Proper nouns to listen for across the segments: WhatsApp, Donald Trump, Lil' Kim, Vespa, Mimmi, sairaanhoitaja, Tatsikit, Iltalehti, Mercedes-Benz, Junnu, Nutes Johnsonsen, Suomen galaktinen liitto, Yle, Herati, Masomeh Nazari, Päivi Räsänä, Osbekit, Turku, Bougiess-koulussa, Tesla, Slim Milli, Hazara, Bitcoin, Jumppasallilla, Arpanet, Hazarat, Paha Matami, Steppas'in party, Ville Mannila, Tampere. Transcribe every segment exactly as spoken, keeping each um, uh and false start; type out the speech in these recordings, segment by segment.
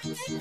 What's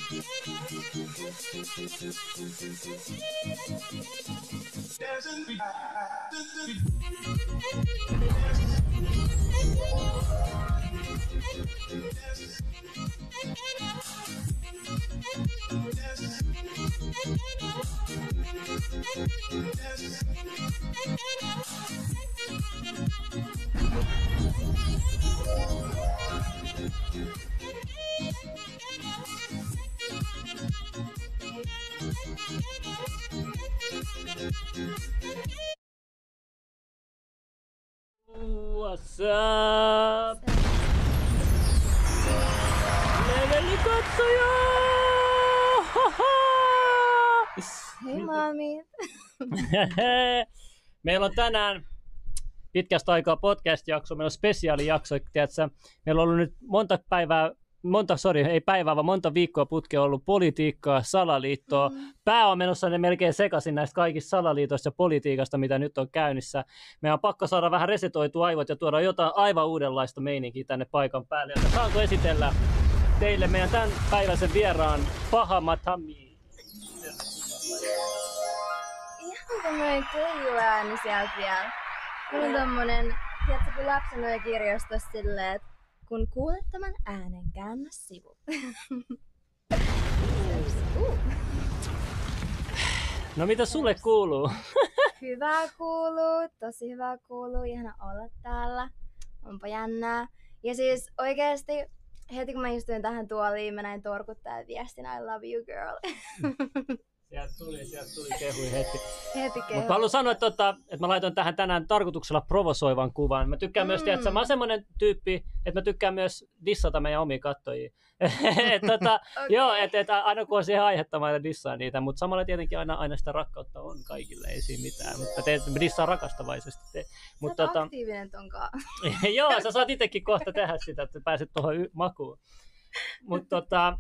up? Leveli katsoja! Hei maamit! Meillä on tänään pitkästä aikaa podcast-jakso, meillä on spesiaalijakso, tiedätkö? Meillä on ollut nyt monta päivää, monta, sorry, ei päivää, vaan monta viikkoa putkea ollut politiikkaa, salaliittoa. Mm-hmm. Pää on menossa ne melkein sekaisin näistä kaikista salaliitoista ja politiikasta, mitä nyt on käynnissä. Meidän on pakko saada vähän resetoitua aivot ja tuoda jotain aivan uudenlaista meininkiä tänne paikan päälle. Ja saanko esitellä teille meidän tämän päiväisen vieraan Pahamatami? Ihan tämmöinen keijyääni sieltä vielä. Kun on tommonen, tiedätkö, kun lapsen oli kirjastossa silleen, että kun kuulet tämän äänen, käännä sivu. No mitä sulle kuuluu? Hyvää kuuluu, tosi hyvää kuuluu, ihana olla täällä. Onpa jännää. Ja siis oikeesti, heti kun mä istuin tähän tuoliin, mä näin torkuttaa viestin I love you girl. Sieltä tuli, sieltä tuli kehui heti. Heti kehui. Mutta haluan sanoa, että, tota, että mä laitoin tähän tänään tarkoituksella provosoivan kuvan. Mä tykkään mm. myös, että mä oon semmonen tyyppi, että mä tykkään myös dissata meidän omia katsojia. et, tota, okay. Joo, että et, aina kun on siihen aihetta, mä aina dissaan niitä. Mutta samalla tietenkin aina, aina sitä rakkautta on kaikille, ei siinä mitään. Mutta te dissaa rakastavaisesti. Te, mut, sä oot tota, aktiivinen tonkaan. Joo, sä saat itsekin kohta tehdä sitä, että pääset tuohon y- makuun. Mutta tota,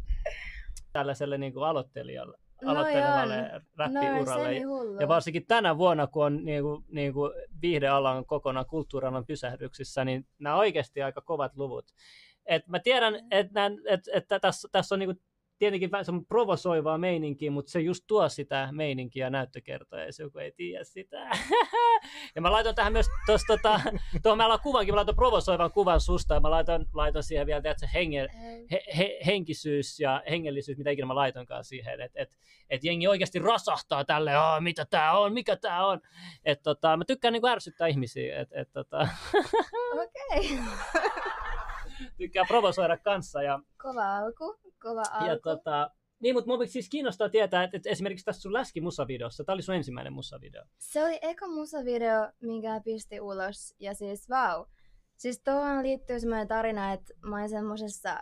tällaiselle niin kuin aloittelijalle. aloittelevalle no räppiuralle. No, ja varsinkin tänä vuonna, kun on niinku, niinku viihdealan kokonaan kulttuurialan pysähdyksissä, niin nämä oikeasti aika kovat luvut. Et mä tiedän, että et, et, et tässä täs on niinku tietenkin vähän provosoivaa meininkiä, mutta se just tuo sitä meininkiä näyttökertoja, jos joku ei tiedä sitä. Ja mä laitan tähän myös, tuohon tota, mä laitan kuvankin, mä laitan provosoivan kuvan susta, ja mä laitan, laitan siihen vielä tiedätkö, henge, he, he, henkisyys ja hengellisyys, mitä ikinä mä laitankaan siihen, että et, et jengi oikeasti rasahtaa tälleen, oh, mitä tää on, mikä tää on. Et, tota, mä tykkään niinku ärsyttää ihmisiä. Et, et, tota. Okei. Tykkää provosoida kanssa. Ja, kova alku, kova alku. Ja tota, niin, mutta minua siis kiinnostaa tietää, että, että esimerkiksi tässä sun läski-musavideossa, tämä oli sun ensimmäinen musavideo. Se oli eka musavideo, minkä pisti ulos, ja siis vau. Wow. Siis tuohon liittyy semmoinen tarina, että mä olin semmoisessa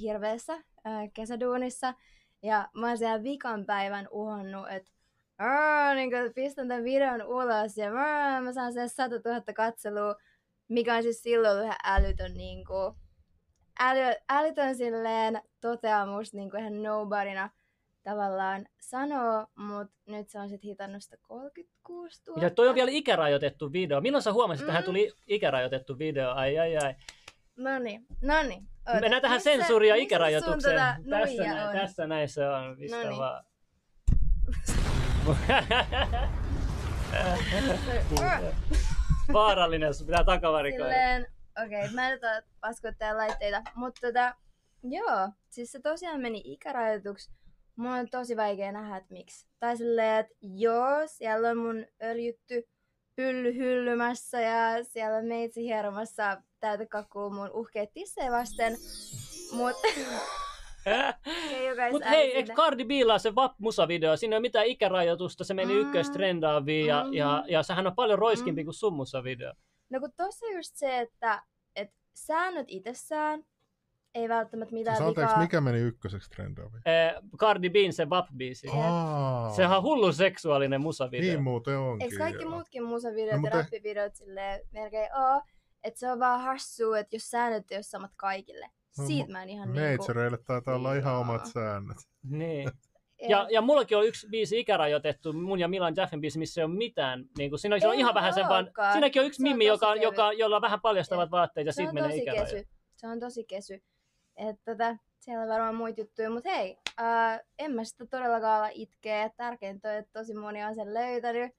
hirveässä äh, kesäduunissa, ja mä olin siellä vikan päivän uhonnut, että niin pistän tämän videon ulos, ja arr, mä saan siellä satatuhatta katselua, mikä on siis silloin ihan älytön niin kuin, Äly, älytön silleen toteamus niin kuin ihan nobodyna tavallaan sanoo, mutta nyt se on sitten hitannut sitä kolmekymmentäkuusituhatta. Ja toi on vielä ikärajoitettu video. Milloin sä huomasit, että mm. hän tuli ikärajoitettu video? Ai ai ai. Noniin, noniin. Me näitähän sensuuria ikärajoitukseen. Tota tässä, nä- tässä näin se on. Pistä vaan. Vaarallinen, sun pitää takavarikoida. Silleen... Okei, okay, mä en ole paskoittaa laitteita, mutta tota, joo, siis se tosiaan meni ikärajoituksi. Mun on tosi vaikea nähdä, että miksi. Tai silleen, että joo, siellä on mun öljytty pylly hyllymässä ja siellä on meitsi hieromassa täytä kakkuun mun uhkeet tissejä vasten, mutta... Mutta hei, et Cardi B:llä on se V A P-musavideo, siinä ei ole mitään ikärajoitusta, se meni mm. ykköstrendaaviin ja, mm. ja, ja sehän on paljon roiskimpi mm. kuin sun musavideo. No kun tossa just se, että et säännöt itsessään ei välttämättä mitään siis vikaa. Mikä meni ykköseksi trendaaviin? Eh, Cardi B:n se V A P-biisi. Sehän on hullu seksuaalinen musavideo. Niin muuten onkin. Eikö kaikki joo. muutkin musavideot no, ja rappivideot te... silleen melkein oo? Että se on vaan hassua, että jos säännöt ei ole samat kaikille. No, siitä mä en ihan niinku... Natureille taitaa olla ihan omat säännöt. Niin. Ja, ja mullakin on yksi biisi ikärajoitettu, mun ja Milan Jaffin biisi, missä ei ole mitään. Niin kuin, siinä on ihan vähän sen vaan, siinäkin on yksi Mimmi, joka, joka, jolla on vähän paljastavat vaatteet ja sitten menee ikärajoitettu. Se on tosi kesy. Et, tota, siellä on varmaan muita juttuja, mutta hei, ää, en mä sitä todellakaan ala itkeä. Tärkeintä on, että tosi moni on sen löytänyt,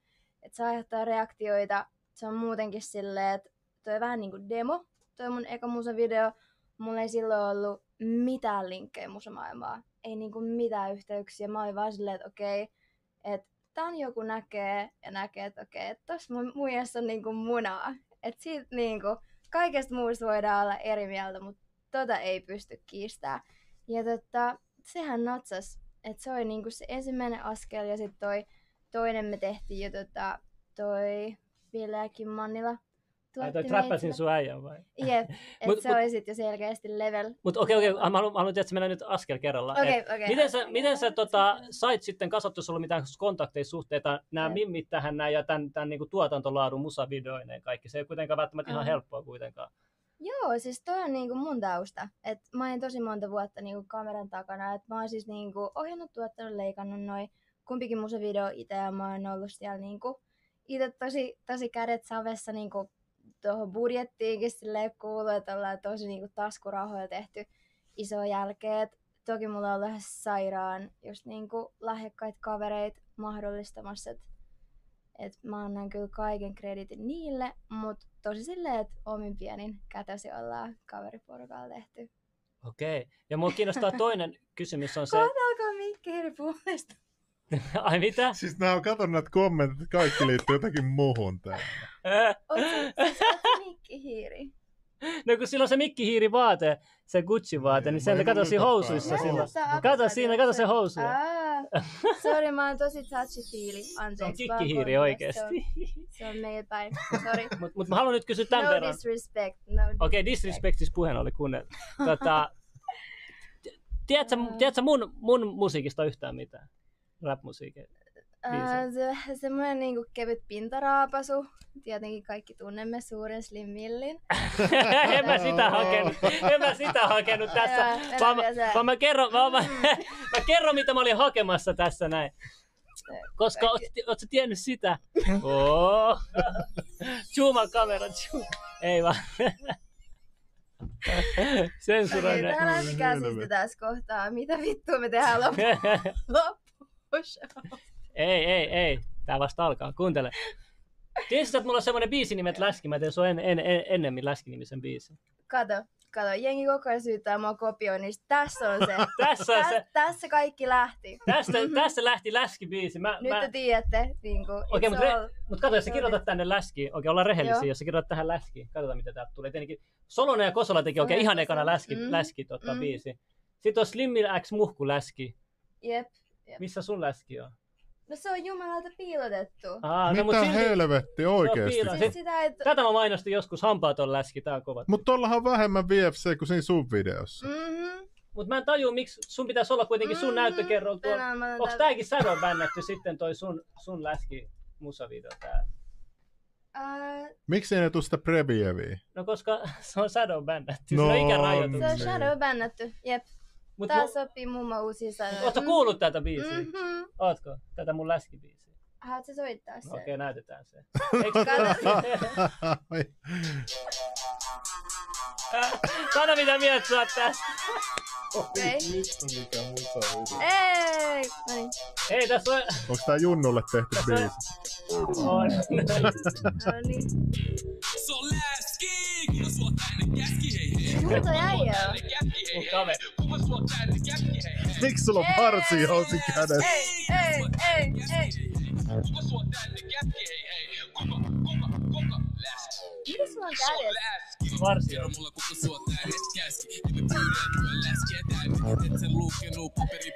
että se aiheuttaa reaktioita. Se on muutenkin silleen, että toi vähän niin kuin demo, toi mun eka musavideo. Mulla ei silloin ollut mitään linkkejä musamaailmaa, ei niinku mitään yhteyksiä. Mä olin vaan silleen, että okei, että tän joku näkee ja näkee, että okei, että tossa mun muijassa on niinku munaa. Että siitä niinku kaikesta muusta voidaan olla eri mieltä, mutta tota ei pysty kiistämään. Ja tota, sehän natsas, että se oli niinku se ensimmäinen askel ja sit toi toinen me tehtiin jo tota, toi Villeäkin Mannila. Ai toi trappasin sun äijän vai? Jep, että se oli sit jo selkeästi level. Mutta okei, okay, okei, okay. mä haluan, haluan tietysti mennä nyt askel kerrallaan. Okei, okay, okei. Okay. Miten sä, okay. miten sä tota, sait sitten kasattu, sulla mitään kontakteja suhteita, nämä mimmit tähän näin ja tämän, tämän niinku tuotantolaadun musavideoineen kaikki. Se ei kuitenkaan välttämättä ihan uh-huh. helppoa kuitenkaan. Joo, siis toi on niinku mun tausta. Et mä oon tosi monta vuotta niinku kameran takana. Et mä oon siis niinku ohjannut, tuottanut, leikannut noi kumpikin musavideo ite ja mä oon ollut siellä niinku ite tosi, tosi kädet savessa niinku tuohon budjettiinkin silleen kuuluu, että ollaan tosi niinku taskurahoja tehty isoa jälkeä. Toki mulla on lähes sairaan just niinku lahjakkaita kavereita mahdollistamassa, että et mä annan kyllä kaiken kreditin niille, mutta tosi silleen, että omin pienin kätösi ollaan kaveriporukalla tehty. Okei, ja mua kiinnostaa toinen kysymys on se... Kohta alkaa mikki eri puolesta. Ai mitä? Siis nää on katon näitä kommentit, että kaikki liittyy jotenkin muuhun täällä. Oletko se mikkihiiri? No kun silloin se mikkihiiri vaate, se Gucci-vaate, niin sen kato siinä housuissa silloin. Kato siinä, kato se housuja. Sori, mä oon tosi touchy-feely. Anteeksi. Se on kikkihiiri oikeesti. Se on meidän päin, sori. Mutta mä haluan nyt kysyä tämän verran. No disrespect. Okei, disrespectis puheen oli kuunnella. Tiedätkö mun musiikista yhtään mitään? Rap-musiikin biisejä? Uh, semmoinen niinku kevyt pintaraapasu. Tietenkin kaikki tunnemme suuren Slim Millin. en mä sitä hakenut, en mä sitä hakenut tässä. vaan mä, vaan mä, kerron, vaan mä, mä kerron, mitä mä olin hakemassa tässä näin. Koska oot, oot sä tiennyt sitä? Oh. Zooman kamera, zoom. Ei vaan. Sensuroinen. Okei, täällä on käsistä tässä kohtaa. Mitä vittua me tehdään loppuun? Ei, ei, ei. Tää vasta alkaa. Kuuntele. Tiesitkö, että mulla on semmoinen biisinimet Läski? Mä teen sun en, en, en, ennemmin Läski-nimisen biisin. Kato, kato. Jengi koko ajan syyttää mua kopioinnista. Tässä on se. tässä on Tä, se. Tässä kaikki lähti. Tästä, tästä lähti Läski-biisi. Mä, Nyt mä... te tiedätte. Niin kuin, Okei, mutta re... mut kato, jos sä kirjoitat tänne Läski. Okei, ollaan rehellisiä. Joo. Jos sä kirjoitat tähän Läski. Katsotaan, mitä täältä tulee. Tietenkin Solonen ja Kosola teki oikein ihan ekana Läski, mm. läski totta, mm. biisi. Sitten on Slimmil X Muhku Läski. Jep. Jep. Missä sun läski on? No se on jumalalta piilotettu. Aa, no, mitä silti... helvetti oikeesti? Siis sitä, et... Tätä mä mainostin joskus, hampaaton läski, tää on kova. Mut tollahan on vähemmän V F C kuin siinä sun videossa. Mm-hmm. Mut mä en tajuu, miksi sun pitäis olla kuitenkin sun mm-hmm. näyttökerrolla tuolla. Onks tääkin sadon bännätty sitten toi sun, sun läski musavideo täällä? Uh... Miksi ei ne tuu sitä Prebieviä? No koska se on sadon bännätty, no, se on ikärajoitus. Se on sadon bännätty, jep. Mut tää mu- sopii mummo uusia sanoja. Ootko kuullut tätä biisiä? Mm-hmm. Ootko? Tätä mun läskibiisiä. Haluatko soittaa sen? No, okei, okay, näytetään se. Eikö sano mitä mieltä sä oot tässä? Okei. Ei! Noniin. Hei, tässä on... Onks tää Junnulle tehty biisi? On. Noniin. Se on läski, kun mä sua tänne käski, hei hei. Mutta jäi oo. Mun kaveri. Miksi sulla on partsi housin kädessä? Ei, ei, ei, ei. Kuka sua tänne käski, hei hei. Kuka, kuka, kuka, läski. Mitä sulla on kädessä? Varsi on.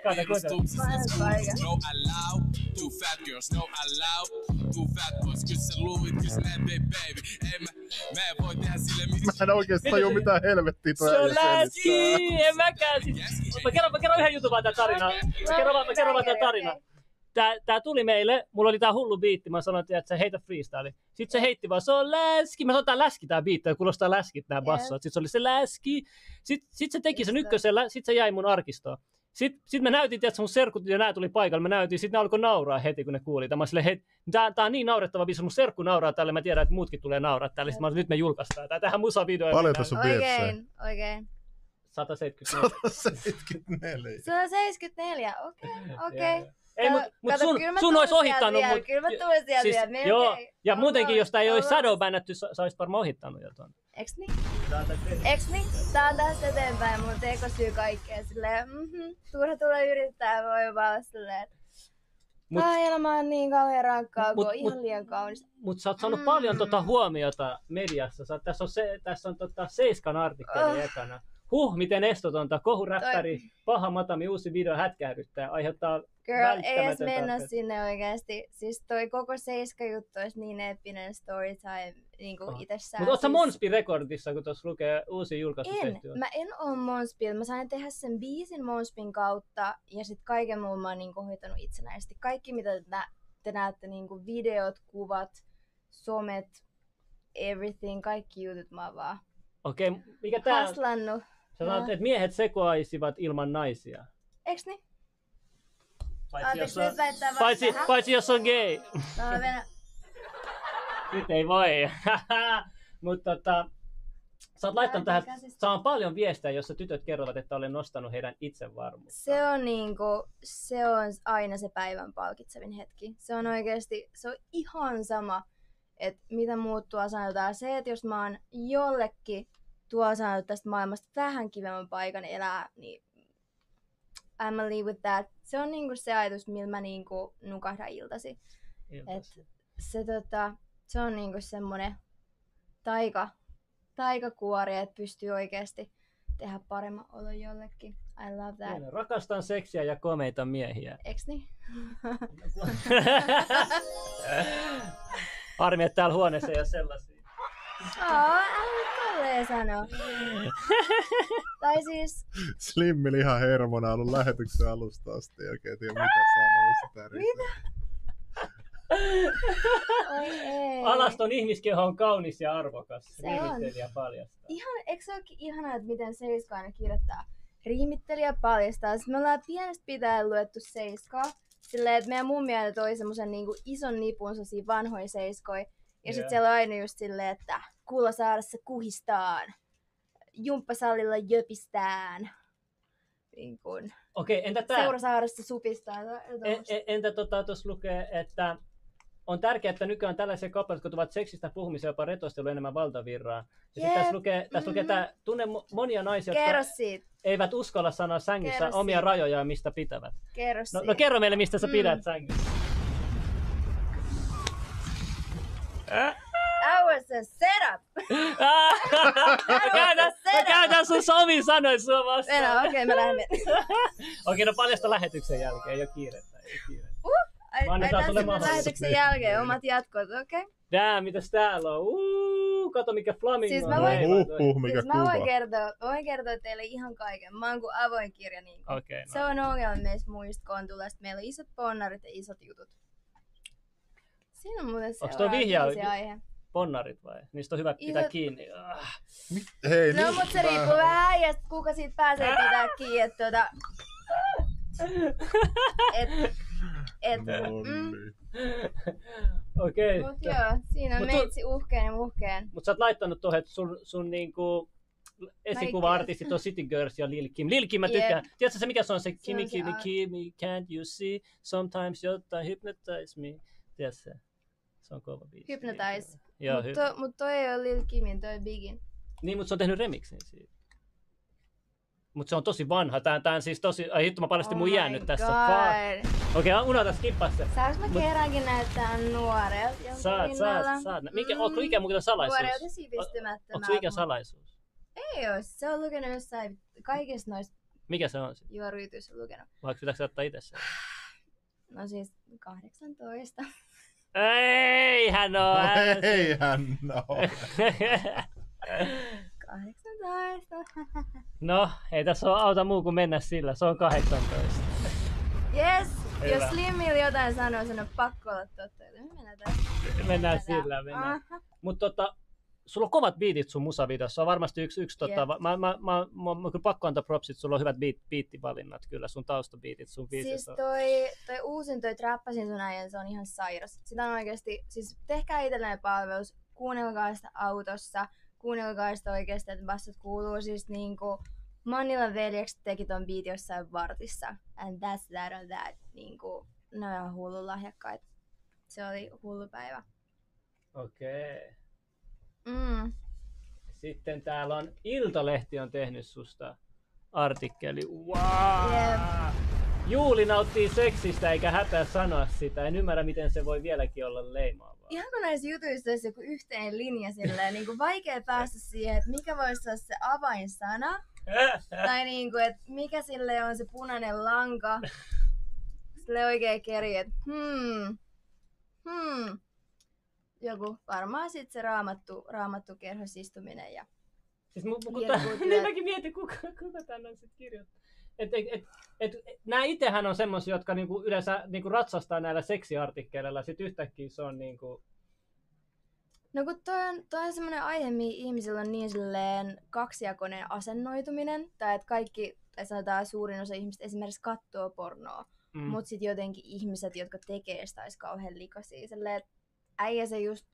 Kato, kato. No allow, too fat girls, no allow, too fat boys, kyse se luit, kyse läpi baby. Ei mä, mä en voi tehdä sille mitään. Mä en oikeesti tajuu mitään helvettiä toi äijä selittää. Se on läski, en mäkään sit. Mä kerron, mä kerron yhden jutun vaan tää tarina. Mä kerron vaan, mä kerron vaan tää tarina. Tää, tää tuli meille, mulla oli tää hullu biitti, mä sanoin, että se heitä freestyle. Sitten se heitti vaan, se on läski. Mä sanoin, tää läski tää biitti, ja kuulostaa läskit nää bassoa. Sitten se oli se läski. Sitten sit se teki sen ykkösellä, sit se jäi mun arkistoon. Sitten sit mä näytin, että mun serkut ja nää tuli paikalle, mä näytin, sit ne alkoi nauraa heti, kun ne kuuli. Mä sille, hei, tää, tää on niin naurettava biisi, mun serkku nauraa tälle, mä tiedän, että muutkin tulee nauraa tälle. Sitten mä sanoin, nyt me julkaistaan tää, tähän musavideoon. Paljon tässä on biitsiä. Oikein, oikein. sata seitsemänkymmentäneljä. sata seitsemänkymmentäneljä. sata seitsemänkymmentäneljä, okei, okay, okei. Okay. Ei, mut, mut sun, sun olisi ohittanut. Mut, kyllä mä tuun siellä siis, vielä. Joo, ja olo, muutenkin, jos tää ei olisi shadowbannatty, sä, sä olisit varmaan ohittanut jotain. Eiks niin? Eiks niin? Tää on tästä eteenpäin, mun tekosyy kaikkea silleen. Mm-hmm. Turha tulla yrittää, voi vaan silleen. Mut, ah, elämä on niin kauhean rankkaa, mut, kun ihan mut, liian kaunista. Mutta sä oot saanut mm-hmm. paljon tota huomiota mediassa. Sä, tässä on, se, tässä on tota Seiskan artikkeli oh. ekana. Huh, miten estotonta. Kohuräppäri, paha matami, uusi video hätkähdyttää, aiheuttaa. Girl, ei edes mennä sinne oikeasti. Siis toi koko Seiska-juttu olisi niin eeppinen story time niinku oh. itsessään. Mutta ootko siis... Monspi-rekordissa, kun tuossa lukee uusi julkaisu tehtyä? En, mä en oo Monspil. Mä sain tehdä sen biisin Monspin kautta ja sit kaiken muun mä oon niinku hoitanut itsenäisesti. Kaikki mitä te näette, niinku videot, kuvat, somet, everything, kaikki jutut mä oon vaan okay, mikä tää haslannut. Sä sanot, että miehet sekoaisivat ilman naisia. Eiks niin? Paitsi jos, on... Paitsi, paitsi jos on gay. Nyt ei voi. Mutta tota, sä oot laittanut tähän, saan paljon viestejä, jossa tytöt kerrovat, että olen nostanut heidän itsevarmuutta. Se on, niinku, se on aina se päivän palkitsevin hetki. Se on oikeesti, se on ihan sama, että mitä muuttua sanotaan. Se, että jos mä oon jollekin tuo sanonut tästä maailmasta vähän kivemmän paikan elää, niin I'm a leave with that. Se on niinku se ajatus, millä mä niinku nukahdan iltasi. iltasi. Et se, tota, se on niinku semmoinen taika, taikakuori, että pystyy oikeasti tehdä paremman olon jollekin. I love that. Minä rakastan seksiä ja komeita miehiä. Eiks niin? Harmi, että täällä huoneessa ei ole sellaisia. Aa, älä tolleen sano. Tai siis... Slim Milli ihan hermona ollut lähetyksen alusta asti. Oikein tiedä mitä sanoista. Mitä? Oi ei. Alaston ihmiskeho on kaunis ja arvokas. Se riimittelijä on. Paljastaa. Ihan, eikö se olekin ihanaa, että miten Seiska aina kirjoittaa? Riimittelijä paljastaa. Sitten me ollaan pienestä pitäen luettu Seiskaa. Silleen, että meidän mummi aina toi semmosen niinku ison nipun sellaisia vanhoja seiskoja. Ja sitten siellä on aina just silleen, että Kulosaaressa kuhistaan, Jumppasallilla jöpistään, niin kun okei, entä tää? Seurasaaressa supistaan. En, entä tuossa tota, lukee, että on tärkeää, että nykyään tällaisia kappaleita, kun tuvat seksistä puhumisen jopa retostelu enemmän valtavirraa. Ja yep. Tässä lukee, täs lukee mm-hmm. tää, tunne monia naisia, jotka eivät uskalla sanoa sängyssä kerro omia siitä. Rajojaan, mistä pitävät. Kerro no, no kerro meille, mistä sä mm. pidät sängyssä. That was a setup! Mä käytän sun soviin sanoin sua vastaan. No, okei, okay, mä lähden mennä. Okei, no paljasta lähetyksen jälkeen, ei oo kiirettä. Ei oo kiirettä. Uh, annetaan sulle mahdollisuus. Lähetyksen jälkeen, omat jatkot, okei. Okay. Damn, mitäs täällä on? Uuu, kato mikä flamingo siis on. Voin, uh-huh, mikä siis kuva. Mä voin kertoa, voin kertoa teille ihan kaiken. Mä oon kuin avoin kirja. Niin kuin. Okay, no. Se on ongelma meistä muista Kontulasta. Meillä on isot ponnarit ja isot jutut. Siinä on muuten seuraava se aihe. Ponnarit vai? Niistä on hyvä pitää Isot... kiinni. Ah. Hei, no mutta se riippuu vähän ja kuka siitä pääsee pitää kiinni. Et, tuota... et, et, no niin. Mm. Okei. Okay. Mut joo, siinä on meitsi uhkeen ja muhkeen. Mut sä oot laittanut tuohon, että sun, sun niinku esikuva-artistit on City Girls ja Lil' Kim. Lil' Kim mä tykkään. Yep. Tiedätkö se mikä se on? Se Kimi, Kimi, Kimi, can't you see? Sometimes jotain hypnotize me. Tiedätkö se? Se on kova biisi. Hypnotize. Mutta mut toi ei ole Lil' Kimin, toi Bigin. Niin, mutta se on tehnyt remixin siitä. Mutta se on tosi vanha. Tää, tää on siis tosi... Ai hitto, mä paljastin oh mun iän nyt tässä. Okei, okay, unohda skippas se. Saanko mä mut... kerrankin näyttää nuorelta jonkun saat, rinnalla? Saat, saat, saat. Mikä, mm. Onko ikään mukaan salaisuus? Nuorelta sivistymättömää. Onko se ikään salaisuus? Ei oo. Se on lukenut jossain kaikissa noissa... Mikä se on? Juo Ryytys on lukenut. Vaikka pitääkö ottaa itse sen? No siis kahdeksantoista. Ei hän oo! Ei hän oo! kahdeksantoista! No, ei tässä ole auta muu kuin mennä sillä, se on kahdeksantoista. Yes! Hyvä. Jos Slim Milli jotain sanoo, sen on pakko olla totta. Me mennään tässä. Mennään, mennään sillä, mennään. Mutta tota, sulla on kovat biitit sun musavideossa, se on varmasti yksi, yksi tota, yeah. mä, mä, mä, mä, mä kyllä pakko antaa propsit, sulla on hyvät biit, biittivalinnat kyllä, sun taustabiitit, sun biitit. Siis toi, toi uusin, toi Trappasin sun äijän, se on ihan sairas. Sitä on oikeesti, siis tehkää itselleen palvelus, kuunnelkaa sitä autossa, kuunnelkaa sitä oikeesti, että bassat kuuluu siis niinku Mannilan veljekset teki ton biitin jossain vartissa. And that's that on that. Niinku, ne on ihan hullu lahjakkaat. Se oli hullu päivä. Okei. Okay. Mm. Sitten täällä on Iltalehti on tehnyt susta artikkeli. Wow. Yeah. Juuli nauttii seksistä eikä häpeä sanoa sitä. En ymmärrä, miten se voi vieläkin olla leimaavaa. Ihan kun näissä jutuissa olisi joku yhteen linja silleen. Niin kuin vaikea päästä siihen, että mikä voisi olla se avainsana. Tai niin kuin, että mikä sille on se punainen lanka. Sille oikein keri, että hmm. Hmm. Joku varmaan sitten se raamattu, raamattu kerhossa istuminen ja siis niin mäkin mietin, kuka, kuka tämän on sitten kirjoittanut. Et, et, et, et, et, nämä itsehän on semmoisia, jotka niinku yleensä niinku ratsastaa näillä seksiartikkeleilla ja sitten yhtäkkiä se on niinku... No kun toi on, toi on semmoinen aihe, mihin ihmisillä on niin silleen kaksijakoinen asennoituminen. Tai että kaikki, tai sanotaan suurin osa ihmistä esimerkiksi katsoo pornoa. Mm. Mutta sitten jotenkin ihmiset, jotka tekee sitä, olisi kauhean likaisia. Silleen, äijä se just,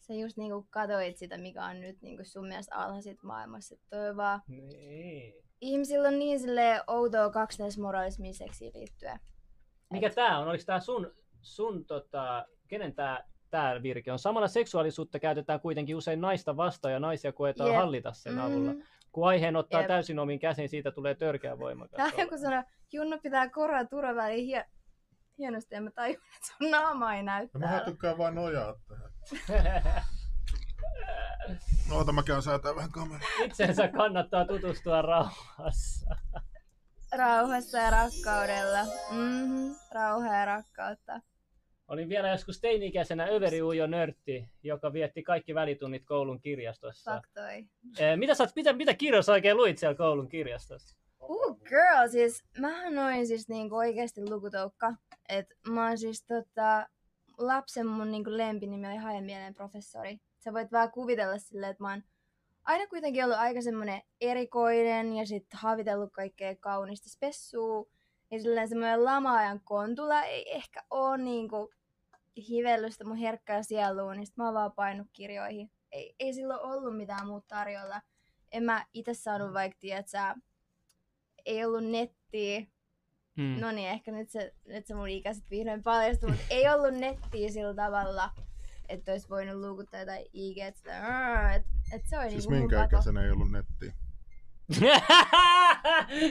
se just niinku katoit sitä, mikä on nyt niinku sun mielestä alhaisit maailmassa. Toi vaan... Nee. Ihmisillä on niin silleen outoa kaksinaismoralismiin seksiin liittyen. Mikä et... tää on? Oliko tää sun, sun tota, kenen tää, tää virke on? Samalla seksuaalisuutta käytetään kuitenkin usein naista vastaan ja naisia koetaan yep. hallita sen mm-hmm. avulla. Kun aiheen ottaa yep. täysin omiin käsiin, siitä tulee törkeä voimakas. Tää joku sanoo, Junnu pitää koraa turvaväliin hie... hienosti ja mä tajun, että sun naama ei näy täällä. Mä tykkään vaan nojaa tähän. No oota, mä käyn säätää vähän kameraa. Itseensä kannattaa tutustua rauhassa. Rauhassa ja rakkaudella. Mm-hmm. Rauhaa ja rakkautta. Olin vielä joskus teini-ikäisenä överi ujo nörtti, joka vietti kaikki välitunnit koulun kirjastossa. Faktoi. Eh, mitä, mitä, mitä kirjoissa oikein luit siellä koulun kirjastossa? Ooh girl, siis mähän oon siis niinku oikeesti lukutoukka. Et mä oon siis tota, lapsen mun niinku lempinimi oli Hajamielen professori. Sä voit vaan kuvitella silleen, että mä oon aina kuitenkin ollut aika semmonen erikoinen ja sit havitellut kaikkea kaunista spessua. Ja silleen semmonen lama-ajan Kontula ei ehkä oo niinku hivellyt sitä mun herkkää sieluun, niin sit mä oon vaan painut kirjoihin. Ei, ei silloin ollut mitään muuta tarjolla. En mä ite saanut vaikka tietää, ei ollut nettiä. Hmm. No niin, ehkä nyt se, nyt se mun ikä sit vihdoin paljastui, mutta ei ollut nettiä sillä tavalla. Että olisi voinut luukuttaa jotain I G-tä, että et se oli siis niin kuin minkä ikäisenä ei ollut nettiä?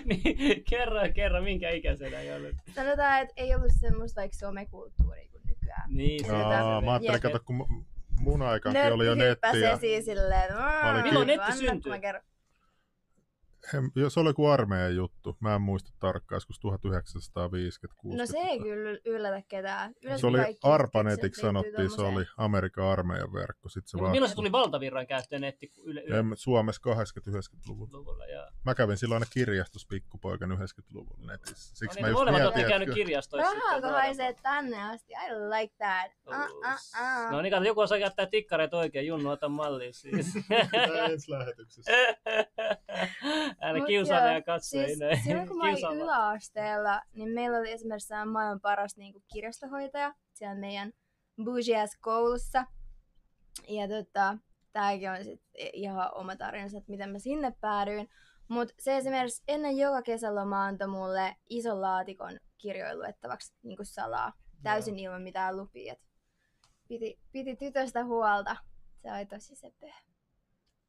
Niin, kerro, kerro, minkä ikäisenä ei ollut? Sanotaan, että ei ollut semmoista vaikka somekulttuuria kuin nykyään. Niin, se on. Mä ajattelin, kato, kun mun aikaankin oli jo nettiä. Nörtti hyppäsi esiin silleen. Milloin netti syntyi? Se oli kuin armeijan juttu. Mä en muista tarkkaan, joskus tuhatyhdeksänsataaviisikymmentä kuusikymmentä. No se ei kyllä yllätä ketään. Yleensä se oli Arpanetiksi sanottiin, se oli Amerikan armeijan verkko. Sitten se no, vaan... Milloin se tuli valtavirran käyttöön netti? Yle, yle... Suomessa kahdeksankymmentä-yhdeksänkymmentäluvulla. Ja... Mä kävin silloin aina kirjastossa pikkupoikan yhdeksänkymmentäluvulla netissä. Siksi no, niin, mä just mietin, että... käynyt kirjastoissa. Rahaako haisee tänne asti? I like that. Uh, uh, uh. No niin, joku osaa käyttää tikkareet oikein. Junnu, ota mallia siis. Tää ensi lähetyksessä. Älä kiusaile ja katso. Siis, silloin kun mä olin yläasteella, niin meillä oli esimerkiksi maailman paras niin kuin kirjastohoitaja siellä meidän Bougiess-koulussa. Ja tota, tääkin on sit ihan oma tarinansa, että miten mä sinne päädyin. Mut se esimerkiksi ennen joka kesälomaa antoi mulle ison laatikon kirjoja luettavaksi niin kuin salaa. Täysin ilman mitään lupia. Piti, piti tytöstä huolta. Se oli tosi sepö.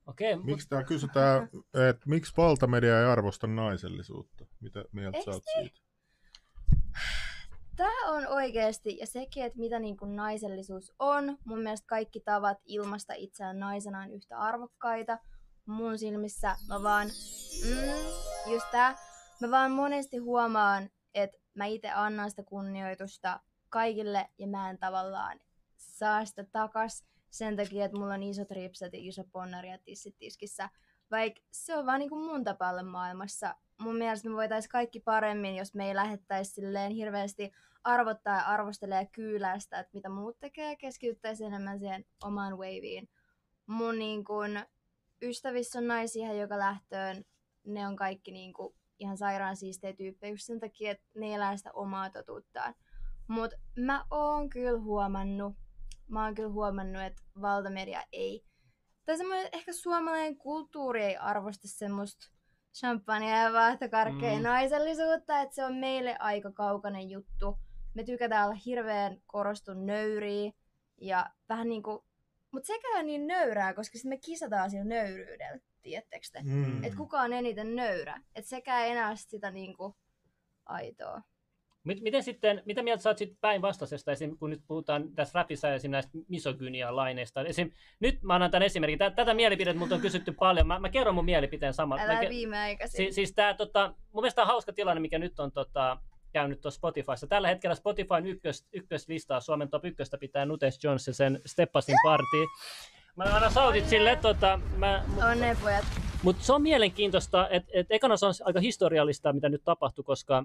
Okei, miksi tää kysytään, että miksi valtamedia ei arvosta naisellisuutta? Mitä mieltä sä oot siitä? Tää on oikeesti, ja sekin, että mitä niin kuin naisellisuus on. Mun mielestä kaikki tavat ilmaista itseään naisena on yhtä arvokkaita. Mun silmissä mä vaan, mm, just tää, mä vaan monesti huomaan, että mä itse annan sitä kunnioitusta kaikille, ja mä en tavallaan saa sitä takas. Sen takia, että mulla on isot ripset ja iso ponnari ja tissit tiskissä. Vaikka se on vaan niin kuin mun tapalle maailmassa. Mun mielestä me voitaisiin kaikki paremmin, jos me ei lähettäisi silleen hirveästi arvottaa ja arvostelemaan ja kyylää sitä, että mitä muut tekee. Keskityttäisiin enemmän siihen omaan waviin. Mun niin kuin ystävissä on naisia, joka lähtöön. Ne on kaikki niin kuin ihan sairaan siistejä tyyppejä just sen takia, että ne elää sitä omaa totuuttaan. Mut mä oon kyllä huomannut. Mä oon kyllä huomannut, että valtamedia ei Tai semmoinen ehkä suomalainen kulttuuri ei arvosta semmoista champagnea ja vaahtokarkkeen mm. naisellisuutta, että se on meille aika kaukainen juttu. Me tykätään olla hirveän korostun nöyriä ja vähän niinku, mut sekään niin nöyrää, koska sitten me kisataan sillä nöyryydellä, tiedättekö te? Mm. Että kuka on eniten nöyrä, että sekään ei enää sitä niinku aitoa. Miten sitten, mitä mieltä sä oot sitten päinvastaisesta, kun nyt puhutaan tässä rapissa esim. Näistä misogynia-laineista? Esim. Nyt mä annan tämän esimerkin. Tätä mielipidettä multa on kysytty paljon. Mä, mä kerron mun mielipiteen samalla. Älä ke- viimeaikaisin. Si- siis tää, tota, mun mielestä on hauska tilanne, mikä nyt on tota, käynyt tuossa Spotifyssa. Tällä hetkellä Spotifyn ykkös, ykköslistaa, Suomen top ykköstä pitää Nutes Johnsonsen Steppas'in party. Mä annan sautit sille. Tota, mä, Onneen pojat. Mutta se on mielenkiintoista, että et ekana se on aika historiallista, mitä nyt tapahtui, koska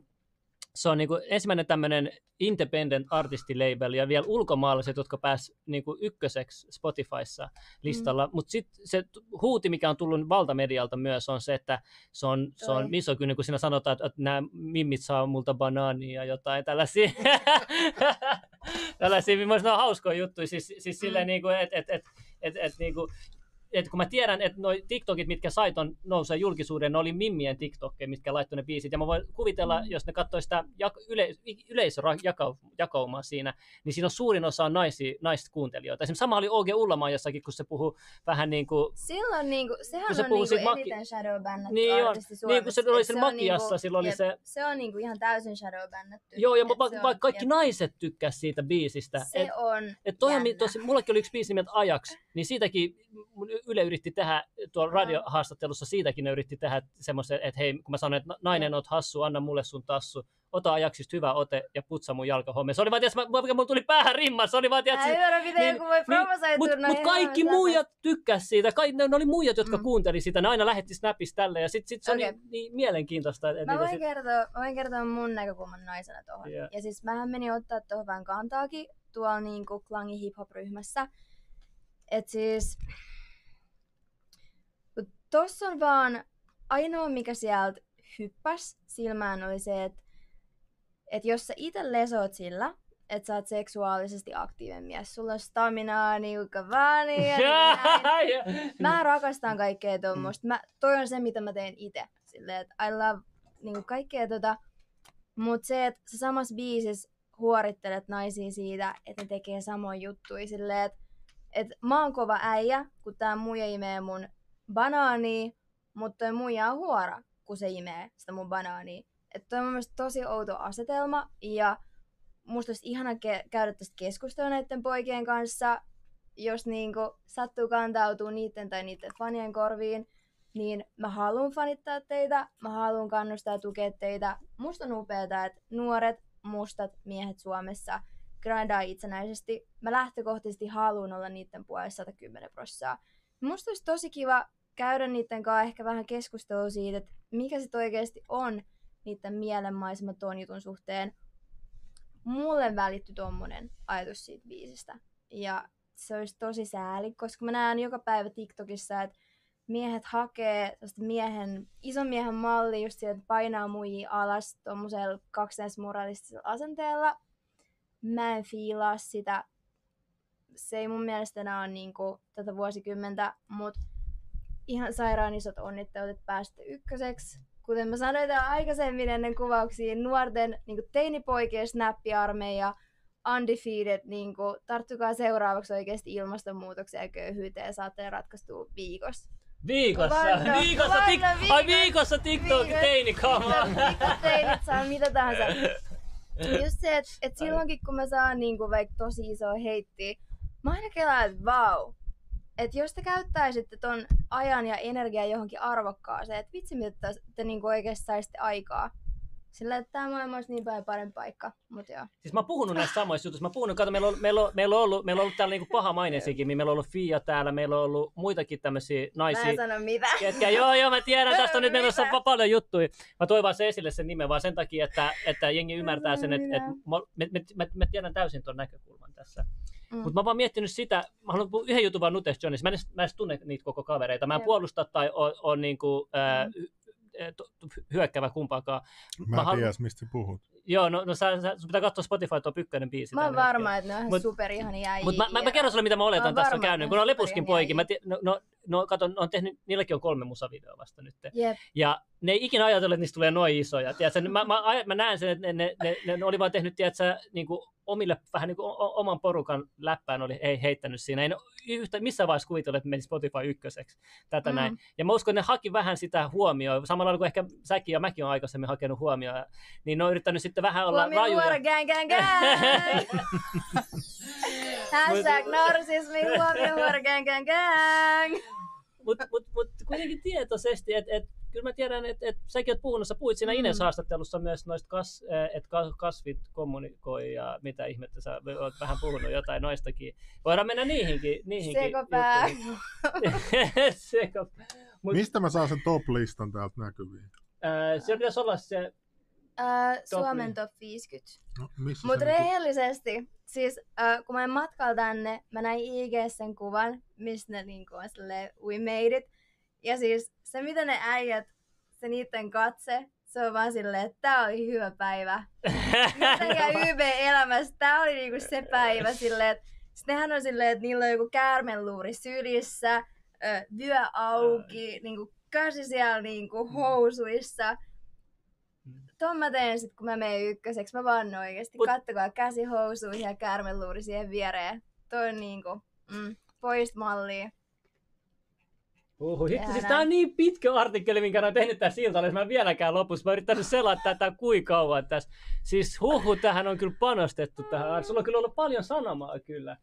se on niin kuin ensimmäinen tämmöinen independent artisti-label ja vielä ulkomaalaiset, jotka pääsivät niin kuin ykköseksi Spotifyssa listalla. Mm. Mutta sitten se huuti, mikä on tullut valtamedialta myös, on se, että se on, se on misogyni, kun siinä sanotaan, että, että nämä mimmit saa multa banaania ja jotain tällaisia. Tällaisia, millaisia ne on hauskoja juttuja. Siis, siis silleen, niin kuin, että... Et, et, et, et, niin kuin, et kun mä tiedän, että noi TikTokit, mitkä sait on nousee julkisuuden, ne oli mimmien TikTokkeja, mitkä laittoi ne biisit. Ja mä voin kuvitella, jos ne katsoi sitä yle, yleisöjakaumaa siinä, niin siinä on suurin osa on naisia, naiskuuntelijoita. Esimerkiksi sama oli O G Ullamaa jossakin, kun se puhuu vähän niin kuin... Silloin niin kuin, sehän se on niin kuin eniten maki... shadowbannattu niin artisti Suomessa. Niin kun se oli sen makiassa, silloin oli se... Se on niin kuin ihan täysin shadowbannattu. Joo, ja va- va- kaikki jep. naiset tykkäsivät siitä biisistä. Se et, on et toi jännä. Tosi, mullekin oli yksi biisi nimeltä Ajaksi, niin siitäkin... Yle yritti tehdä, tuolla radiohaastattelussa siitäkin ne yritti tehdä semmoisen, että hei, kun mä sanoin, että nainen oot hassu, anna mulle sun tassu, ota Ajaksista hyvä ote ja putsa mun jalkahommeen. Se oli vaan, tietysti, mikä mulla tuli päähän rimman, se oli vaan, tietysti... Mä ymmärrän, miten niin, joku voi provosoitua. Niin, mutta kaikki muijat tykkäsivät siitä, Kaik, ne, ne oli muijat, jotka mm. kuunteli sitä, ne aina lähetti snapista tälleen ja sitten sit se okay. oli niin mielenkiintoista. Mä voin, sit... kertoa, voin kertoa mun näkökulman naisena tuohon. Yeah. Ja siis mähän menin ottaa tuohon vähän kantaakin tuolla niin kuin Klangin hip-hop-ryhmässä. Et siis... Tuossa on vaan ainoa, mikä sieltä hyppäsi silmään, oli se, että, että jos sä itse lesot sillä, että sä oot seksuaalisesti aktiivinen mies, sulla on staminaa, niukka vaan, niin mä rakastan kaikkea tuommoista. Mä, toi on se, mitä mä teen itse. Silleen, että I love niin kaikkea tota. Mut se, että sä samassa biisissä huorittelet naisia siitä, että ne tekee samoja juttuja. Silleen, että, että mä oon kova äijä, kun tää muija imee mun banaania, mutta toi muija on huora, kun se imee sitä mun banaania. Että toi on mun mielestä tosi outo asetelma ja musta olisi ihana ke- käydä tästä keskustelua näiden poikien kanssa, jos niinku sattuu kantautua niiden tai niiden fanien korviin, niin mä haluan fanittaa teitä, mä haluan kannustaa ja tukea teitä. Musta on upeata, että nuoret, mustat miehet Suomessa grindaa itsenäisesti. Mä lähtökohtaisesti haluan olla niiden puolesta sata kymmenen prosenttia. Musta olisi tosi kiva käydä niiden kanssa ehkä vähän keskustelua siitä, että mikä se oikeasti on niiden mielenmaisema tuon jutun suhteen. Mulle välittyi tommonen ajatus siitä biisistä. Ja se olisi tosi sääli, koska mä näen joka päivä TikTokissa, että miehet hakee miehen, ison miehen malli just sieltä, että painaa muijia alas tommosella kaksinaismoralistisella asenteella. Mä en fiilaa sitä. Se ei mun mielestä enää ole niin kuin tätä vuosikymmentä, mutta ihan sairaan isot onnittelut, että pääsitte ykköseksi. Kuten mä sanoin aikaisemmin ennen kuvauksia, nuorten niin kuin teinipoikien snappiarmeija, undefeated, niin kuin, tarttukaa seuraavaksi oikeasti ilmastonmuutokseen ja köyhyyteen ja saatte ratkaistua viikossa. Viikossa? Vanno, viikossa, vanno, viikossa, viikossa, ai viikossa TikTok teinikamaa! Viikossa teinit saa mitä tahansa. Just se, että et silloinkin kun mä saan niin kuin, vaikka tosi isoa heittiä, mä aina kelaan, että vau, wow. Että jos te käyttäisitte ton ajan ja energiaa johonkin arvokkaaseen, että vitsi mitä te, te niinku oikeesti saisitte aikaa. Sillä että tää maailma olisi niin päin parempi paikka, mut joo. Siis mä oon puhunut näistä samoista jutuista, mä oon puhunut, kato meillä on, meillä on, meillä on ollut, meillä on ollut täällä niinku paha maineisikin, meillä on ollut Fiia täällä, meillä on ollut muitakin tämmöisiä naisia. Mä en sano mitä. Ketkä, joo joo mä tiedän, tästä on nyt meillä on paljon juttuja. Mä toin vaan se esille sen nimen vaan sen takia, että, että jengi ymmärtää sen, että, että mä, mä, mä, mä tiedän täysin ton näkökulman tässä. Mm. Mutta mä oon vaan miettinyt sitä, mä haluan puhua yhden jutun vaan Nutes Johnsonista, mä en edes, mä edes tunne niitä koko kavereita, mä en puolusta tai ole niinku, äh, mm. hyökkäävä kumpaakaan. Mä, mä en halu... tiedä, mistä puhut. Joo, no, no sä, sä, sun pitää katsoa Spotify tuo Pykkönen biisi. Mä oon varma, että ne on ihan superihani äijii. Mutta mä, mä kerron sulle, mitä mä oletan mä tässä on käynyt. Kun on Lepuskin poikin, mä te, no, no, no kato, on tehnyt, niilläkin on kolme musavideoa vasta nyt. Yep. Ja ne ei ikinä ajatella, että niistä tulee noin isoja. Tiedätkö, mä, mä, mä näen sen, että ne, ne, ne, ne oli vaan tehnyt, tiedätkö, niin kuin omille, vähän niin kuin oman porukan läppään oli ei, heittänyt siinä. Ei yhtä, missään vaiheessa kuvitella, että meni Spotify ykköseksi. Tätä mm. näin. Ja mä uskon, että ne haki vähän sitä huomioon. Samalla lailla kuin ehkä säkin ja mäkin on aikaisemmin hakenut huomioon. Niin ne on yrittänyt sitten vähän olla huomioon rajuja. Huomioon huora, gang, gang, gang! Hashtag narsismi, huomioon huora, gang, gang, gang! Mutta mut, mut, kuitenkin tietoisesti, että et, kyllä mä tiedän, että et, säkin oot puhunut, sä puhuit siinä mm. Ines haastattelussa myös noista, kas, että kasvit kommunikoi ja mitä ihmettä, sä oot vähän puhunut jotain noistakin. Voidaan mennä niihinkin. niihinkin Sekopää. Sekopää. Mut, mistä mä saan sen top-listan täältä näkyviin? Äh, siellä pitäisi olla se... Äh, top Suomen li- top viisikymmentä. No, mutta rehellisesti, siis äh, kun mä en matkalla tänne, mä näin I G sen kuvan, missä ne niin on silleen, we made it. Ja siis se, mitä ne äijät, se niiden katse, se on vaan silleen, että tää oli hyvä päivä. Mitä ja Y B elämässä, tää oli niinku se päivä silleen, että nehän on silleen, että niillä on joku käärmenluuri sylissä, äh, vyö auki, niinku käsi siellä niinku housuissa. Tuon mä teen sit, kun mä menen ykköseksi. Mä vaan oikeesti. But... kattokaa käsi housuihin ja käärmeluuri siihen viereen. Toi on niinku, mm, pois mallia. Uhu, hitto, siis tää on niin pitkä artikkeli, minkä mä oon tehnyt tässä Iltalehdessä. Mä en vieläkään lopussa. Mä oon yrittänyt selata tätä kuinka kauan tässä. Siis huhu, tähän on kyllä panostettu tähän. Sulla on kyllä ollut paljon sanomaa kyllä.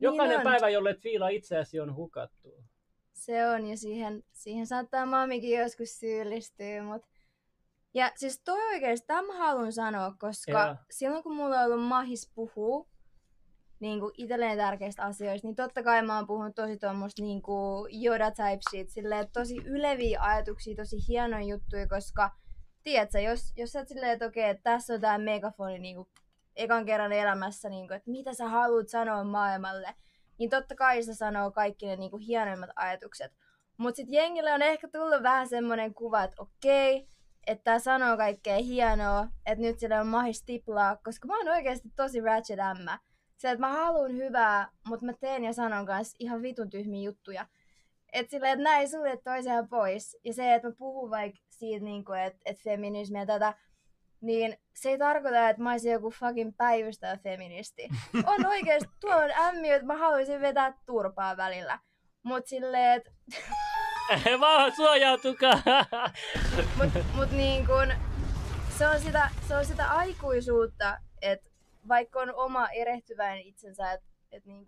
Jokainen niin päivä, jolle et fiilaa itseäsi, on hukattu. Se on, ja siihen, siihen saattaa mamikin joskus syyllistyä, mutta... Ja siis toi oikeastaan mä haluan sanoa, koska yeah. silloin kun mulla on ollut mahis puhua niin itselleen tärkeistä asioista, niin totta kai mä oon puhunut tosi tuommoista niin Yoda type shit, silleen, tosi yleviä ajatuksia, tosi hienoja juttuja, koska tiedätkö, jos, jos sä oot silleen, että okei, okay, tässä on tää megafoni niin kuin, ekan kerran elämässä, niin kuin, että mitä sä haluat sanoa maailmalle, niin totta kai sä sanoo kaikki ne niin kuin hienoimmat ajatukset. Mutta sit jengille on ehkä tullut vähän semmonen kuva, että okei, okay, että tää sanoo kaikkea hienoa, että nyt sillä on mahis tiplaa, koska mä oon oikeesti tosi ratchet ämmä. Sillä, että mä haluun hyvää, mutta mä teen ja sanon kanssa ihan vitun tyhmiä juttuja. Että sillä, että näin suljet toisiaan pois. Ja se, että mä puhun vaikka siitä, niin kuin, että, että feminismi ja tätä, niin se ei tarkoita, että mä oisin joku fucking päivystävä feministi. On oikeesti, tuolla on ämmiö, että mä haluaisin vetää turpaa välillä. Mut silleen, että... Vaan suojautukaa! Mut, mut niin kun, se, on sitä, se on sitä aikuisuutta, että vaikka on oma erehtyväinen itsensä, että et niin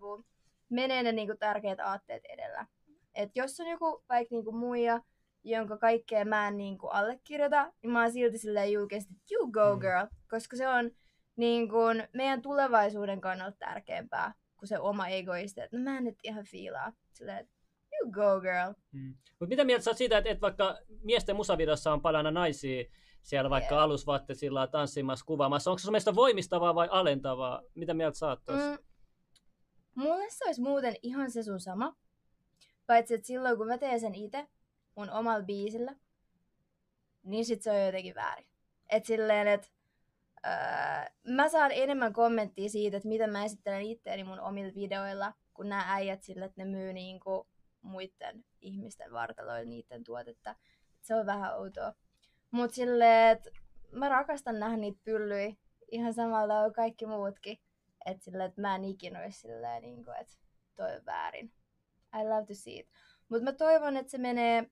menee ne niin tärkeät aatteet edellä. Et jos on joku vaikka niin muija, jonka kaikkea mä en niin allekirjoita, niin mä oon silti silleen julkisesti, you go girl, koska se on niin kun, meidän tulevaisuuden kannalta tärkeämpää kuin se oma egoisti, että no, mä en nyt ihan fiilaa. Silleen, you go girl. Hmm. Mut mitä mieltä sä oot siitä, että, että vaikka miesten musavideossa on paljon naisia siellä vaikka yeah. alusvaatteisilla tanssimassa, kuvaamassa, onko se mielestä voimistavaa vai alentavaa? Mitä mieltä sä oot tuossa? Mm. Mulle se olisi muuten ihan se sun sama, paitsi että silloin kun mä teen sen itse mun omalla biisillä, niin sit se on jotenkin väärin. Et silleen, että öö, mä saan enemmän kommenttia siitä, että miten mä esittelen itteeni mun omilla videoilla, kun nää äijät sillä, että ne myy niinku muiden ihmisten vartaloilla niiden tuotetta. Se on vähän outoa. Mut silleen, että mä rakastan nähdä niitä pyllyjä. Ihan samalla on kaikki muutkin. Että silleen, että mä en ikinä ois silleen, niinku, että toi on väärin. I love to see it. Mut mä toivon, että se menee...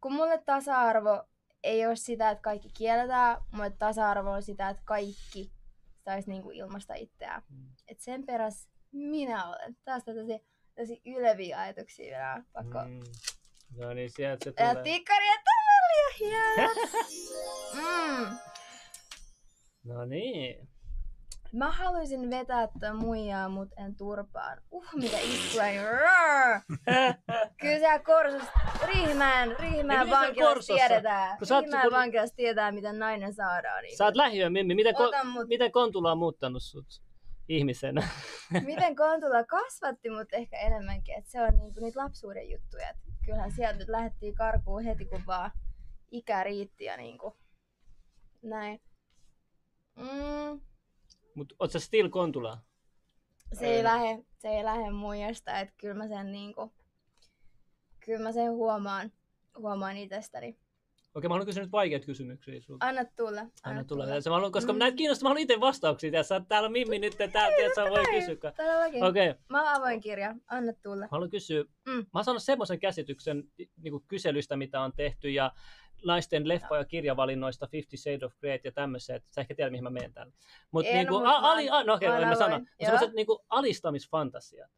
Kun mulle tasa-arvo ei oo sitä, että kaikki kielletään. Mulle tasa-arvo on sitä, että kaikki sais niinku ilmaista itseään. Et sen perässä minä olen. Tästä tosi... Tosi yleviä ajatuksia vielä, pakko. Mm. No niin, sieltä se tulee. Ja tikkari, että on liian mm. No niin. Mä haluaisin vetää tuon muijaa, mut en turpaan. Uh, mitä iskuen. Kyllä siellä Korsossa, Riihimäen, Riihimäen vankilassa tiedetään. Riihimäen kun... vankilassa tietää, miten nainen saadaan. Niin. Sä oot lähiö, Mimmi. Miten, ko- miten Kontula on muuttanut sut? Ihmisenä. Miten Kontula kasvatti mut ehkä enemmänkin, että se on niinku niitä lapsuuden juttuja. Et kyllähän sieltä nyt lähdettiin karkuun heti kun vaan ikä riitti ja niinku näin. Mm. Mut oot sä still Kontulaa? Se ei lähe, se ei lähe muijasta, että kyllä mä sen niinku, kyllä mä sen huomaan, huomaan itsestäni. Okei, mä haluan kysyä nyt vaikeita kysymyksiä sulta. Anna tulla. Anna, Anna tulla. tulla. Mä haluan, koska mm. näitä kiinnostaa, mä haluan itse vastauksia. Tässä on täällä Mimmi nyt, ja täällä sä voi kysyä. Todellakin. Okei. Okay. Mä oon avoin kirja. Anna tulla. Mä haluan kysyä. Mm. Mä oon saanut semmoisen käsityksen niinku kyselystä, mitä on tehty, ja naisten leffa- ja kirjavalinnoista Fifty Shades of Grey ja tämmöisiä. Sä ehkä tiedät, mihin mä menen täällä. Mutta niinku, no, ali, a, no okei, okay, mä, mä sanon. Semmoiset niinku alistamisfantasiat.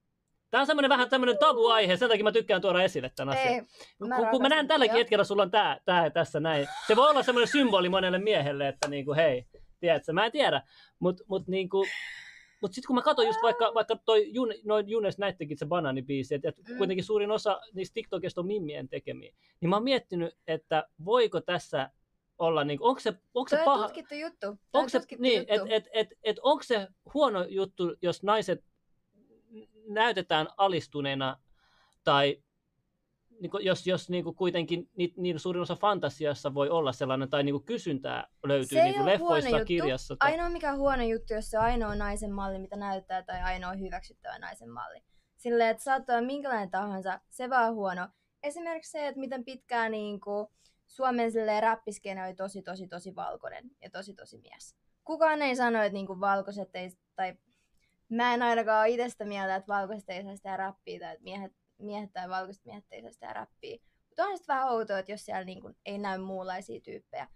Tämä on semmoinen vähän tämmöinen tabu-aihe, sen takia mä tykkään tuoda esille tämän asian. Ei, mä kun, kun mä näen tälläkin jo. Hetkellä, sulla on tää, tää tässä näin. Se voi olla semmoinen symboli monelle miehelle, että niinku, hei, tiedätkö, mä en tiedä. Mutta mut, niinku, mut sitten kun mä katson just vaikka, vaikka toi Jun, noin Junes näittekin se banaanibiisi, että et mm. kuitenkin suurin osa niistä TikTokista on mimmien tekemiä, niin mä oon miettinyt, että voiko tässä olla niinku, onko se, onko se paha... tutkittu juttu. Onko se, tutkittu niin, juttu. Et, et, et, et, et, onko se huono juttu, jos naiset näytetään alistuneena, tai niin kuin, jos, jos niin kuin kuitenkin niin, niin suurin osa fantasiassa voi olla sellainen, tai niin kuin kysyntää löytyy niin kuin leffoissa, kirjassa. Tai... Ainoa mikä on huono juttu, jos se on ainoa naisen malli, mitä näyttää, tai ainoa hyväksyttävä naisen malli. Silleen, että saattaa minkälainen tahansa, se vaan huono. Esimerkiksi se, että miten pitkään niin kuin, Suomen räppiskene oli tosi, tosi, tosi valkoinen ja tosi, tosi mies. Kukaan ei sano, että niin kuin, valkoiset ei... Tai mä en ainakaan ole itsestä mieltä, että valkoiset ei saa sitä rappia tai että miehet, miehet tai valkoiset miehet ei saa sitä rappia. Mutta on sitten vähän outoa, että jos siellä niin kun ei näy muunlaisia tyyppejä.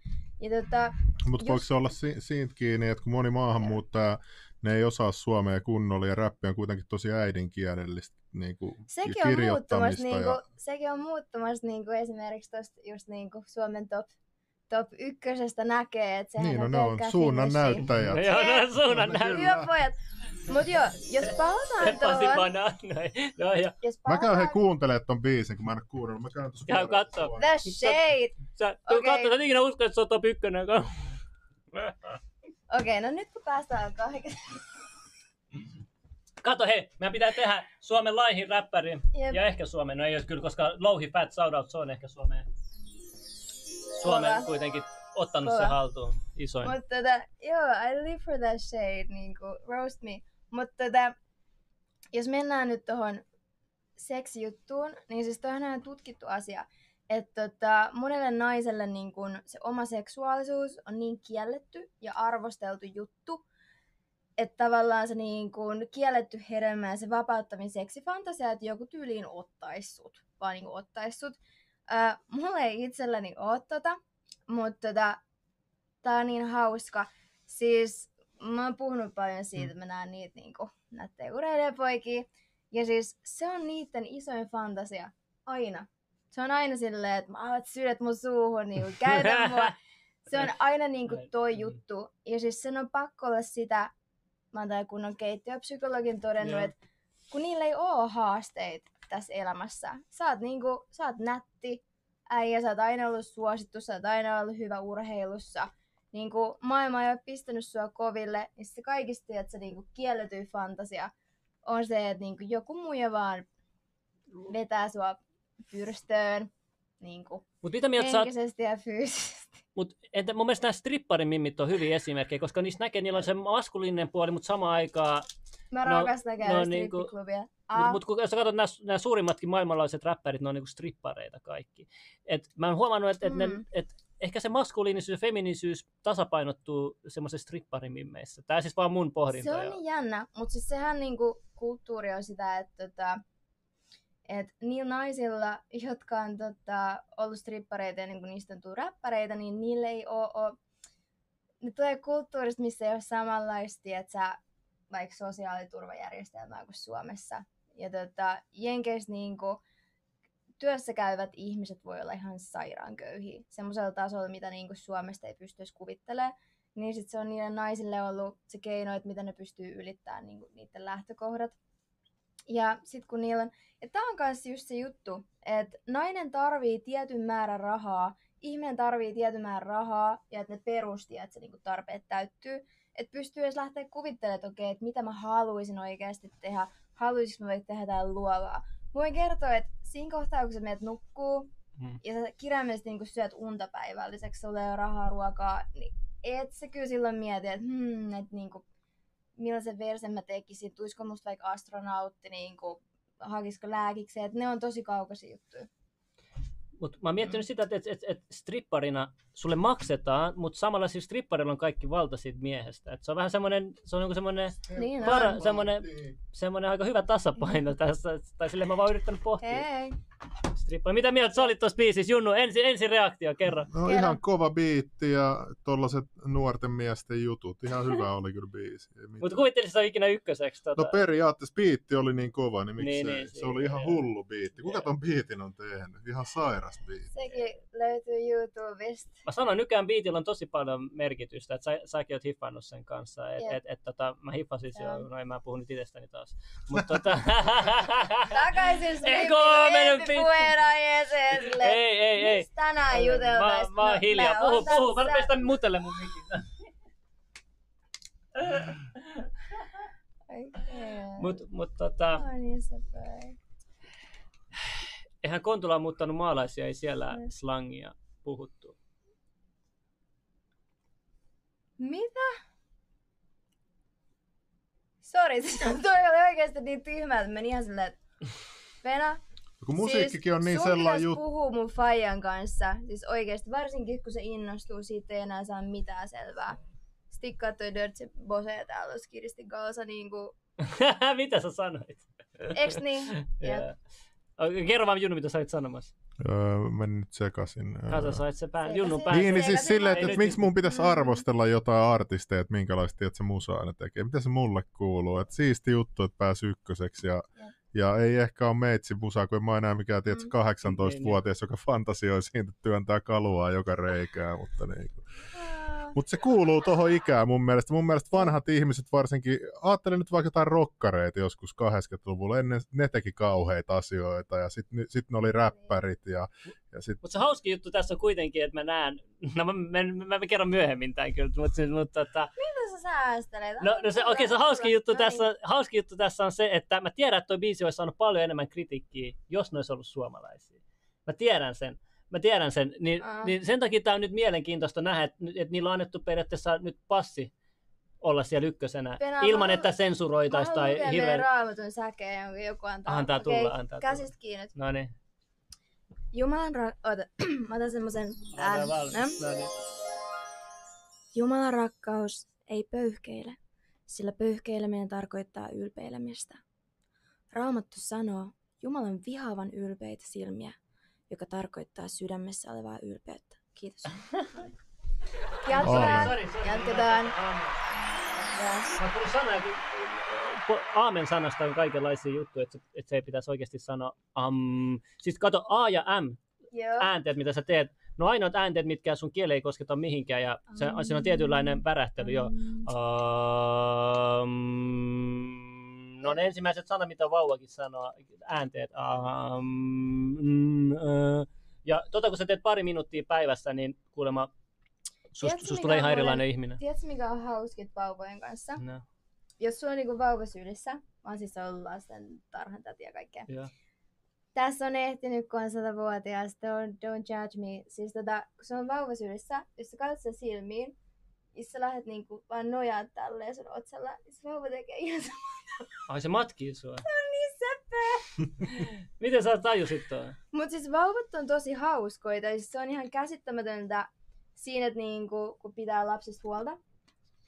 Tota, mutta just... voiko se olla si- siitä kiinni, että kun moni maahanmuuttaja, ne ei osaa suomea kunnolla ja räppi on kuitenkin tosi äidinkielellistä niin sekin kirjoittamista. On ja... niin kun, sekin on muuttumassa niin esimerkiksi tuosta just niin Suomen top. Top ykkösestä näkee, että sehän niin, no, on pelkkää finishia. Suunnan näyttäjät. Joo, ne on suunnan näyttäjät. Hyvä pojat. Mut joo, jos palataan tuohon... Mä käyn hei kuuntelemaan ton biisin, kun mä en oo kuunnellut. Mä käyn tuossa kuunnellaan. Katso. The Shade. Sä katso, sä ikinä usko, että se on top ykkönen. Okei, no nyt kun päästään kaiken. Kato hei, meidän pitää tehdä Suomen laihin räppärin. Jep. Ja ehkä Suomen. No ei oo kyllä, koska Louhi Fat Shoutout, se on ehkä Suomeen. Suomen on kuitenkin ottanut Kola. Sen haltuun isoin. Mutta tota, joo, I live for that shade, niinku, roast me. Mutta tota, jos mennään nyt tohon seksijuttuun, niin siis toihan on tutkittu asia, että tota, monelle naiselle niin kun, se oma seksuaalisuus on niin kielletty ja arvosteltu juttu, että tavallaan se niin kun, kielletty hedelmä ja se vapauttaminen seksifantasia, että joku tyyliin ottaisi sut, vaan niin kun, ottaisi sut. Uh, mulla ei itselläni oo tota, mutta tota, tää on niin hauska. Siis mä oon puhunut paljon siitä, että mä näen niitä niinku nättejä urheilijapoikia. Ja siis se on niitten isoin fantasia, aina. Se on aina silleen, että mä alat sydät mun suuhun, niinku käytä mua. Se on aina niinku toi juttu. Ja siis sen on pakko olla sitä, mä oon täällä kunnon keittiöpsykologin todennut, yeah. Että kun niillä ei oo haasteita tässä elämässä. Sä oot, niinku, sä oot nätti äijä, sä oot aina ollut suosittu, sä oot aina ollut hyvä urheilussa. Niinku, maailma ei ole pistänyt sua koville, niin se kaikista, että se niinku, kielletyy fantasia on se, että niinku, joku muija vaan vetää sua pyrstöön niinku, mut henkisesti saat... ja fyysisesti. Mut entä mun mielestä nämä stripparimimmit on hyviä esimerkkejä, koska niissä näkee, niillä on se maskuliininen puoli, mutta samaan aikaan... Mä rakastan no, käydä no, strippiklubia. Niinku... Ah. Mutta mut, jos sä katsot, nämä, nämä suurimmatkin maailmanlaiset räppärit, ne on niinku strippareita kaikki. Et mä oon huomannut, että et mm. et ehkä se maskuliinisuus ja feminiinisyys tasapainottuu semmoisessa stripparimimmeissä. Tää siis vaan mun pohdinta. Se on niin jännä, mutta siis sehän niinku, kulttuuri on sitä, että tota, et niillä naisilla, jotka on tota, ollut strippareita ja niinku niistä on tullut räppäreitä, niin niille ei oo... Ne tulee kulttuurista, missä ei ole samanlaista, että sä vaikka sosiaaliturvajärjestelmää kuin Suomessa. Ja tota, jenkeissä niinku, työssä käyvät ihmiset voi olla ihan sairaan köyhiä. Semmoisella tasolla, mitä niinku Suomesta ei pystyisi kuvittelemaan. Niin sit se on niille naisille ollut se keino, että mitä ne pystyy ylittämään niinku, niiden lähtökohdat. Ja sit kun niillä on... Ja tää on kanssa just se juttu, että nainen tarvii tietyn määrän rahaa, ihminen tarvii tietyn määrän rahaa, ja että ne perustiet, että se niinku, tarpeet täyttyy. Että pystyy edes lähteä kuvittelemaan, että okei, että mitä mä haluaisin oikeasti tehdä, haluaisinko mä vaikka tehdä jotain luovaa. Voin kertoa, että siinä kohtaa, kun sä menet nukkuu, hmm. ja sä kirjaimellisesti niin syöt unta päivää, lisäksi sulla ei ole rahaa, ruokaa, niin et sä kyllä silloin mieti, että hmm, et niinku, millaisen versen mä tekisin, tulisiko musta vaikka astronautti, niinku, hakisiko lääkikseen, että ne on tosi kaukaisia juttuja. Mut mä oon miettinyt sitä, että et, et, et stripparina sulle maksetaan, mutta samalla siis stripparilla on kaikki valta siitä miehestä. Et se on vähän semmoinen, se on niinku semmoinen, niin para, semmoinen, semmoinen aika hyvä tasapaino tässä. Tai silleen mä vaan yrittänyt pohtia. Hei. Strippa. Mitä mieltä sä olit tuossa biisissä, Junnu? Ensi, ensi reaktio, kerran. No kerran. Ihan kova biitti ja tollaset nuorten miesten jutut. Ihan hyvä oli kyllä biisi. Mutta kuvittelisit sä ikinä ykköseksi? Tota... No periaatteessa biitti oli niin kova, niin miksei. Niin, niin, se oli ihan hullu biitti. Kuka ton biitin on tehnyt? Ihan sairas biitti. Sekin löytyy YouTubesta. Mä sanon, nykyään biitillä on tosi paljon merkitystä. Että sä, säkin oot hiffannut sen kanssa. Et, et, et, tota, mä hiffasin sen jo. No en mä puhu nyt itsestäni taas. Mut, tota... Takaisin Slimmin! Puerajeselle. Ei, ei, ei. Tänään juteltais. Mä, mä oon hiljaa. Puhu, puhu. Mä pestän mutelle mun mikin. Mut, mut tota... Eihän Kontula on muuttanut maalaisia, ei siellä slangia puhuttu. Mitä? Sori, toi oli oikeesti niin tyhmää, että meni ihan silleen, että... Pena? Kun musiikkikin on niin siis sellainen juttu. Puhuu mun faijan kanssa, siis oikeesti, varsinkin kun se innostuu, siitä ei enää saa mitään selvää. Stikkaa toi Dirtse Bose ja täällä olisi kiristi galsa niinku... Mitä sä sanoit? Eiks niin? Yeah. Okay, kerro vaan Junnu, mitä sä olit sanomassa. Öö, menin nyt sekasin. Kato, sä olit se pää... Junnun päälle. Niin, niin siis silleen, että et miksi mun pitäisi arvostella jotain artisteja, että minkälaista se musa aina tekee. Mitä se mulle kuuluu? Että siisti juttu, että pääsi ykköseksi ja... Yeah. Ja ei ehkä ole meitsi musaa, kun en mä enää mikään tiedä, kahdeksantoistavuotias, joka fantasioi siitä, että työntää kalua joka reikää. Mutta niin Mut se kuuluu tohon ikään mun mielestä. Mun mielestä vanhat ihmiset varsinkin, ajattelen nyt vaikka jotain rokkareita joskus kahdeksankymmentäluvulla, ennen ne teki kauheita asioita ja sitten sit ne oli räppärit. Ja, ja sit... Mutta se hauski juttu tässä on kuitenkin, että mä näen, no mä, mä, mä, mä kerron myöhemmin tämän kyllä, mutta... mutta että... Mitä sä säästelet? No, no se, okay, se hauski juttu, tässä, hauski juttu tässä on se, että mä tiedän, että toi biisi olisi saanut paljon enemmän kritiikkiä, jos ne olisi ollut suomalaisia. Mä tiedän sen. Mä tiedän sen, niin, uh-huh. niin sen takia tää on nyt mielenkiintoista nähdä, että, että niillä on annettu periaatteessa nyt passi olla siellä ykkösenä, Pena, ilman että sensuroitaisiin tai hirveän... Mä haluan lukea Raamatun säkeä, jonka joku antaa. Antaa tulla, okay, antaa tulla. Käsistä kiinni. No niin. Jumalan ra- Oota, mä otan semmosen äänen. Jumalan rakkaus ei pöyhkeile, sillä pöyhkeileminen tarkoittaa ylpeilemistä. Raamattu sanoo Jumalan vihaavan ylpeitä silmiä, joka tarkoittaa sydämessä olevaa ylpeyttä. Kiitos. Jatketaan. Jatketaan. Mä tullut sanoa, aamen sanasta on kaikenlaisia juttuja, että, että se ei pitäisi oikeasti sanoa am. Siis kato A ja M äänteet, mitä sä teet. No ainoat äänteet, mitkä sun kieli ei kosketa mihinkään ja se, siinä on tietynlainen värähtely jo. Am. No ne ensimmäiset sanat, mitä vauvakin sanoo, äänteet. Um, mm, uh, ja tota, kun sä teet pari minuuttia päivässä, niin kuulemma susta tulee ihan erilainen ihminen. Tiedätkö, mikä on hauskin vauvojen kanssa? No. Jos sulla on niinku vauva sylissä, mä oon siis ollut lasten tarhantäti ja kaikkea. Ja. Tässä on ehtinyt, kun on satavuotias, don't, don't judge me. Siis tota, kun se on vauva sylissä, jos sä katsot sen silmiin, jos sä lähdet niinku vaan nojaa tälleen sun otsalla, niin se vauva tekee ihan samaa. Ai se matkii sua. Se on niin seppää. Miten sä tajusit toi? Mut siis vauvat on tosi hauskoita. Siis se on ihan käsittämätöntä siinä, että niinku, kun pitää lapsista huolta.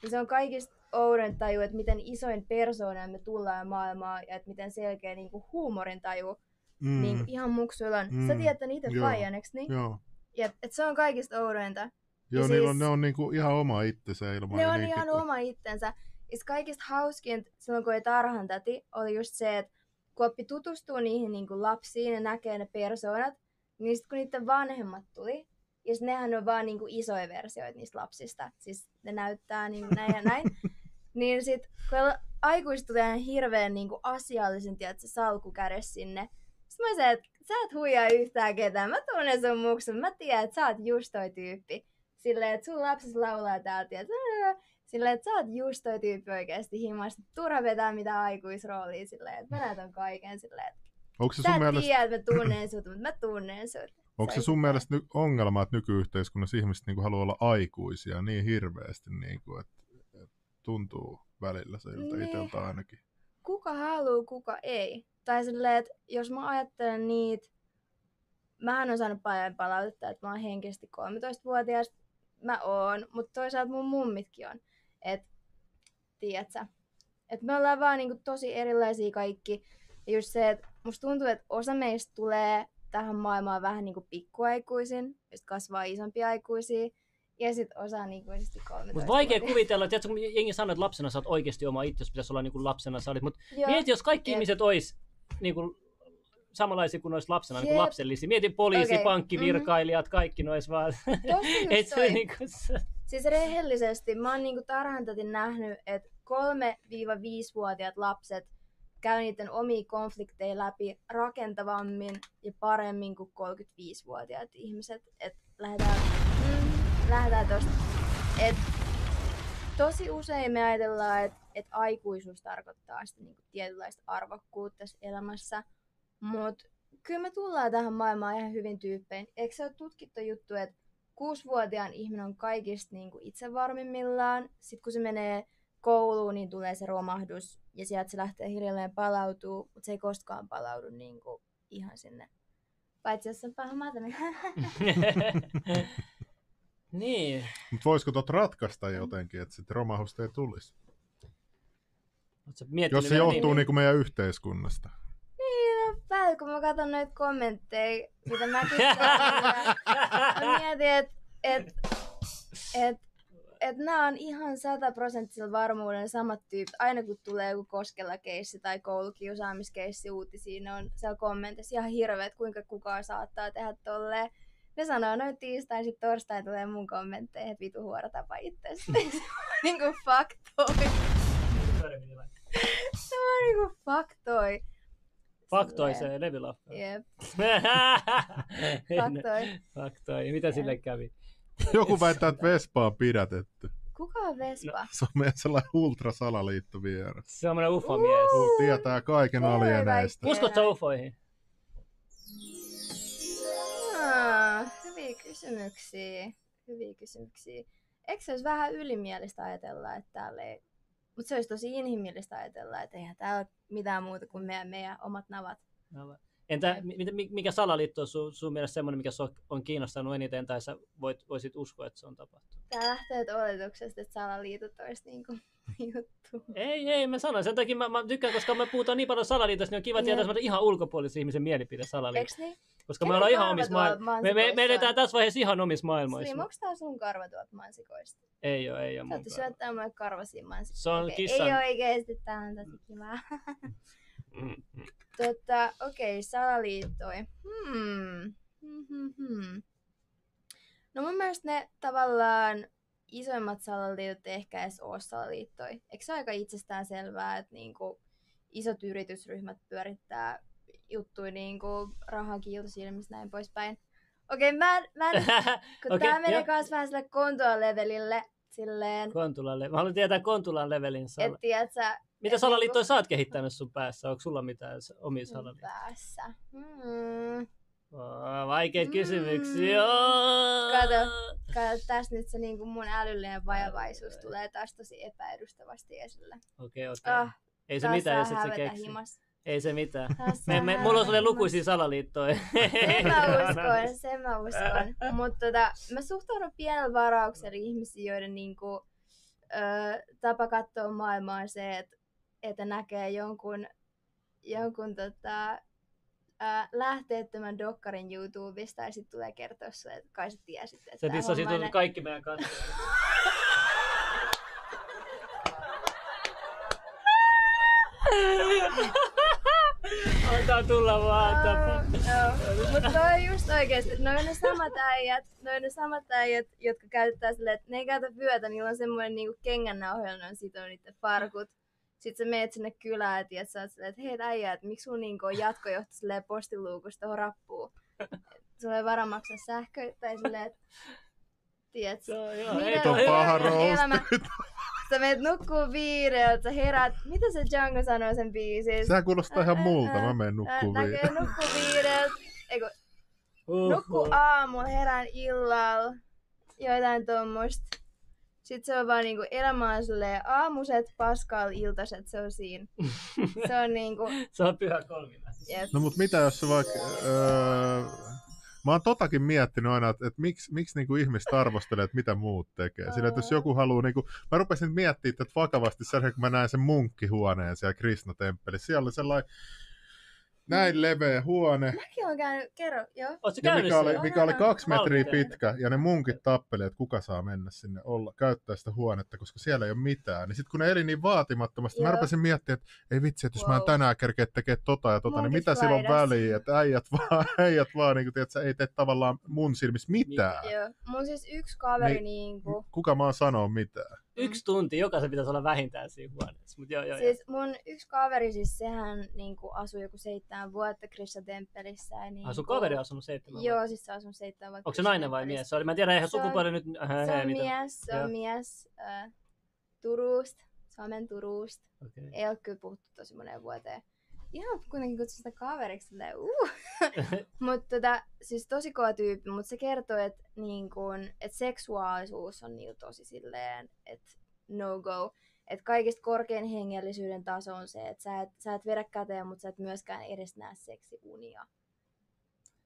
Ja se on kaikista oudoin taju, että miten isoin persoonaan me tullaan maailmaan ja että miten selkeä niinku huumorin taju. Mm. Niin ihan muksuilla on. Mm. Sä tiedät tän ite faijan, eiks niin? Joo. Ja et se on kaikista oudointa. Joo, siis, on, ne on niinku ihan oma itsensä ilman. Ne on liikettä. Ihan oma itsensä. Ja kaikista hauskin silloin, kun ei tarhan täti, oli just se, että kun oppi tutustua niihin niinku lapsiin ja näkee ne persoonat, niin sitten kun niiden vanhemmat tuli, ja sitten nehän on vaan niinku isoja versioita niistä lapsista. Siis ne näyttää niinku näin ja näin. Niin sitten kun aikuiset tulee ihan hirveän niinku asiallisen tiedätkö, salkukäde sinne, sitten mä sanoin, että sä et huijaa yhtään ketään. Mä tunnen sun muksun. Mä tiedän, että sä oot just toi tyyppi. Silleen, että sun lapsesi laulaa täältä ja silleen, että sä oot just toi tyyppi oikeesti himasta. Turha vetää mitään aikuisroolia silleen, että mä näytän kaiken silleen, että onko se sä et mielestä... tiedä, että mä tunnen sut, mutta mä tunnen sut. Onko se sun mielestä ny- ongelma, että nykyyhteiskunnassa ihmiset niinku haluaa olla aikuisia niin hirveästi, niinku, että et tuntuu välillä siltä itseltä ainakin? Kuka haluaa, kuka ei. Tai silleen, että jos mä ajattelen niitä, mähän on saanut paljon palautetta, että mä oon henkisesti kolmetoistavuotias, mä oon, mutta toisaalta mun mummitkin on. Että, tiiätsä, että me ollaan vaan niinku tosi erilaisia kaikki. Ja just se, että musta tuntuu, että osa meistä tulee tähän maailmaan vähän niinku pikkuaikuisin, just kasvaa isompia aikuisia. Ja sitten osa niinku ikuisesti kolmetoista. Mutta vaikea kuvitella, että kun jengi sanoo, että lapsena sä oot oikeasti oma itse, jos pitäisi olla niinku lapsena sä olit. Mutta mieti, jos kaikki et... ihmiset olis niinku samanlaisia kuin olis lapsena, yep. Niinku lapsellisia. Mieti poliisi, okay. Pankkivirkailijat, mm-hmm. Kaikki nois vaan. Et se niinku... Siis rehellisesti, mä oon niinku tarhantati nähnyt, että kolme viiva viisi -vuotiaat lapset käy niiden omia konflikteja läpi rakentavammin ja paremmin kuin kolmekymmentäviisivuotiaat ihmiset. Et lähdetään... Mm. Lähdetään tosta. Et tosi usein me ajatellaan, että et aikuisuus tarkoittaa sitä niinku tietynlaista arvokkuutta tässä elämässä. Mutta kyllä me tullaan tähän maailmaan ihan hyvin tyyppein. Eikö se ole tutkittu juttu, että kuusivuotiaan ihminen on kaikista niinku itsevarmimmillaan. Sitten kun se menee kouluun, niin tulee se romahdus ja sieltä se lähtee hiljalleen palautuu, mutta se ei koskaan palaudu niinku ihan sinne. Paitsi jos on paha matainen. Niin. Mutta voisiko tuot ratkaista jotenkin, että sitten romahusta ei tulisi? Jos se johtuu niin, niin kuin meidän yhteiskunnasta. Niin, no päällä, kun mä katson noita kommentteja, mitä mäkin katsoin. Mä mietin, että et, et, et nämä on ihan sataprosenttisella varmuuden samat tyypit. Aina kun tulee joku Koskela-keissi tai koulukiusaamiskeissi uutisiin, ne on siellä kommenteissa ihan hirveet, kuinka kukaan saattaa tehdä tolleen. Ne sanoo, noin tiistai, sit torstai tulee mun kommentteihin, että vitu huora tapa itsestä. Niinku fuck toi. Se on niinku fuck toi. Fuck toi se levilaffa. Jep. Fuck toi. Fuck toi. Mitä Jep. sille kävi? Joku väittää, että Vespa on pidätetty. Kuka on Vespa? No. Se on meidän sellainen ultrasalaliittovieras. Se on meidän ufomies. Uu, tietää kaiken alieneistä. Uskotko ufoihin? Ah, hyviä kysymyksiä. Hyviä kysymyksiä. Eikö se olisi vähän ylimielistä ajatella, että täällä ei... Mutta se olisi tosi inhimillistä ajatella, että eihän täällä ole mitään muuta kuin meidän, meidän omat navat. Entä mikä salaliitto on sun, sun mielestä semmoinen, mikä on kiinnostanut eniten, tai sä voit, voisit uskoa, että se on tapahtunut? Tää lähtee oletuksesta, että salaliitot olisi niinku juttu. Ei, ei, mä sanoin. Sen takia mä, mä tykkään, koska me puhutaan niin paljon salaliitosta, niin on kiva tietää semmoinen ihan ulkopuolisen ihmisen mielipide salaliitosta. Eks niin? Koska me ollaan ihan omissa maailmoissa. Me, me, me edetään tässä vaiheessa ihan omissa maailmoissa. Slim, onko tää sun karva tuolta mansikoista? Ei oo, ei oo mun karva. Sä ootte syöttää mulle karvasia mansikoita. Se on kissan. Ei oo oikeesti, tää on tosi kivaa. Totta, okei, okay, salaliittoi. Hmm. Mm-hmm. No mun mielestä ne tavallaan isoimmat salaliitot ei ehkä edes oo salaliittoi. Eikö se ole aika itsestäänselvää, että niinku isot yritysryhmät pyörittää juttui niinku rahaa kiiltosilmissä näin poispäin. Okei, okay, mä, mä kun okay, tää menee kans vähän sille Kontulan levelille silleen. Kontulan level. Mä haluan tietää Kontulan levelin sala. Et tiedät sä. Mitä salaliittoja niinku... sä oot kehittänyt sun päässä? Onko sulla mitään omia salaliittoja? Päässä. Hmm. Oh, vaikeet mm. kysymyksiä. Kato, kato tässä nyt se niinku mun älyllinen vajavaisuus tulee taas tosi epäedustavasti esille. Okei, okay, okei. Okay. Oh, ei se mitään, jos et sä keksi. Ei se mitään. Me, me, mulla on sulle lukuisia salaliittoja. Sen mä uskon, sen mä uskon. Mutta tota, mä suhtaudun pienellä varauksella ihmisiä, joiden niinku, ö, tapa katsoa maailmaa on se, että et näkee jonkun, jonkun tota, ö, lähteettömän dokkarin YouTubesta ja sitten tulee kertoa sulle, että kai sä tiesit. Sä dissasit kaikki meidän kanssa. Antaa tulla vaan tapa. No, no. Mutta toi just oikeesti, että noin ne samat äijät, noin ne samat äijät, jotka käyttää silleen, että ne ei käytä vyötä, niillä on semmoinen niinku kengännauhoilla, on sitoo niiden farkut. Sitten sä meet sinne kylään ja sä oot silleen, että hei äijät, miksi sun niinku on jatkojohto silleen postiluukusta tohon rappuun? Sulla ei varaa maksaa sähköä tai silleen, että tiedätkö? No, joo, ei ton paha roostit. Sä menet nukkuu viireeltä, sä herät. Mitä se Django sanoo sen biisin? Sehän kuulostaa ihan multa, mä menen nukkuu viireeltä. Näkee nukkuu viireeltä. Eiku, Nukku aamulla, herään illalla, jotain tommoista. Sitten se on vaan niinku elämää silleen aamuset, paskal, iltaset, se on siinä. Se on niinku... Se on pyhä kolminainen. Yes. No mut mitä jos se vaikka... Öö... Mä oon totakin miettinyt aina, että et miksi miks niinku ihmiset arvostelee, että mitä muut tekee. Sillä, että jos joku haluaa... Niinku... Mä rupesin miettimään tätä vakavasti sen, kun mä näin sen munkkihuoneen siellä Krishna-temppelissä. Siellä oli sellainen... Näin leveä huone. Mäkin olen käynyt, kerro, joo. Ja mikä oli, mikä oli kaksi metriä pitkä, ja ne munkit tappelivat, että kuka saa mennä sinne olla, käyttää sitä huonetta, koska siellä ei ole mitään. Niin sitten kun ne eli niin vaatimattomasti, joo. Mä rupesin miettimään, että ei vitsi, että jos wow. mä en tänään kerkeä tekee tota ja tota, munkit niin mitä silloin väliä, että äijät vaan, äijät vaan niin kuin, tiedätkö, ei tee tavallaan mun silmissä mitään. Joo, mun siis yksi kaveri niin, niin kuin... Kuka mä oon sanoo mitään? Yksi tunti, jokaisen pitäisi olla vähintään siinä huoneessa. Mut joo, joo, siis mun yksi kaveri, siis sehän niinku asui joku seitsemän vuotta Krishna-temppelissä. Niin sun kuin... kaveri on asunut seitsemän vuotta? Joo, siis se on asunut seitsemän vuotta. Onko se nainen vai mies? Mä en tiedä, eihän sukupuoli nyt... Se on mies, se on mies äh, Turusta, Suomen Turusta. Okay. Ei ole kyllä puhuttu tosi moneen vuoteen. Ihan kuitenkin kutsun sitä kaveriksi, silleen uh. Mutta tota, siis tosi kova tyyppi, mutta se kertoo, että niin et seksuaalisuus on niillä tosi silleen, että no go. Että kaikista korkein hengellisyyden taso on se, että sä et, sä et vedä käteen, mutta sä et myöskään edes näe seksiunia.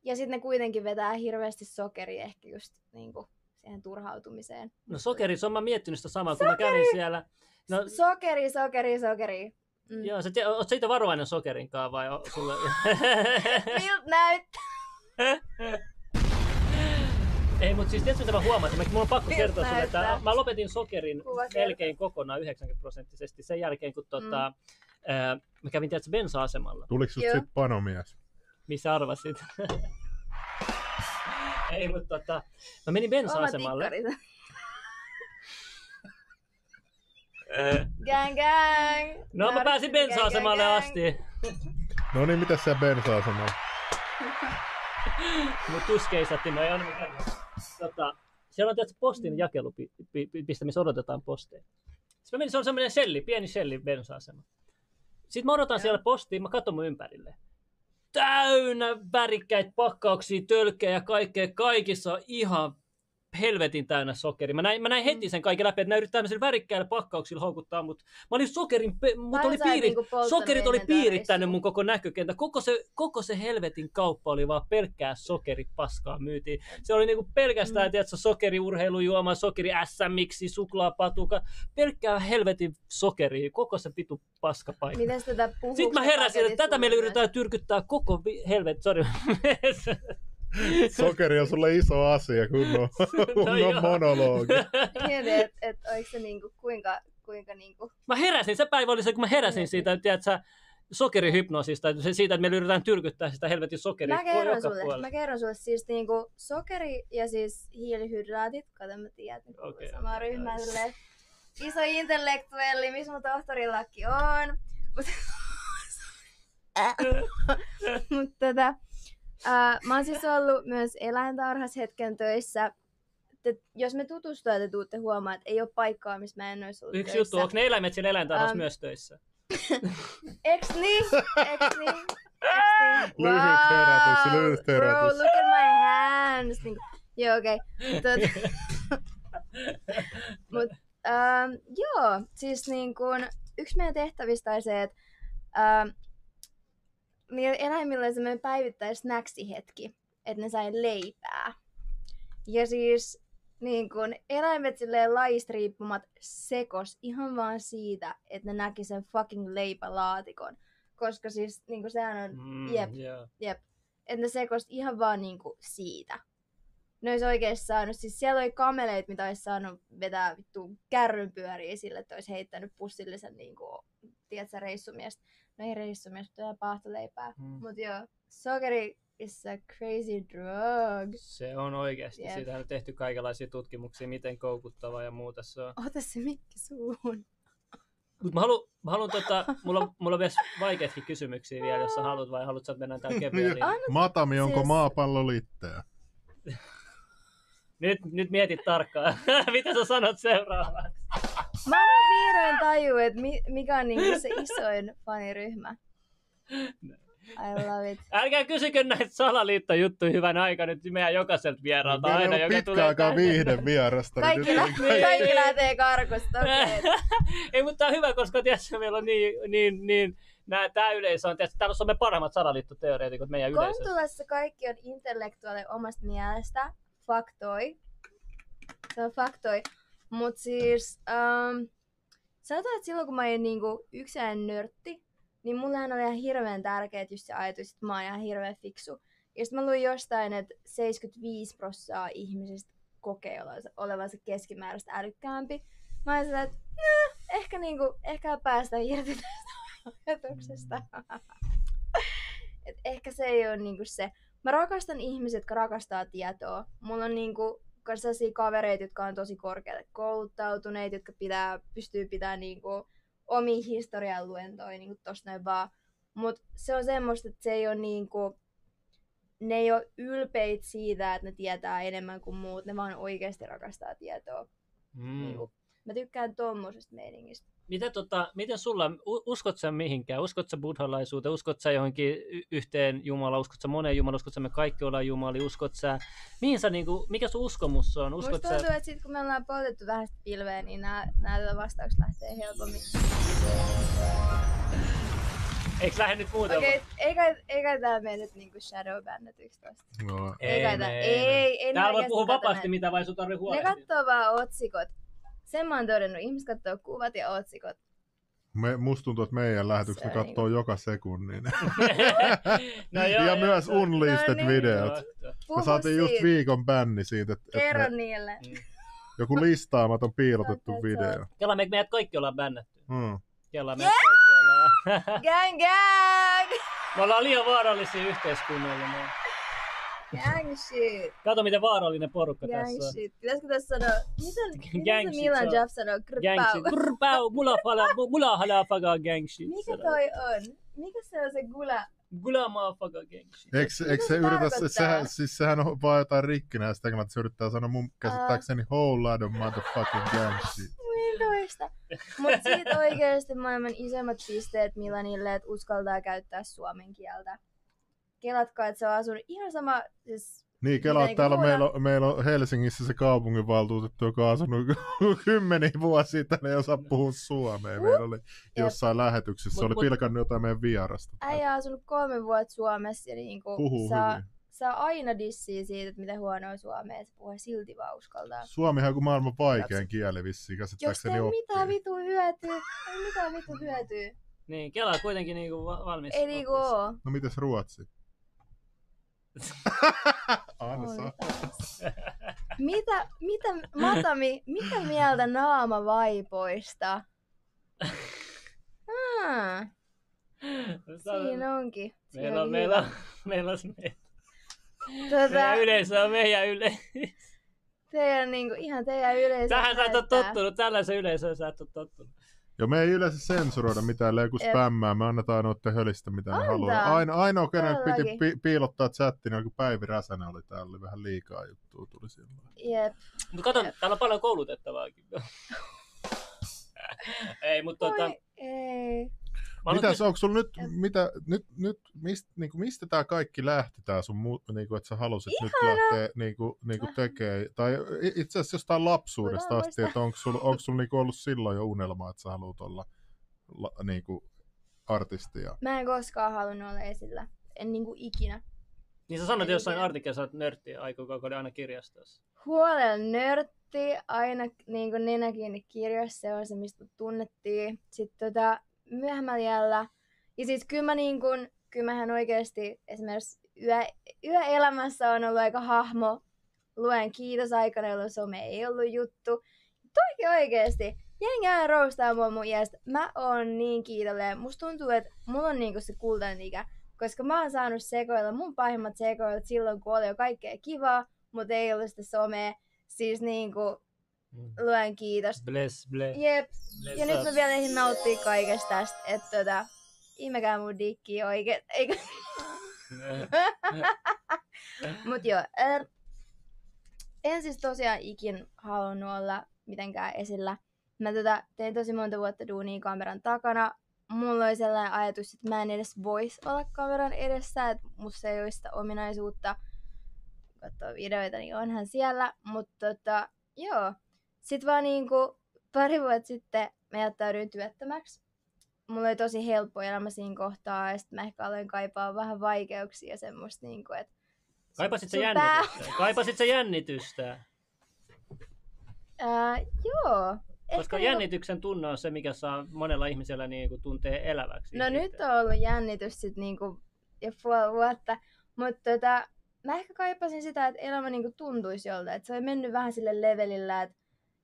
Ja sitten ne kuitenkin vetää hirveästi sokeria ehkä just niinku siihen turhautumiseen. No sokeri, se on mä miettinyt sitä samaa, sokeri! Kun mä kävin siellä. No... Sokeri, sokeri, sokeri. Mm. Joo, sä, ootko sä itse varovainen sokerinkaan vai o, sulle... Miltä näyttää? Ei, mutta siis tietysti mitä mä huomasin, mulla on pakko kertoa sulle, että mä lopetin sokerin melkein kokonaan yhdeksänkymmentä prosenttisesti sen jälkeen, kun tota, mm. ää, mä kävin tietysti bensa-asemalla. Tuliko sut sit panomies? Missä arvasit? Ei, mutta tota, mä menin bensa-asemalle. Gang, gang! No mä, mä pääsin bensa-asemalle asti. No niin, mitäs siellä bensa-asemalla? Mut tuskeisatti, mä ei ole mitään. Tota, siellä on tietysti postin jakelupiste, missä odotetaan posteja. Sitten mä menin, se on semmoinen selli, pieni selli bensa-asema. Sitten mä odotan ja. Siellä postiin, mä katson mun ympärille. Täynnä värikkäitä pakkauksia, tölkkejä ja kaikkea, kaikissa on ihan helvetin täynnä sokeri. Mä näin, mä näin heti sen kaiken läpi, että nää yrittää tämmöisillä värikkäillä pakkauksilla houkuttaa, mutta mä olin sokerin, pe- mut oli piirit, niinku sokerit oli piirittänyt mun koko näkökentä. Koko se, koko se helvetin kauppa oli vaan pelkkää sokeripaskaa myytiin. Se oli niinku pelkästään, mm. tiedätkö, sokeriurheilujuoma, sokeri äs äm-iksi, suklaapatuka, pelkkää helvetin sokeria, koko se vitu paskapaikka. Mites tätä puhuu? Sitten mä heräsin, että tätä meillä yritetään tyrkyttää koko vi- helvetin, sori. Sokeri on sulle iso asia, kun on, kun on no monologi. Mietin, että et, oliko se niinku, kuinka... kuinka niinku... Mä heräsin, se päivä oli se, kun mä heräsin siitä, tiedätkö, sokerihypnoosista, siitä, että me yritetään tyrkyttää sitä helvetin sokeria. Mä kerron sulle, mä kerron sulle siis niinku sokeri ja siis hiilihydraatit, kato mä tiedän, että okay, samaa okay, ryhmää nice. Silleen, iso intellektuelli, missä mun tohtorillakin on. Mutta tätä... Uh, mä oon siis ollut myös eläintarhassa hetken töissä. Te, jos me tutustutaan, te tuutte huomaa, että ei ole paikkaa, missä mä en olisi ollut yksi töissä. Juttu, onko ne eläimet siellä eläintarhassa um, myös töissä? Eks niin? Eks niin? Lyhyt herätys, lyhyt herätys. Wow, bro, look at my hands. Niin, joo, okei. Okay. Mut, um, joo, siis niin kun, yksi meidän tehtävistä on se, että... Um, niillä eläimillä oli semmoinen päivittäis snacksihetki, että ne sai leipää. Ja siis niin kun, eläimet silleen lajista riippumat sekos ihan vaan siitä, että ne näki sen fucking leipälaatikon. Koska siis niin kun, sehän on, mm, jep, yeah. jep, että ne sekos ihan vaan niin kun, siitä. Ne ois oikeesti saanut, siis siellä oli kameleit, mitä ois saanut vetää vittu kärrynpyöriä sille, että ois heittänyt pussillisen niin kun, tiedätkö, reissumiestä. No ei reissumies, mutta paahtoleipää. Mm. Mut joo, sokeri is a crazy drug. Se on oikeesti. Yep. Siitähän on tehty kaikenlaisia tutkimuksia, miten koukuttavaa ja muuta se on. Ota se mikki suuhun. Mut mä haluun, mä haluun tota, mulla, mulla on myös vaikeatkin kysymyksiä vielä, jos sä haluat vai haluat sä mennä täällä kevyellä. Matami, onko siis... maapallo litteä? Nyt, nyt mietit tarkkaan. Mitä sä sanot seuraavaksi? Mä oon vihdoin tajuu, että mikä on niinku se isoin faniryhmä. I love it. Älkää kysykö näitä salaliittojuttuja hyvän aika nyt meidän jokaiselta vieraalta aina, joka tulee. Pitkä aikaa viihden vierasta. Kaikki lähtee karkusta. Ei, mutta on hyvä, koska tietysti meillä on niin, niin, niin tämä yleisö on tietysti, täällä on me parhaimmat salaliittoteoreetikot meidän yleisössä. Kontulassa kaikki on intellektuaali omasta mielestä, faktoi. Se on faktoi. Mut siis, um, sanotaan, että silloin kun mä olin niinku yksinäinen nörtti, niin mullehan oli ihan hirveän tärkeä just se ajatus, että mä oon ihan hirveän fiksu. Ja sit mä luin jostain, että seitsemänkymmentäviisi prosenttia ihmisistä kokee olevansa keskimääräistä älykkäämpi. Mä olin sillä, että nah, ehkä, niinku, ehkä päästään irti tästä ajatuksesta. Et ehkä se ei oo niinku se. Mä rakastan ihmisiä, jotka rakastaa tietoa. Mulla on niinku sellaisia kavereita, jotka on tosi korkealle kouluttautuneita, jotka pitää, pystyy pitämään niinku omia historian luentoja niinku tosta noin vaan. Mut se on semmoista, että se ei ole niinku, ne ei ole ylpeitä siitä, että ne tietää enemmän kuin muut. Ne vaan oikeasti rakastaa tietoa. Mm. Niinku. Mä tykkään tommosesta meiningistä. Miten, tota, miten sulla, uskot sä mihinkään? Uskot sä buddhalaisuuteen? Uskot sä johonkin yhteen Jumalaan? Uskot sä moneen Jumalaan? Uskot sä me kaikki ollaan Jumali? Uskot sä, mihin sä niinku, mikä sun uskomus on? Uskot musta tuntuu, sä... että sit kun me ollaan poltettu vähän sitä pilveä, niin nää, nää vastaukset lähtee helpommin. Eiks lähde nyt muutella? Okei, okay, eikä tää mene nyt niinku shadowbannätyksi tosta. No. Ei, ei, ei, ei. Täällä voi puhua vapaasti näin. Mitä vai sun tarvii huolehtia. Ne kattoo vaan otsikot. Sen mä oon todennut. Ihmiset kattoo kuvat ja otsikot. Me, musta tuntuu, että meidän lähetykset kattoo niinku joka sekunnin. No joo, ja joo, myös se. Unlisted no, videot. Niin. Me saatiin siitä. Just viikon bänni siitä. Että kerro et me... niille. Joku listaamaton piilotettu no, video. Kela, me meidät kaikki ollaan bännätty. Mm. Kela, meidät yeah! kaikki ollaan. Gang, gang! Me ollaan liian vaarallisia yhteiskunnalle. Gang shit. Kato miten vaarallinen porukka gang tässä on. Gang shit. Pitäisikö tässä sanoa? Miten se Milan Jaff sanoo? Krpau. Krpau. Mula halaa fagaa gang shit. Mikä toi on? Mikä se on se gula? Gula maa fagaa gang shit. Eikö se yritä? Sehän, siis sehän on vaan jotain rikkinää sitä, kun se yrittää sanoa mun käsittääkseni uh. whole lot of motherfucking gang shit. Toista. Mut siitä oikeesti maailman isommat pisteet Milanille, että uskaltaa käyttää suomen kieltä. Kelatkaa, että se on asunut ihan sama... Siis, niin, kelaa, niin täällä meillä on, meillä on Helsingissä se kaupunginvaltuutettu, joka on asunut kymmeniä vuosia tänne, ei osaa puhua suomea. Meillä oli jossain jep. lähetyksessä, mut, oli mut, pilkannut jotain meidän vierasta. Äijä on asunut kolme vuotta Suomessa ja niin kuin saa, saa aina dissiä siitä, että miten huonoa suomea se puhuu, silti vaan uskaltaa. Suomihan on maailman vaikein kieli vissiin, käsittääkseni ei oppii. Mitään vitu hyötyä, ei mitään vitu hyötyä. Niin, kelaa kuitenkin niinku valmis. Ei niinku oo. No mites ruotsi? Ansa. Mitä, mitä, Matami, mitä mieltä naamavaipoista? Ah, siinä onkin. Siinä meillä on, on meillä on, meillä on meillä. Tota, meidän yleisö on meidän yleisö. Teidän niinku, ihan teidän yleisö. Tähän sä et ole tottunut, tällaisen yleisöön sä et ole tottunut. Joo, me ei yleensä sensuroida mitään, ei kun spämmää, me annetaan noiden hölistä, mitä Anta. Ne haluaa. Aina, ainoa, kenen piti pi- piilottaa chattiin, niin kun Päivi Räsänä oli täällä, oli vähän liikaa juttua tuli silloin. Jep. Mut katon, Jep. täällä on paljon koulutettavaakin. Ei, mut Oi, tota... ei. Mitäs, onko sulla nyt, mitä, nyt, nyt mist, niinku, mistä tää kaikki lähti tää sun, niinku, että sä halusit Ihana. Nyt lähteä niinku, niinku tekemään, tai itse asiassa jostain lapsuudesta Voidaan asti, että onko sulla sul, niinku, ollut silloin jo unelma, että sä haluut olla la, niinku, artistia? Mä en koskaan halunnut olla esillä, en niinku ikinä. Niin sä sanoit jossain artikkelissa, että nörtti aikukaukoli aina kirjastossa. Huolella nörtti, aina niinku nenäkin kirjassa, se on se mistä tunnettiin. Sitten tota... myöhemmällä jäljellä. Ja siis kyllä mä niin kun, kyllähän oikeesti esimerkiksi yö, yöelämässä on ollut aika hahmo. Luen kiitos aikana, jolloin some ei ollut juttu. Toikin oikeesti. Jengi aina roustaa mua mun iästä. Mä oon niin kiitollinen. Musta tuntuu, että mulla on niinku se kultainen ikä. Koska mä oon saanut sekoilla mun pahimmat sekoilut silloin, kun oli jo kaikkea kivaa, mutta ei ollut sitä somea. Siis niinku... Luen kiitos. Bless, bless. Jep. Bless ja up. Nyt mä vielä eihin nauttii kaikesta tästä, että tota, ihmekään mun dikkiä oikein, eikä... Mut joo, er, en siis tosiaan ikin halunnut olla mitenkään esillä. Mä tota, tein tosi monta vuotta duunia kameran takana, mulla oli sellainen ajatus, että mä en edes vois olla kameran edessä, että musta ei ole sitä ominaisuutta katsoa videoita, niin onhan siellä, mutta tota, joo. Sitten vaan niinku pari vuotta sitten mä jättäydyin työttömäksi. Mulla oli tosi helppo elämä siinä kohtaa, ja sitten mä ehkä aloin kaipaa vähän vaikeuksia semmoista niinku, että kaipasit sä jännitystä? Kaipasit sä jännitystä? Ää, joo. Koska ehkä jännityksen niinku tunne on se, mikä saa monella ihmisellä niinku tuntee eläväksi. No nyt on ollut jännitys sit niinku jo puoli vuotta, mutta tota, mä ehkä kaipasin sitä, että elämä niinku tuntuisi jolta. Et se oli mennyt vähän sille levelillä, että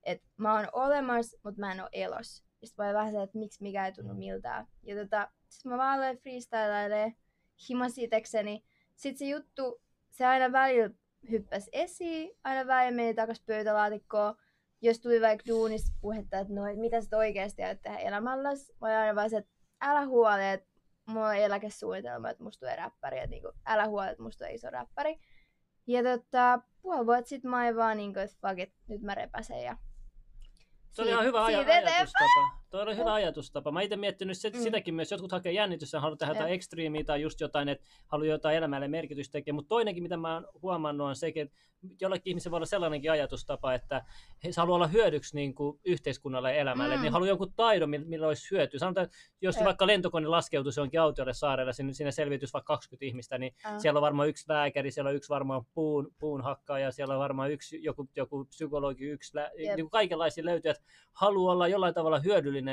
et mä oon olemassa, mutta mä en oo elossa. Ja sit mä olin vähän se, että miksi mikä ei tunnu miltään. Ja tota, sit mä vaan aloin freestylailemaan himas itekseni. Sit se juttu, se aina välillä hyppäsi esiin, aina välillä meni takas pöytälaatikkoon. Jos tuli vaikka duunissa puhetta, että no, mitä sä oikeesti ajat tehdä elämälläsi, mä olin aina vaan se, että älä huole, että mulla on eläkesuunnitelma, että musta tulee räppäri, että niinku, älä huole, että musta on iso räppäri. Ja tota, puoli vuotta sit mä olin vaan niinku, että fuck it, nyt mä repäsen ja se oli ihan hyvä aja- ajatustapa. Tuo oli hyvä ajatustapa. Mä itse miettinyt se, mm. sitäkin myös. Jotkut hakee jännitystä, haluaa tehdä jotain ekstriimiä tai just jotain, että haluaa jotain elämälle merkitystä tekee. Mutta toinenkin, mitä mä oon huomannut, on se, että jollakin ihmisellä voi olla sellainenkin ajatustapa, että he haluaa olla hyödyksi niin kuin yhteiskunnalle ja elämälle. Mm. Niin haluaa jonkun taidon, millä olisi hyötyä. Sanotaan, että jos yeah. vaikka lentokone laskeutuisi jonkin autiolle saarelle, siinä selviytyisi vaikka kaksikymmentä ihmistä, niin uh. siellä on varmaan yksi lääkäri, siellä on yksi varmaan puun, puunhakkaaja, siellä on varmaan yksi, joku, joku psykologi, yksi lä- yep. niin kaikenlaisia löytyy, että haluaa olla jollain tavalla hyödyllinen.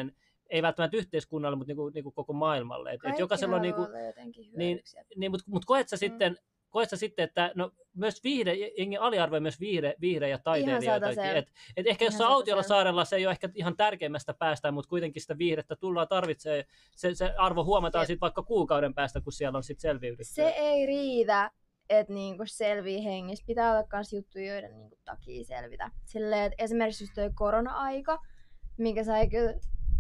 Ei välttämättä yhteiskunnalle, mutta niinku, niinku koko maailmalle. Et, et jokaisella on niinku, niin, niin, mutta mut koet sä mm. sitten, koet sä sitten, että no, myös viihde, jengi aliarvoi myös viihde, viihde ja taiteilijoitakin. Et, et ehkä ihan jos autiolla saarella se ei ole ehkä ihan tärkeimmästä päästä, mutta kuitenkin sitä viihdettä tullaan tarvitsee. Se, se arvo huomataan sitten vaikka kuukauden päästä, kun siellä on sitten selviydytty. Se ei riitä, että niinku selvii hengissä. Pitää olla myös juttuja, joiden niinku takia selvitä. Silleen, että esimerkiksi just toi korona-aika, minkä sai kyllä,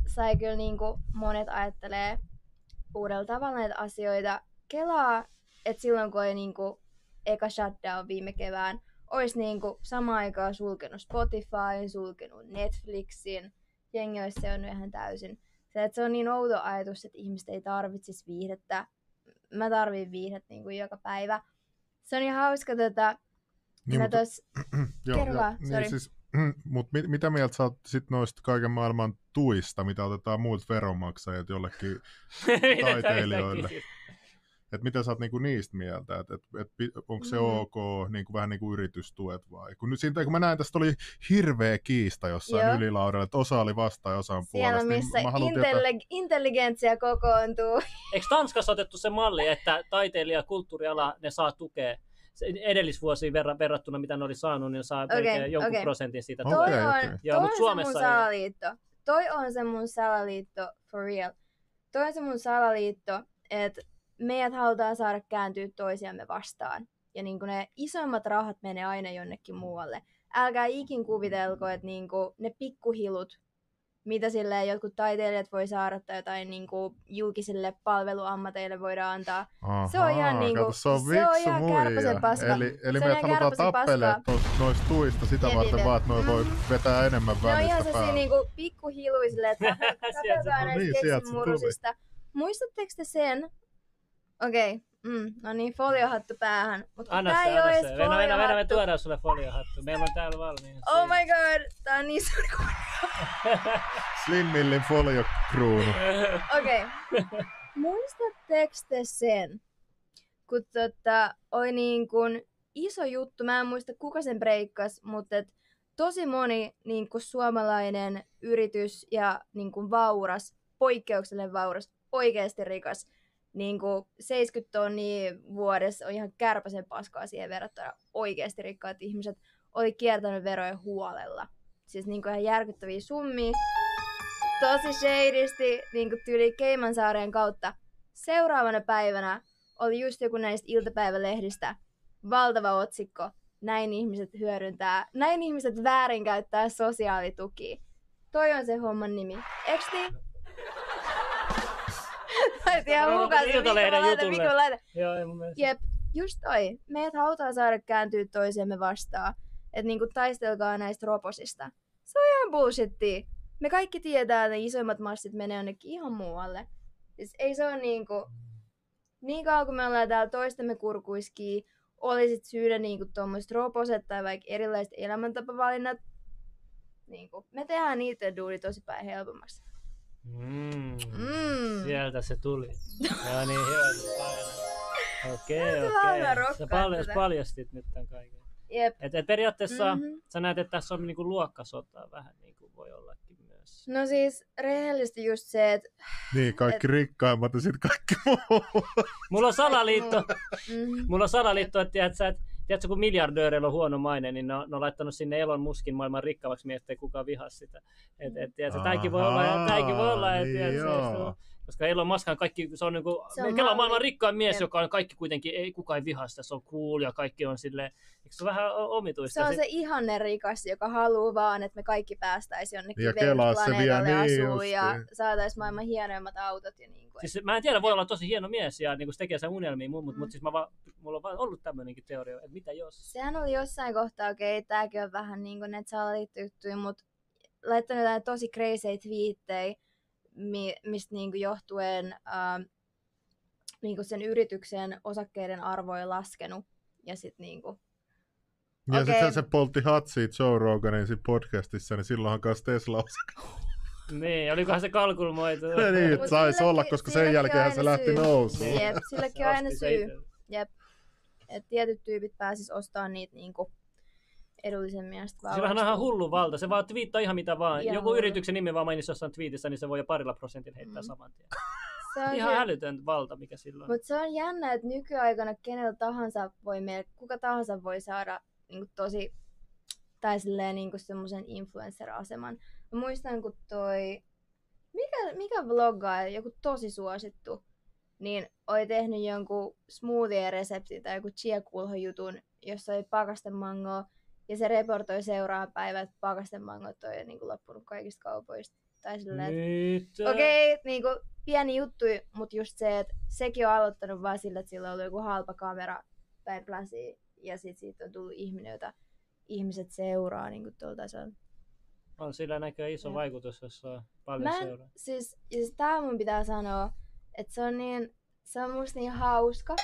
sai kyllä niin kuin monet ajattelee uudella tavalla näitä asioita. Kelaa, että silloin kun oli niin kuin eka shutdown viime kevään, olisi niin kuin samaan aikaan sulkenut Spotifyn, sulkenut Netflixin, jengi olisi seonnut ihan täysin. Se, että se on niin outo ajatus, että ihmiset ei tarvitsisi viihdettä. Mä tarvitsen viihdet niin kuin joka päivä. Se on ihan hauska tota... Niin, mä tos... joo, kerro vaan, sori. Mut mit, mitä mieltä sä oot sit noista kaiken maailman tuista, mitä otetaan muut veronmaksajat jollekin taiteilijoille? Et mitä sä oot niinku niistä mieltä? Et, et, et, onko se mm. ok, niinku, vähän niin kuin yritystuet vai? Kun, nyt siitä, kun mä näin, tästä oli hirveä kiista jossain Joo. ylilaudella, että osa oli vastaan ja osa on puolesta. Siellä missä niin intelli- intelligentsiä kokoontuu. Eikö Tanskassa otettu se malli, että taiteilija ja kulttuuriala ne saa tukea? Edellisvuosiin verran, verrattuna, mitä ne oli saanut, niin saa okay, jonkun okay. prosentin siitä. Okay, toi on, okay. Joo, toi on Suomessa se mun salaliitto. Ei. Toi on se mun salaliitto, for real. Toi on se mun salaliitto, että meidät halutaan saada kääntyä toisiamme vastaan. Ja niin ne isoimmat rahat menee aina jonnekin muualle. Älkää ikin kuvitelko, että niin ne pikkuhilut, mitä silleen jotkut taiteilijat voi saada tai jotain niinku julkisille palveluammateille voidaan antaa. Ahaa, se on ihan niinku se on ihan kärpäsen paska. Eli, eli me halutaan tappelemaan noista tuista sitä Edite. varten vaan, että noi mm. voi vetää enemmän välistä päälle. No ihan sellaisia niinku pikkuhiluisille, että tapelkaa näistä keksimuruisista. Muistatteko te sen? Okei, okay. mm. no niin, foliohattu päähän. Mut anna tää se, ei anna se. Venä, venä, venä, venä, me tuodaan sulle foliohattu. Meillä on täällä valmiina. Oh my god, tää on niin suuri. Slim Millin foliokruunu. Okei. Okay. Muistatteko te sen, kun tota, oli niin kun iso juttu, mä en muista kuka sen breikkasi, mutta et tosi moni niin kun suomalainen yritys ja niin kun vauras, poikkeuksellinen vauras, oikeasti rikas, niin kun seitsemänkymmentä tonnia vuodessa on ihan kärpäsen paskaa siihen verrattuna oikeasti rikkaat ihmiset oli kiertänyt veroja huolella. Siis niinku ihan järkyttäviä summia, tosi shadisti, niinku tyyli Caymansaaren kautta. Seuraavana päivänä oli just joku näistä iltapäivälehdistä valtava otsikko. Näin ihmiset hyödyntää, näin ihmiset väärinkäyttää sosiaalitukia. Toi on se homman nimi. Eiks niin? Olet ihan mukaan se mikro-laita, mikro-laita. Jep, just toi. Meidät halutaan saada kääntyä toisiamme vastaan. Että niinku taistelkaa näistä roposista. Se on ihan bullshittia. Me kaikki tiedetään, että ne isoimmat massit menee jonnekin ihan muualle. Siis ei se ole niinku, niin kauan kun me ollaan täällä toistemme kurkuiskii, oli sit syynä niinku tommoset roposet tai vaikka erilaiset elämäntapavalinnat. Niinku, me tehdään niiden duuni tosi päin helpommaksi. Mm, mm. Sieltä se tuli. No niin, hyvä. Okei, okei. Sä paljast, paljastit nyt tämän kaiken. Jep. Et, et periaatteessa mm-hmm. sä näet, että tässä on niinku luokkasotaa vähän niin kuin voi ollakin myös. No siis rehellisesti just se, että... Niin, kaikki et... rikkaimmat ja sit kaikki muu. Mulla on salaliitto, mm-hmm. Mulla on salaliitto että tiedät sä, et, tiedätkö, kun miljardööreillä on huono maine, niin ne on, ne on laittanut sinne Elon Muskin maailman rikkaavaksi, niin ettei kukaan vihaa sitä. Et, et, tiedätkö, tämäkin voi olla, ja tämäkin voi olla, ja tiedätkö, koska Elon Musk on kaikki, se on niin kuin, se on maailman maailma rikkaan mies, joka on kaikki kuitenkin, ei kukaan ei vihaa sitä, se on cool ja kaikki on silleen, eikö se vähän omituista? Se on se ihanne rikas, joka haluaa vaan, että me kaikki päästäisiin jonnekin veikkiplaneetalle asuun niin, ja saataisiin maailman hienoimmat autot ja niin kuin. Siis mä en tiedä, voi olla tosi hieno mies ja niin kuin se tekee sen unelmiin, mutta mm. mut siis mä vaan, mulla on vaan ollut tämmöinenkin teoria, että mitä jos? Sehän oli jossain kohtaa, okei, okay, tääkin on vähän niin kuin ne salaliittyjuttuja, mutta laittanut jotain tosi crazy twiittejä, Mi- mistä niinku johtuen ää, niinku sen yrityksen osakkeiden arvo ei laskenut. Ja sitten niinku... Ja okay. Sitten se poltti hatsia Joe Roganin podcastissa, niin silloinhan kanssa Tesla-osakkeita. Niin, olikohan se kalkulmoitu? Niin, että saisi olla, koska sen jälkeen se lähti nousuun. Jep, silläkin on aina syy. Jep. Et tietyt tyypit pääsis ostamaan niitä niinku... edullisemmin ja sitten vaan... Sillähän on ihan hullu valta, se vaan twiittaa ihan mitä vaan. Ja joku hullu. Yrityksen nimi vaan mainitsi jossain twiitissä, niin se voi jo parilla prosentilla heittää mm. saman tien. Ihan se... älytön valta, mikä sillä on. Mutta se on jännä, että nykyaikana kenellä tahansa voi mel... kuka tahansa voi saada niinku tosi... tai silleen niinku semmoisen influencer-aseman. Mä muistan, kun toi... Mikä, mikä vloggaaja, joku tosi suosittu, niin oli tehnyt jonkun smoothie-resepti tai joku chia-kulho-jutun, jossa oli pakastemangoa. Ja se reportoi seuraavan päivän, että pakastemangot on jo niin kuin loppunut kaikista kaupoista. Tai silleen, että okei, okay, niin kuin pieni juttu, mutta just se, että sekin on aloittanut vaan sillä, että sillä on ollut joku halpa kamera päin pläsiä. Ja sit siitä on tullut ihminen, jota ihmiset seuraa niin kuin tuolla tasolla. On sillä näköjään iso ja. Vaikutus, jos on paljon seuraa. Siis, siis tää mun pitää sanoa, että se on, niin, se on musta niin hauska,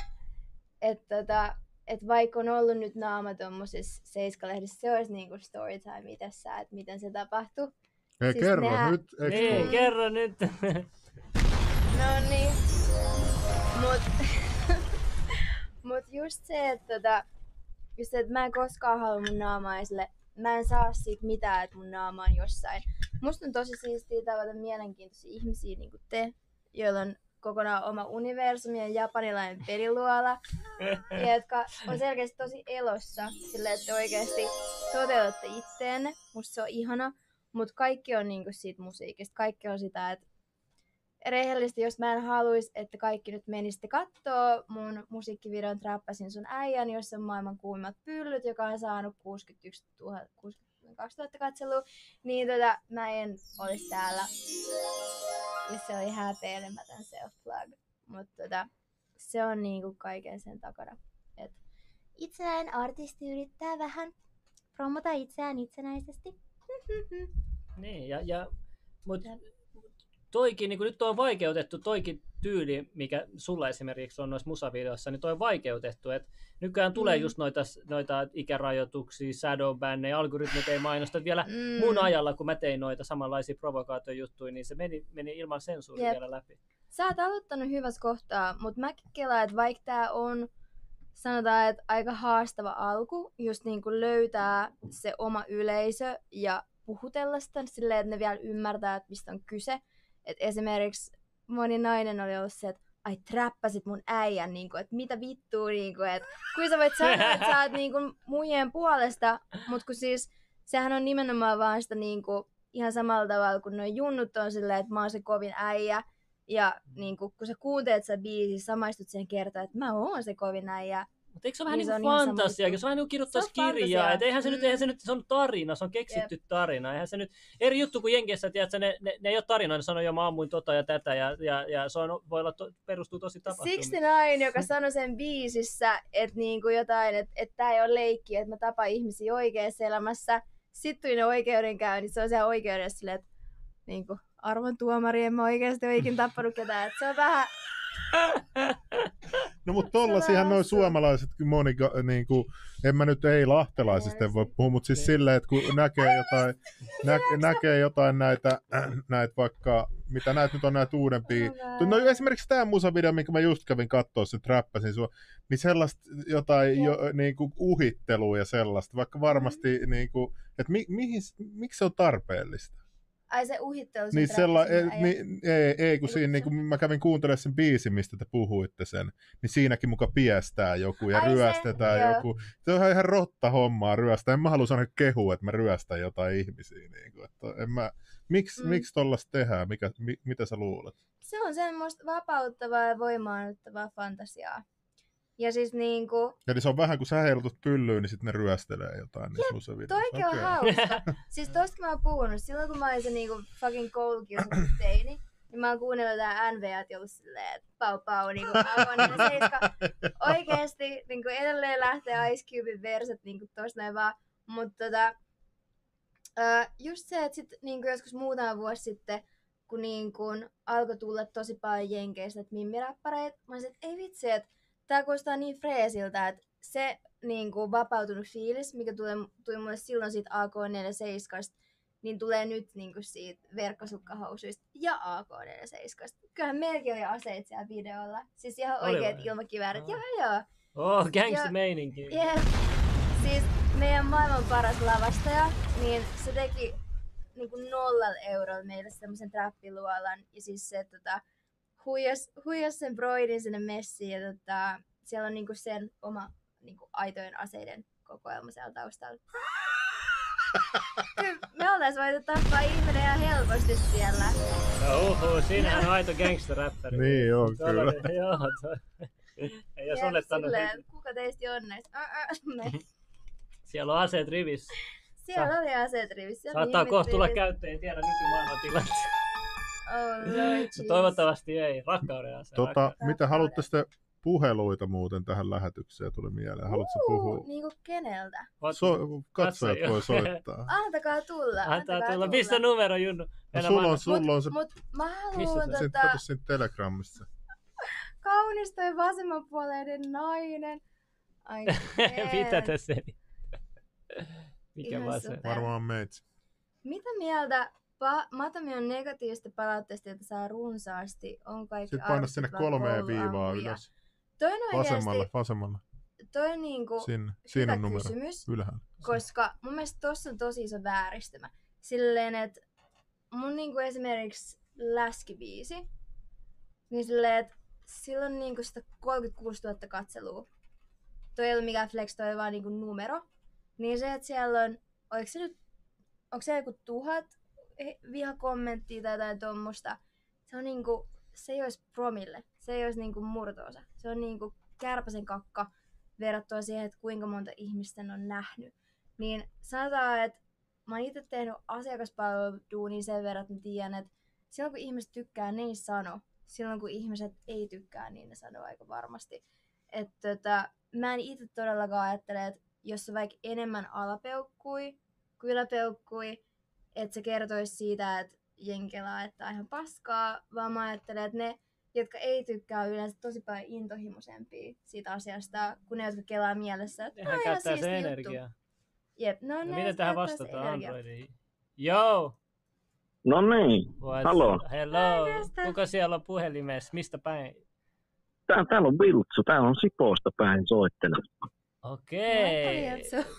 että tota... Että vaikka on ollut nyt naama tuommoisessa Seiska-lehdessä, se olisi niin kuin storytime itsessään, että miten se tapahtui. Ei siis kerro nehän... nyt! Ei mm. kerro nyt! No niin. Mut, mut just se, että tota, just se, että mä en koskaan halua mun naamaa esille. Mä en saa siitä mitään, että mun naama on jossain. Musta on tosi siistiä tavata mielenkiintoisia ihmisiä niin kuin te, joilla on kokonaan oma universumi ja japanilainen peliluola, jotka on selkeästi tosi elossa, sillä että oikeasti toteutatte itteenne. Musta se on ihana, mutta kaikki on niinku siitä musiikista. Kaikki on sitä, että rehellisesti, jos mä en haluaisi, että kaikki nyt menisitte kattoo mun musiikkivideon Trappasin sun äijän, jossa on maailman kuumimmat pyllyt, joka on saanut kuusikymmentäyksi tuhatta, kuusikymmentäkaksi tuhatta katselua, niin tota, mä en olisi täällä. Ja se oli häpeilemätön self-plug, mutta tota, se on niinku kaiken sen takana. Et itsenäinen artisti yrittää vähän promota itseään itsenäisesti. Niin, ja, ja, mut toikin, niinku, nyt on vaikeutettu toikin tyyli, mikä sulla esimerkiksi on noissa musavideoissa, niin toi on vaikeutettu. Et nykyään tulee mm. just noita, noita ikärajoituksia, shadowbänneja, algoritmit ei mainosta. Vielä mm. mun ajalla, kun mä tein noita samanlaisia provokaatiojuttuja, niin se meni, meni ilman sensuuria yep. vielä läpi. Sä oot aloittanut hyvässä kohtaa, mutta mä kelaan, että vaikka tää on, sanotaan, että aika haastava alku, just niin kuin löytää se oma yleisö ja puhutella sitä silleen, että ne vielä ymmärtää, että mistä on kyse. Et esimerkiksi moni nainen oli ollut se, että ai trappasit mun äijän, niin kuin, että mitä vittua, niin kuin, että kuin sä voit sanoa, että sä oot niin kuin muijien puolesta, mutta kun siis sehän on nimenomaan vaan sitä niin kuin, ihan samalla tavalla kuin noi junnut on silleen, että mä oon se kovin äijä ja niin kuin, kun sä kuuntelet sä biisi, samaistut siihen kertaan, että mä oon se kovin äijä. Mutta eikö se ole niin vähän niin kuin fantasiaa, kun se on vähän niin kuin kirjoittaisi kirjaa, että eihän se mm. nyt, eihän se nyt, se on tarina, se on keksitty yep. tarina, eihän se nyt, eri juttu kuin Jenkeissä, tiedätkö, ne, ne, ne ei ole tarina, ne sanoo jo mä ammuin tota ja tätä, ja, ja, ja se on, voi olla, to, perustuu tosi tapahtumiin. kuusikymmentäyhdeksän, joka sanoi sen biisissä, että niin kuin jotain, että, että tämä ei ole leikkiä, että mä tapaan ihmisiä oikeassa elämässä, sitten tuli ne oikeudenkäynnit, se on siellä oikeudessa silleen, että niin kuin, arvon tuomari, en mä oikeasti ole ikin tappanut ketään, että se on vähän... No mutta tollasihan noi suomalaiset moni, niin kuin, en mä nyt ei lahtelaisista voi puhua, mutta siis silleen, että kun näkee jotain, nä, näkee jotain näitä, näitä vaikka, mitä näitä nyt on näitä uudempia. No esimerkiksi tämä musavideo, minkä mä just kävin katsoa, sen trappasin sua, niin sellaista jotain jo, niin kuin uhittelua ja sellaista, vaikka varmasti, niin kuin, että mi, mihin, miksi se on tarpeellista? Ai se uhittelu. Niin sella, ei, niin, ei, ei, kun, siinä, niin, kun mä kävin kuuntelemaan sen biisin, mistä te puhuitte sen, niin siinäkin muka piestää joku ja Ai ryöstetään se, joku. Se on ihan rotta hommaa ryöstää. En mä halua sanoa kehua, että mä ryöstän jotain ihmisiä. Niin kuin, että en mä, miksi mm. miksi tollaista tehdään? Mikä, mi, mitä sä luulet? Se on semmoista vapauttavaa ja voimaannuttavaa fantasiaa. Ja siis niinku... Eli se on vähän, kun sä heilutut pyllyyn, niin sitten ne ryöstelee jotain niissä musavideoissa. Toikin on okay. Hauska. Siis tosta mä oon puhunut. Silloin kun mä olin se niinku fucking koulukiusattu teini, niin mä oon kuunnellut tää N V-at joku silleen, että pau pau, niinku avoinen Seiska. Oikeesti niinku edelleen lähtee Ice Cubein verset niinku tosta näin vaan. Mut tota... Uh, just se, että sit niinku joskus muutama vuosi sitten, kun niinku alkoi tulla tosi paljon jenkeistä, että mimmiräppäreitä, mä olin se, että ei vitsi, että tää kuulostaa niin freesiltä, että se niin kuin vapautunut fiilis, mikä tulee, tuli mulle silloin siitä A K neljäkymmentäseitsemän, niin tulee nyt niin kuin siitä verkkosukkahousuista ja A K neljäkymmentäseitsemän. Kyllähän meilläkin oli aseet siellä videolla. Siis ihan oikeat ilmakiväärit. Oh. Joo, joo. Oh, gangsta-meininki. Yeah. Siis meidän maailman paras lavastaja, niin se teki niin kuin nollalla eurolla meille semmoisen trappiluolan. Ja siis se, tota... Huijas, huijas sen broidin sinne messiin ja tota, siellä on niinku sen oma niinku aitojen aseiden kokoelma siellä taustalla. Kyllä me oltais voitu tappaa ihminen ihan helposti siellä. Oho, siinähän on aito gangster-räppäri. Niin on kyllä. Ei jos onnettanut. Kuka teistä jonneista? Siellä on aseet rivissä. Siellä oli aseet rivissä. Saattaa kohta tulla käyttöön, ei tiedä nykymaailman tilanteesta. Oh, toivottavasti ei. Rakkauden asia. Tota, mitä haluatte sitten puheluita muuten tähän lähetykseen tuli mieleen? Haluatko uh, puhua? Niinku keneltä? So- katsojat voi jo soittaa. Antakaa tulla. Antakaa, Antakaa tulla. Mistä numero, Junnu? No, sulla on, sulla on se... Mut, mut mä haluun tota... Siitä Telegramissa. Kaunis toi vasemmanpuoleinen nainen. Ai mitä tässä? Mikä vasen? Varmaan meitsi. Mitä mieltä? Pa- Matamion negatiivista palautteista, jota saa runsaasti, on kaikki arvostettu. Sitten paina sinne kolmeen viivaa ylös. Toi on oikeasti... Vasemmalla, vasemmalla. Toi on niinku Sinne. Siinä on numero. Kysymys, ylhäällä. Koska mun mielestä tossa on tosi iso vääristymä. Silleen, että mun niinku esimerkiksi läskibiisi, niin silleen, että sillä on niinku sata kolmekymmentäkuusituhatta katselua. Toi ei ole mikään flex, toi on vaan niinku numero. Niin se, että siellä on... Oliko se nyt... Onko se joku tuhat? Vihakommenttia tai jotain tuommoista, se on niinku, se ei olisi promille, se ei olisi niinku murto-osa. Se on niinku kärpäsen kakka verrattuna siihen, että kuinka monta ihmistä on nähnyt. Niin sanotaan, että mä oon itse tehnyt asiakaspalveluduunia sen verran, että mä tiedän, että silloin kun ihmiset tykkää, ne ei sano. Silloin kun ihmiset ei tykkää, niin ne sanoo aika varmasti. Että tota, mä en itse todellakaan ajattele, että jos on vaikka enemmän alapeukkui kuin yläpeukkui, että se kertoisi siitä, että jenke laittaa ihan paskaa, vaan mä ajattelen, että ne, jotka ei tykkää, on yleensä tosi paljon intohimoisempia siitä asiasta, kun ne, jotka kelaa mielessä, että nehän käyttää se energiaa. Jep, no, no ne miten tähän vastataan Androidiin? Joo! No niin, haloo. Hello, kuka siellä on puhelimessa? Mistä päin? Tää, täällä on Viltsu, täällä on Sipoosta päin soittelemassa. Okei. Okay.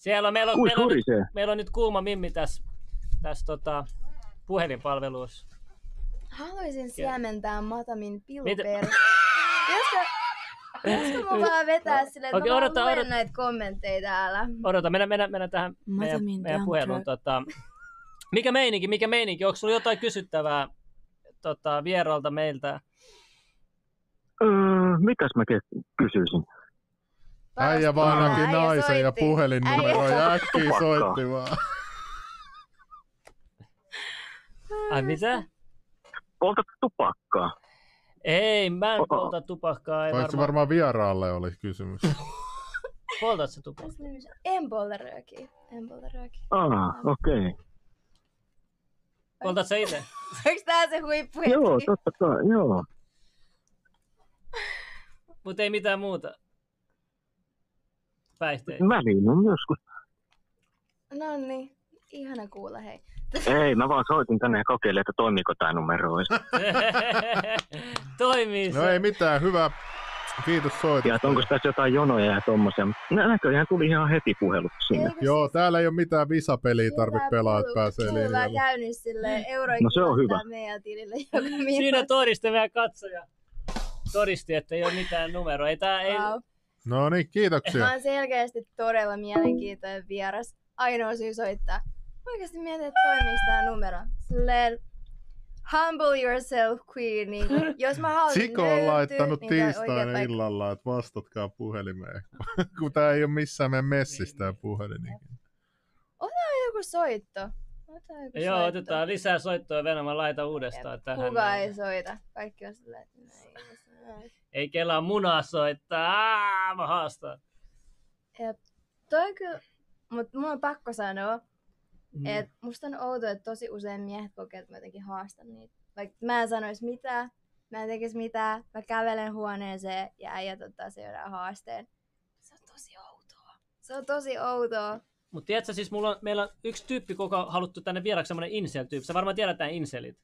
Siellä on, meillä, on, meillä, on nyt, meillä on nyt kuuma mimmi tässä täs, tota, puhelinpalveluissa. Haluaisin siementää Matamin piluperä. Josko mun vaan vetää silleen, että okay, mä luen näitä kommentteja täällä. Odota, mennään, mennään, mennään tähän meidän, meidän puheluun. Tota, mikä meininki, mikä meininki? Onko sulla jotain kysyttävää tota, vierolta meiltä? Öö, mitäs mä kysyisin? Äijä vaan näki äijä naisen soitti. Ja puhelinnumero ja äkkiä soitti vaan. Ai mitä? Poltat tupakkaa? Ei, mä en polta tupakkaa. Ei varmaan... varmaan vieraalle oli kysymys. Poltat se tupakkaa? En polta röökiä. En polta röökiä. Ah, okei. Okay. Poltat sä itse? Onks tää se huippuhetki? Joo, totta kai, joo. Mut ei mitään muuta päihteitä. Väliin on joskus. No niin, ihana kuulla, hei. Ei, mä vaan soitin tänne ja kokeilin, että toimiko tää numero. Toimii se. No ei mitään, hyvä. Kiitos soitosta. Ja onko tässä jotain jonoja ja tommosia? Näköjään tuli ihan heti puhelut sinne. Joo, täällä ei ole mitään visapeliä tarvitse pelaa, että pääsee liian. Kyllä on käynyt silleen, euroikin no, se on hyvä. Meidän tilille. Siinä todiste meidän katsoja. Todisti, että ei ole mitään numeroa. Ei, tää, ei... Wow. No niin, kiitoksia. Mä oon selkeästi todella mielenkiintoinen vieras. Ainoa syy soittaa. Oikeasti mietin, että toimii tämä numero. Silleen... Humble yourself, queen. Niin, jos mä haluan Chico on löytyy, laittanut niin tiistaina illalla, että vastatkaa puhelimeen, kun tää ei ole missään meidän messissä tää puhelin. Otetaan joku soitto. Otetaan joku Joo, soitto. Otetaan lisää soittoa. Venä, mä laitan uudestaan tähän. Kuka ei soita. Kaikki on silleen, että näin. Ei kelaa munaa soittaa. Aa, mä haastan. Ja toi kyllä, mutta mun on pakko sanoa. Mm. Et musta on outoa, että tosi usein miehet kokee, että mä jotenkin haastan niitä. Vaikka mä en sanois mitään, mä en tekis mitään, mä kävelen huoneeseen ja äijät ottaa se jotain haasteen. Se on tosi outoa. Se on tosi outoa. Mut tiedätkö, siis mulla on, meillä on yksi tyyppi, joka on haluttu tänne vieraksi, semmonen incel-tyyppi. Sä varmaan tiedät nämä incelit.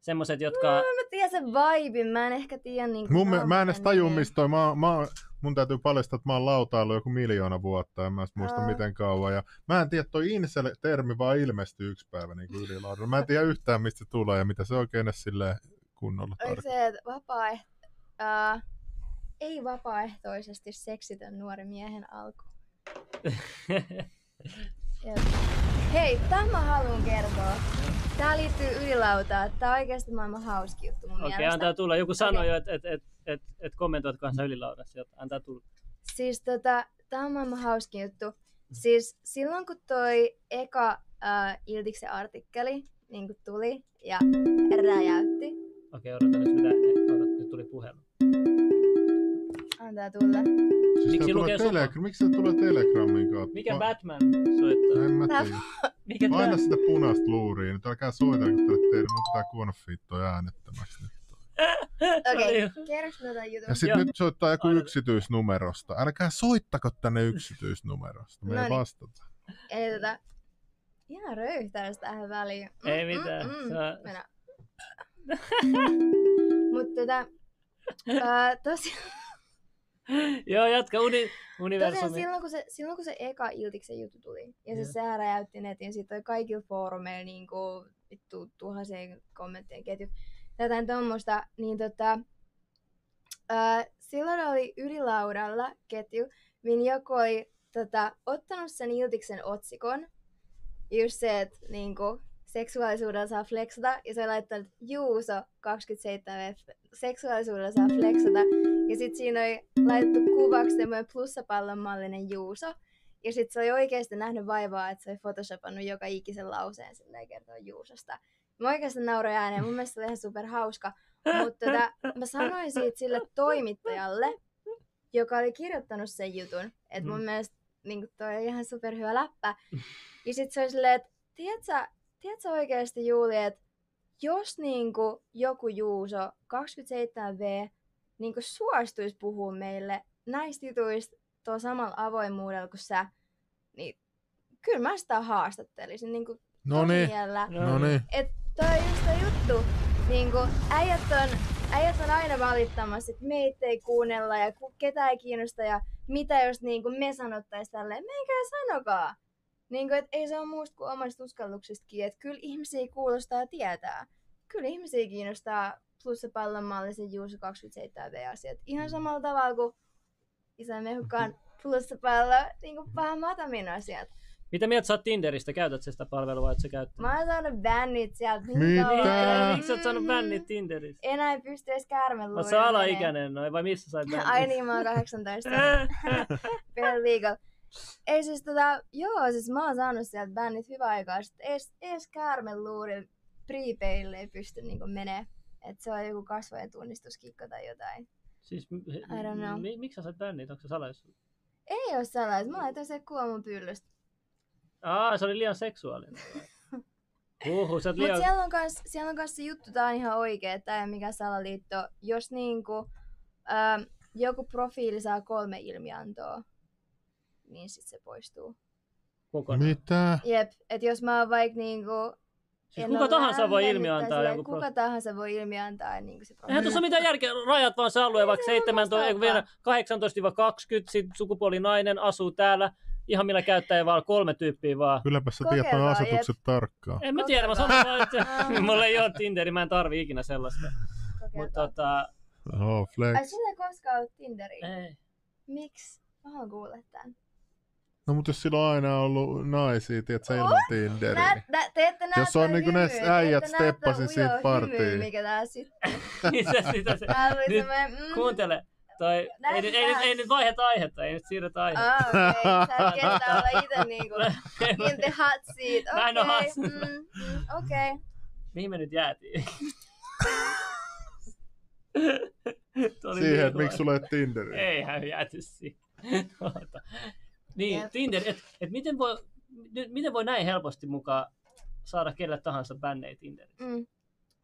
Semmoset, jotka... No, mä tiedän sen vaibin, mä en ehkä tiedä niinku... Mun, mä, mä en edes taju, mistä toi. Mä, mä, mun täytyy paljastaa, että mä oon lautaillut joku miljoona vuotta, ja mä en muista oh. miten kauan. Ja mä en tiedä, toi incel-termi vaan ilmestyy yksi päivä niinku ylilaudulla. Mä en tiedä yhtään, mistä se tulee ja mitä se oikein edes silleen kunnolla tarkoittaa. Oliko se, että vapaaehto... uh, ei vapaaehtoisesti seksitön nuori miehen alku? Hei, tämän mä haluun kertoa. Tää liittyy ylilautaan. Tää on oikeesti maailman hauski juttu mun okay, mielestä. Okei, antaa tulla. Joku sanoi okay. jo, että et, et, et, et kommentoit kanssa ylilaudassa. Antaa tulla. Siis tota, tää on maailman hauski juttu. Siis silloin kun toi eka äh, Iltiksen artikkeli niin kun tuli ja räjäytti. Okei, okay, odotan nyt mitä. Odotan, nyt tuli puhelu. Antaa tulla. Siis miksi tulee telegra- Miksi se tulee Telegramin kautta? Mikä Ma- Batman soittaa? En mä tiedä. Mikä Aina tää? Sitä punaista luuria, nyt älkää soita, kun teille teille ottaa kuonofiittoja äänettömäksi. Okei, okay. Kerroks mä tämän jutun? Ja sit Joo. nyt soittaa joku Aina. yksityisnumerosta. Älkää soittako tänne yksityisnumerosta, me no ei niin. vastata. Eli tota, ihan röyhtäys tähän väliin. Mm, ei mitään. Mm, mm, Sä... Mennään. Mut tota, äh, tosiaan... Joo, jatka uni, universumi. Tosiaan silloin kun, se, silloin, kun se eka Iltiksen juttu tuli, ja se yeah. sehän räjäytti netin, siitä oli kaikilla foorumeilla niin kuin, vittu, tuhansien kommenttien ketju, jotain tommoista, niin tota, äh, silloin oli ylilaudalla ketju, niin joku oli tota, ottanut sen Iltiksen otsikon, just se, että niin kuin, seksuaalisuudella saa flexata, ja se oli laittanut Juuso kaksikymmentäseitsemän seksuaalisuudella saa flexata, ja sit siinä oli laitettu kuvaksi tämmöinen plussapallon mallinen Juuso, ja sit se oli oikeesti nähnyt vaivaa, että se oli photoshopannut joka ikisen lauseen silleen kertoo Juusosta. Mä oikeesti nauroin ääneen, mun mielestä se oli ihan superhauska, mutta tota, mä sanoin siitä sille toimittajalle, joka oli kirjoittanut sen jutun, että mun mielestä niin toi oli ihan superhyvä läppä, ja sit se oli silleen, että tiedätkö Tiedätkö oikeasti, Juuli, että jos niinku joku Juuso kaksikymmentäseitsemän vuotias niinku suostuisi puhua meille näistä jutuista tuolla samalla avoimuudella kuin sä, niin kyllä mä sitä haastattelisin niinku tosiellä. Noniin. Että toi on just toi juttu. Niinku, äijät, on, äijät on aina valittamassa, että meitä ei kuunnella ja ketään ei kiinnosta ja mitä jos niinku me sanottaisiin tälleen, menkää sanokaa. Niin kuin, et ei se ole muusta kuin omasta uskalluksestakin, että kyllä ihmisiä kuulostaa tietää. Kyllä ihmisiä kiinnostaa plussapallon mallisen Juuso kaksikymmentäseitsemän vuotias-asiat. Ihan samalla tavalla kuin isän mehukkaan plussapallon niin kuin pahan matamin asiat. Mitä mieltä sä oot Tinderistä? Käytät sä sitä palvelua, että sä käyttää? Mä oon saanut bännit sieltä. Mitä? Miksi sä oot saanut bännit Tinderistä? Enää ei pysty edes käärmen luulemaan. Oot sä alaikäinen noin, vai missä sait bännit? Ai niin, mä oon kahdeksantoista. Vielä viikolla. Ei siis tota, joo, siis mä oon saanut sieltä bännit hyvää aikaa, sit ees, ees käärmeluurille prepaidille ei pysty niinku menee, että se on joku kasvojen tunnistuskikko tai jotain. Siis, m- I don't know. M- miksi sä saat bännit, onko se salaisuus? Ei oo salaisuus, mä laitoin se kuva mun pyllystä. Aa, se oli liian seksuaalinen. Oho, sä oot liian... Mut siellä on kans, siellä on kans se juttu, tää on ihan oikee, tää ei ole mikään salaliitto. Jos niinku, ähm, joku profiili saa kolme ilmiantoa, niin sit se poistuu. Kokonaan. Mitä? Jep, et jos mä oon vaikka niinku... Siis kuka tahansa voi ilmiantaa joku profiili. Kuka tahansa voi ilmiantaa niinku se profiili. Eihän tuossa mitään järkeä, rajat vaan se alue, vaikka seitsemäntoista, kahdeksantoista kaksikymmentä, sit sukupuolinainen asuu täällä. Ihan millä käyttäjä vaan kolme tyyppiä vaan. Kylläpä sä tiedät nuo asetukset tarkkaan. En mä tiedä, mä sanon vaan, että mulla ei ole Tinderi, mä en tarvii ikinä sellaista. Mut tota... Oh, flex. Ai sillä koskaan ollut Tinderiä? Ei. Miks? Mä haluan kuulla tän. No mut jos sillä on aina ollut naisia, tiedätkö, ilman oh? Tinderiä. Nä, nä, te ette näyttää jos on niinku ne äijät Steppas'in siitä partiin. Mikä tää sitten? Mitä sitä se? Nyt kuuntele. Tai, ei, ei, ei, ei nyt vaiheta aihetta, ei nyt siirretä aihetta. Ah, okei. Okay. Sä et kestää olla ite niinku in the hot seat. Okay. Mä en oo hot. Mm, mm, okei. Okay. Mihin me nyt jäätiin? Siihen, että miksi sulla ei ole Tinderiä. Eihän jääty siihen. Niin, yep. Tinder, että et miten, miten voi näin helposti mukaan saada kelle tahansa bännejä Tinderissä? Mm.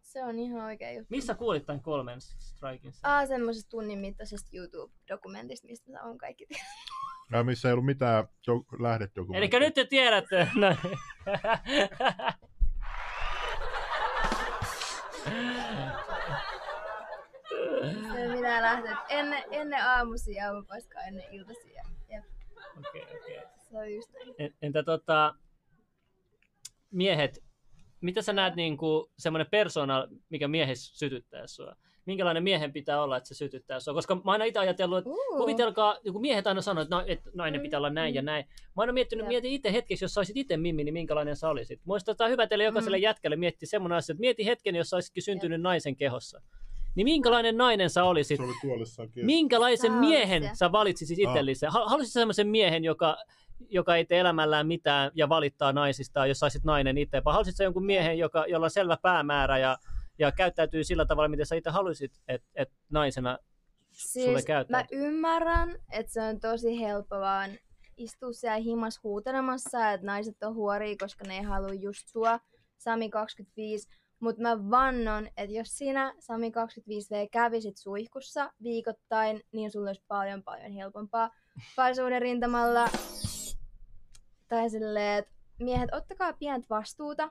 Se on ihan oikea juttu. Missä kuulit tämän kolmen strikin? Ah, semmoisesta tunnin mittaisesta YouTube-dokumentista, mistä mä oon kaikki tiedä. Ja missä ei ollut mitään jo- lähdedokumenttia. Eli nyt te tiedätte. No. Se minä lähdet ennen, ennen aamuisia, aamupaskaa ennen iltaisia. Jep. Okei, okay, okei. Okay. Se on just näin. Entä tota, miehet? Mitä sä näet niinku semmoinen persona, mikä miehes sytyttää sua? Minkälainen miehen pitää olla, että se sytyttää sua? Koska mä oon aina itse ajatellut, että uh. kuvitelkaa, kun miehet aina sanoo, että, no, että nainen mm. pitää olla näin mm. ja näin. Mä oon aina miettinyt, mietin itse hetkeksi, jos sä olisit itse Mimmi, niin minkälainen sä olisit. Mä ois tota hyvä teille jokaiselle mm. jätkälle miettiä semmoinen asia, että mieti hetken, jos sä olisitkin syntynyt ja. Naisen kehossa. Niin minkälainen nainen sä olisit? Se oli tuolessaan kiinni. Minkälaisen sä miehen se. Sä valitsisit itsellisen? Ah. Haluaisit sä semmoisen miehen, joka... joka ei tee elämällään mitään ja valittaa naisistaan, jos saisit nainen itse. Vai haluaisit sä jonkun miehen, joka, jolla on selvä päämäärä ja, ja käyttäytyy sillä tavalla, miten sä itse haluaisit, että et naisena siis sulle käyttäytyy? Siis mä ymmärrän, että se on tosi helppo vaan istua siellä himas huutelemassa, että naiset on huoria, koska ne ei halua just sua, Sami kaksikymmentäviisi. Mutta mä vannon, että jos sinä, Sami kaksikymmentäviisi V, kävisit suihkussa viikoittain, niin sulle olisi paljon paljon helpompaa paisuuden rintamalla. Tai silleen, että miehet, ottakaa pientä vastuuta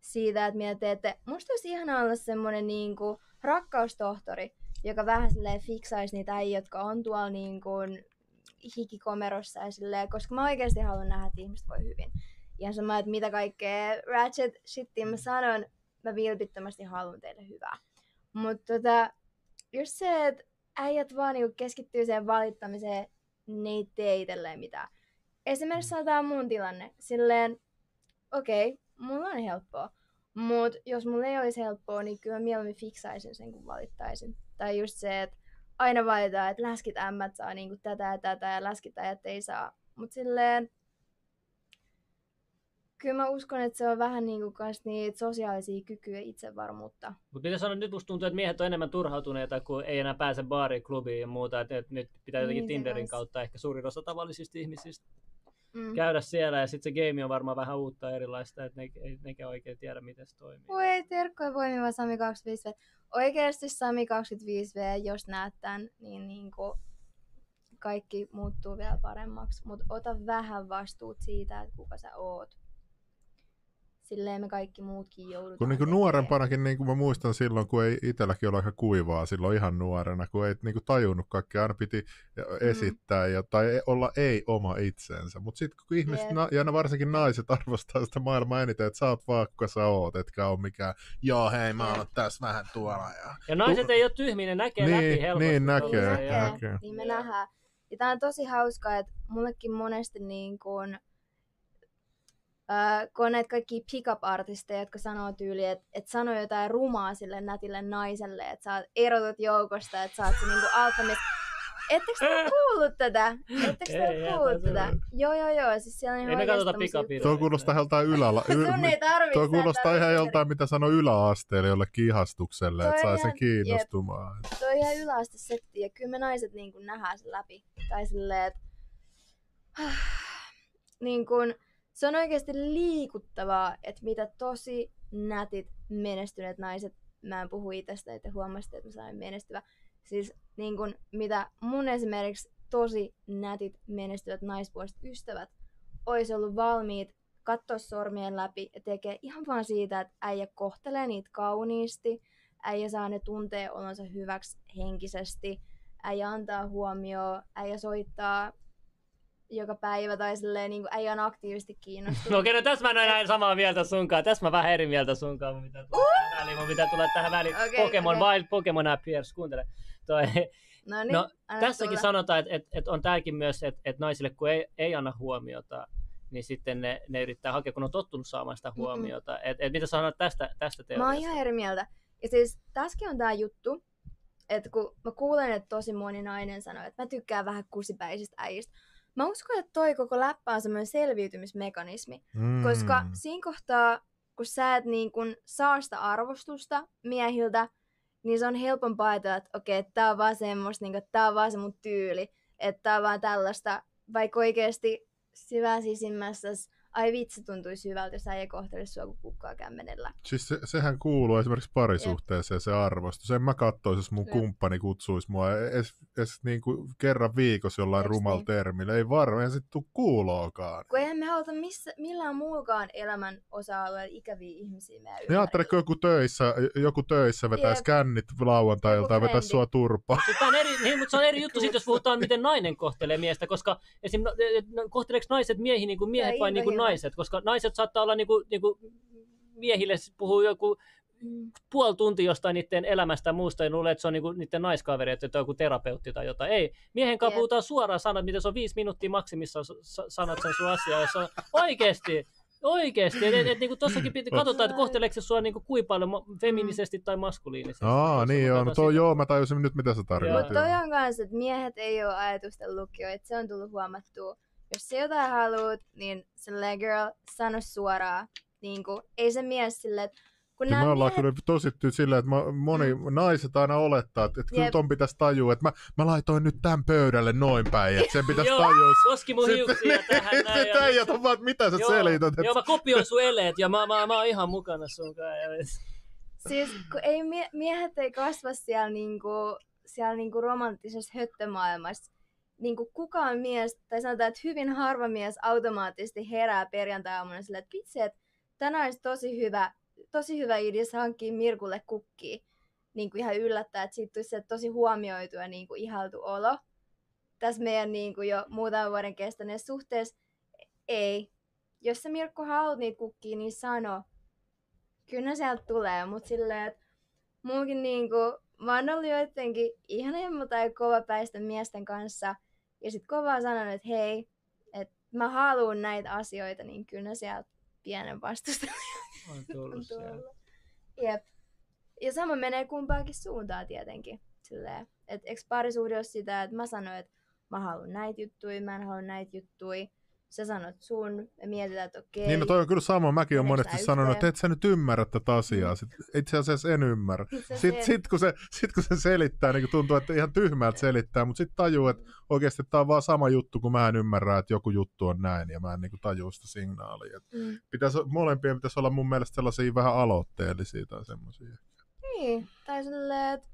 siitä, että mitä teette. Musta olisi ihanaa olla semmoinen niinku rakkaustohtori, joka vähän silleen fiksaisi niitä äijä, jotka on tuolla niinku hikikomerossa ja silleen, koska mä oikeasti haluan nähdä, että ihmiset voi hyvin. Ihan sama, että mitä kaikkea ratchet shittiin mä sanon, mä vilpittömästi haluan teille hyvää. Mutta tota, jos se, että äijät vaan niinku keskittyy siihen valittamiseen, ne ei tee itselleen mitään. Esimerkiksi sanotaan mun tilanne, silleen, okei, okay, mulla on helppoa, mutta jos mulla ei olisi helppoa, niin kyllä mä mieluummin fiksaisin sen, kun valittaisin. Tai just se, että aina valitaan, että läskit ämmät saa niin kuin tätä ja tätä ja läskit äijät ei saa. Mutta silleen, kyllä mä uskon, että se on vähän niin kuin kans niitä sosiaalisia kykyjä ja itsevarmuutta. Mutta mitä sanoa, nyt musta tuntuu, että miehet on enemmän turhautuneita, kun ei enää pääse baariin, klubiin ja muuta. Et, et nyt pitää jotenkin niin Tinderin kautta ehkä suurin osa tavallisista ihmisistä. Mm. Käydä siellä ja sitten se game on varmaan vähän uutta erilaista, että ne, nekään oikein tiedä, miten se toimii. Voi terkkoja voimiva Sami kaksikymmentäviisi V. Oikeasti Sami kaksikymmentäviisi V, jos näet tän, niin, niin kaikki muuttuu vielä paremmaksi. Mutta ota vähän vastuut siitä, että kuka sä oot. Silleen me kaikki muutkin joudutaan. Kun niinku nuorempanakin, niin kuin mä muistan silloin, kun ei itselläkin ole aika kuivaa silloin ihan nuorena, kun ei niinku tajunnut kaikkea, aina piti esittää mm. ja, tai olla ei oma itsensä. Mutta sitten kun ihmiset, yeah. na, ja varsinkin naiset, arvostaa sitä maailmaa eniten, että sä oot vaan, kuka sä oot, etkä ole mikään, joo hei mä oon yeah. tässä vähän tuolla. Ja, ja naiset tu- ei ole tyhmiä, ne näkee niin, läpi helposti. Niin näkee, näkee. Ja, näkee. Niin me nähdään. Ja tää on tosi hauskaa, että mullekin monesti niin kuin... Uh, kun on näitä kaikkia pick-up-artisteja, jotka sanoo tyyliin, että et sano jotain rumaa sille nätille naiselle, että sä erotut joukosta, että sä oot se niinku alfamies. Ettekö te kuullut tätä? Ettekö te kuullut tätä? Joo, joo, joo. Siis siellä on ihan ei me katsota pick-upia. Tuo kuulostaa joltain yläla... Sun ei tarvitse. Tuo kuulostaa ihan joltain, mitä sanoo yläasteelle jollekin ihastukselle, että saa sen kiinnostumaan. Jep. Tuo on ihan yläaste setti, ja kyllä me naiset niin kuin nähdään sen läpi. Tai silleen, että... niin kuin... se on oikeasti liikuttavaa, että mitä tosi nätit menestyneet naiset, mä en puhu itsestä, että huomasitte, että mä sain menestyvä. Siis niin kun, mitä mun esimerkiksi tosi nätit menestyvät naispuoliset ystävät ois ollut valmiit katsoa sormien läpi ja tekee ihan vaan siitä, että äijä kohtelee niitä kauniisti, äijä saa ne tuntee olonsa hyväksi henkisesti, äijä antaa huomioon, äijä soittaa joka päivä tai silleen niin kuin äijä on aktiivisesti kiinnostunut. Okei, no tässä mä en ole enää samaa mieltä sunkaan, tässä mä vähän eri mieltä sunkaan, mitä tulee uh! tähän väliin, mun pitää tulla tähän väliin. Okay, Pokemon okay. Wild, Pokemon Appears, kuuntele. Toi. No niin, no, tässäkin tulla. Sanotaan, että et, et on tääkin myös, että et naisille kun ei, ei anna huomiota, niin sitten ne, ne yrittää hakea, kun on tottunut saamaan sitä huomiota. Mm-hmm. Et, et mitä sanot tästä, tästä teoriasta? Mä oon ihan eri mieltä. Ja siis tässäkin on tää juttu, että kun mä kuulen, että tosi moni nainen sanoo, että mä tykkään vähän kusipäisistä äijistä. Mä uskon, että toi koko läppä on semmoinen selviytymismekanismi, mm. koska siinä kohtaa, kun sä et niin kun saa sitä arvostusta miehiltä, niin se on helpompaa ajatella, että okei, okay, tää on vaan semmoista, niin kun, tää on vaan se mun tyyli, että tää on vaan tällaista, vaikka oikeesti syvää sisimmässäsi, ai vitsi, tuntuisi hyvältä, jos äijä kohtelisi sua, kun kukkaa kämmenellä. Siis se, sehän kuuluu esimerkiksi parisuhteeseen se arvostus. En mä katsoisi, jos mun Jep. kumppani kutsuisi mua edes, edes niin kuin kerran viikossa jollain rumalla termillä. Ei varmaan, eihän sit tuu kuulookaan. Kun eihän me haluta missä, millään muukaan elämän osa-alueella ikäviä ihmisiä meidän ympärillä. Ne ajattelee, kun joku töissä, joku töissä vetäisi Jep. kännit lauantailta ja vetäisi sua turpaa. Niin, mutta se on eri juttu sit, jos puhutaan, miten nainen kohtelee miestä, koska esim, kohteleeko naiset miehiä niin kuin miehet vai niin kuin naiset, koska naiset saattaa olla niinku, niinku miehille puhuu joku puoli tuntia jostain niiden elämästä ja muusta, ja luulee, että se on niinku niiden naiskaveri, että on joku terapeutti tai jotain. Ei, miehen kanssa puhutaan suoraan sanat, mitä se on viisi minuuttia maksimissa sanat sen sun asiaa, ja se on oikeesti, oikeesti. Et, et, et, niinku tossakin piti, katsotaan, että kohteleeko se sua niinku kuin paljon feminisesti tai maskuliinisesti. Aa, niin joo, no toi joo, mä tajusin nyt, mitä sä tarjoat. Mutta toi on kans, että miehet ei ole ajatusten lukio, että se on tullut huomattua. Jos sä jotain haluat, niin silleen girl, sano suoraan. Niin kuin, ei se mies silleen, että kun nämä miehet... Me ollaan kyllä tosittu silleen, että mä, moni mm. naiset aina olettaa, että, että kyllä ton pitäisi tajua, että mä, mä laitoin nyt tämän pöydälle noin päin, että sen pitäisi tajua. Koski mun hiuksia sit, tähän näin. Sitten ja... äijät on vaan, että mitä sä Joo. selität. Että... Joo, mä kopioin sun eleet ja mä, mä, mä oon ihan mukana sunkaan. Siis, kun ei mie- miehet ei kasva siellä, niinku, siellä niinku romanttisessa höttömaailmassa. Niin kuin kukaan mies, tai sanotaan, että hyvin harva mies automaattisesti herää perjantai-aamuna silleen, että vitsi, että tänään olisi tosi hyvä, tosi hyvä idis hankkia Mirkulle kukkia. Niin kuin ihan yllättää, että siitä tulisi tosi huomioitu ja niin kuin ihailtu olo. Tässä meidän niin kuin jo muutaman vuoden kestäneessä suhteessa ei. Jos sä Mirkku haluat niitä kukkia, niin sano. Kyllä ne sieltä tulee, mutta silleen, että muukin niin kuin, mä oon ollut joidenkin ihanimman tai kovapäisten miesten kanssa. Ja sit kovaa sanonut, että hei, että mä haluun näitä asioita, niin kyllä sieltä pienen vastustelun on tullut. Jep. Ja sama menee kumpaankin suuntaan tietenkin. Silleen, että eikö parisuhde ole sitä, että mä sanoin, että mä haluun näitä juttuja, mä en halua näitä juttuja. Sä sanot sun ja mietitään, että okei. Niin, no toi on kyllä sama. Mäkin olen monesti sanonut, että et sä nyt ymmärrä tätä asiaa. Sit, itse asiassa en ymmärrä. Sitten sit, kun, se, sit, kun se selittää, niin tuntuu, että ihan tyhmältä selittää, mutta sitten tajuu, että oikeasti tämä on vaan sama juttu, kun mä en ymmärrä, että joku juttu on näin ja mä en niin tajuu sitä signaalia. Mm. Pitäis, molempien pitäisi olla mun mielestä sellaisia vähän aloitteellisia tai semmoisia. Niin, tai silleen, että...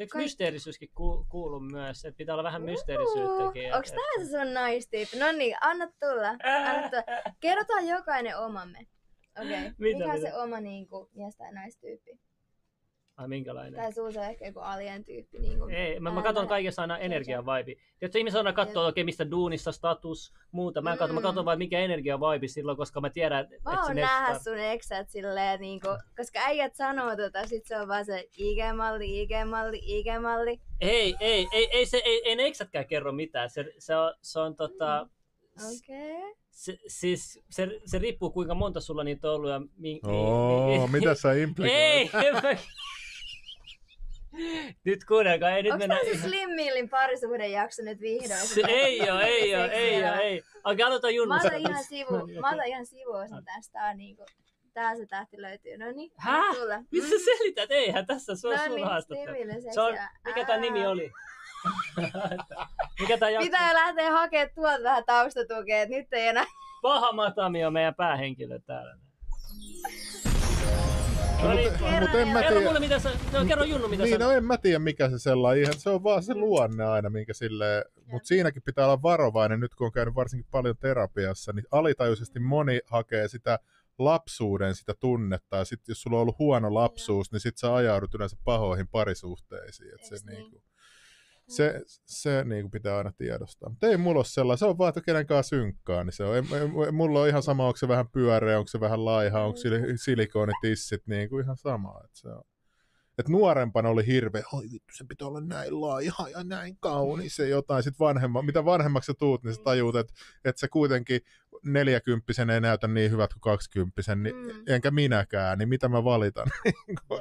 Eikö mysteerisyyskin kuulu myös? Että pitää olla vähän mysteerisyyttäkin. Onko tämä se sun naistiippi? No niin, anna tulla. Anna tulla. Kerrotaan jokainen omamme. Okei. Okay. Mikä on se oma niinku, mies tai naistyyppi? Ai minkälainen? Tai sulla se on ehkä joku alien tyyppi. Niin kuin, ei, mä, mä katson kaikessa aina energiavaibi. Tiedätkö, ihmiset aina katsoo oikein mistä duunissa, status, muuta. Mä katson, mm. mä katson vaan mikä energiavaibi silloin, koska mä tiedän, että mä oon nähdä sun eksät silleen, niin kuin, koska äijät sanoo tota, sit se on vaan se I G-malli, I G-malli, I G-malli. Ei, ei, ei, ei, se, ei, ei ne eksätkään kerro mitään. Se, se on, se on tota... Mm. Okay. Se, siis, se, se riippuu kuinka monta sulla niitä on ollut ja... Mi- Oo, mi- mitä sä implikoit? Nyt kuunnelkaa, ei nyt onks mennä... Onko tämä se Slim Millin parisuuden jakso nyt vihdoin? Se, ei oo, ei oo, ei oo, ei oo. Okei, aloitan Junnusta. Mä otan ihan sivu, mä otan ihan sivuosan tästä, on niinku... Tää se tähti löytyy, no niin. Häh? Mitä sä selität? Eihän tässä, se on no, sun haastattelu. Se on, mikä tää nimi oli? Mikä tää jatkuu? Pitää lähteä hakemaan tuolta vähän taustatukea, että nyt ei enää... Paha Matami on meidän päähenkilö täällä. No niin, mutta en mä tiedä. Kerro mulle, mitä sä... No, kerro Junnu, mitä niin, sä... Niin, no en mä tiedä, mikä se sellainen. Se on vaan se luonne aina, minkä silleen... Mutta siinäkin pitää olla varovainen, nyt kun on käynyt varsinkin paljon terapiassa, niin alitajuisesti moni hakee sitä lapsuuden sitä tunnetta. Ja sitten jos sulla on ollut huono lapsuus, niin sitten sä ajaudut yleensä pahoihin parisuhteisiin. Et se niin? Niinku, se, se niinku pitää aina tiedostaa. Mutta ei mulla ole sellainen. Se on vaan, että kenen kanssa synkkaa. Niin se on. Ei, ei, mulla on ihan sama, onko se vähän pyöreä, onko se vähän laiha, onko silikoonitissit. Niinku ihan sama. Et se on. Et nuorempana oli hirveä, oi vittu, sen pitää olla näin laiha ja näin kaunis ja jotain. Sitten vanhemma, mitä vanhemmaksi tuut, niin sä tajuut, että et se kuitenkin neljäkymppisen ei näytä niin hyvät kuin kaksikymppisen, niin, mm. enkä minäkään, niin mitä mä valitan?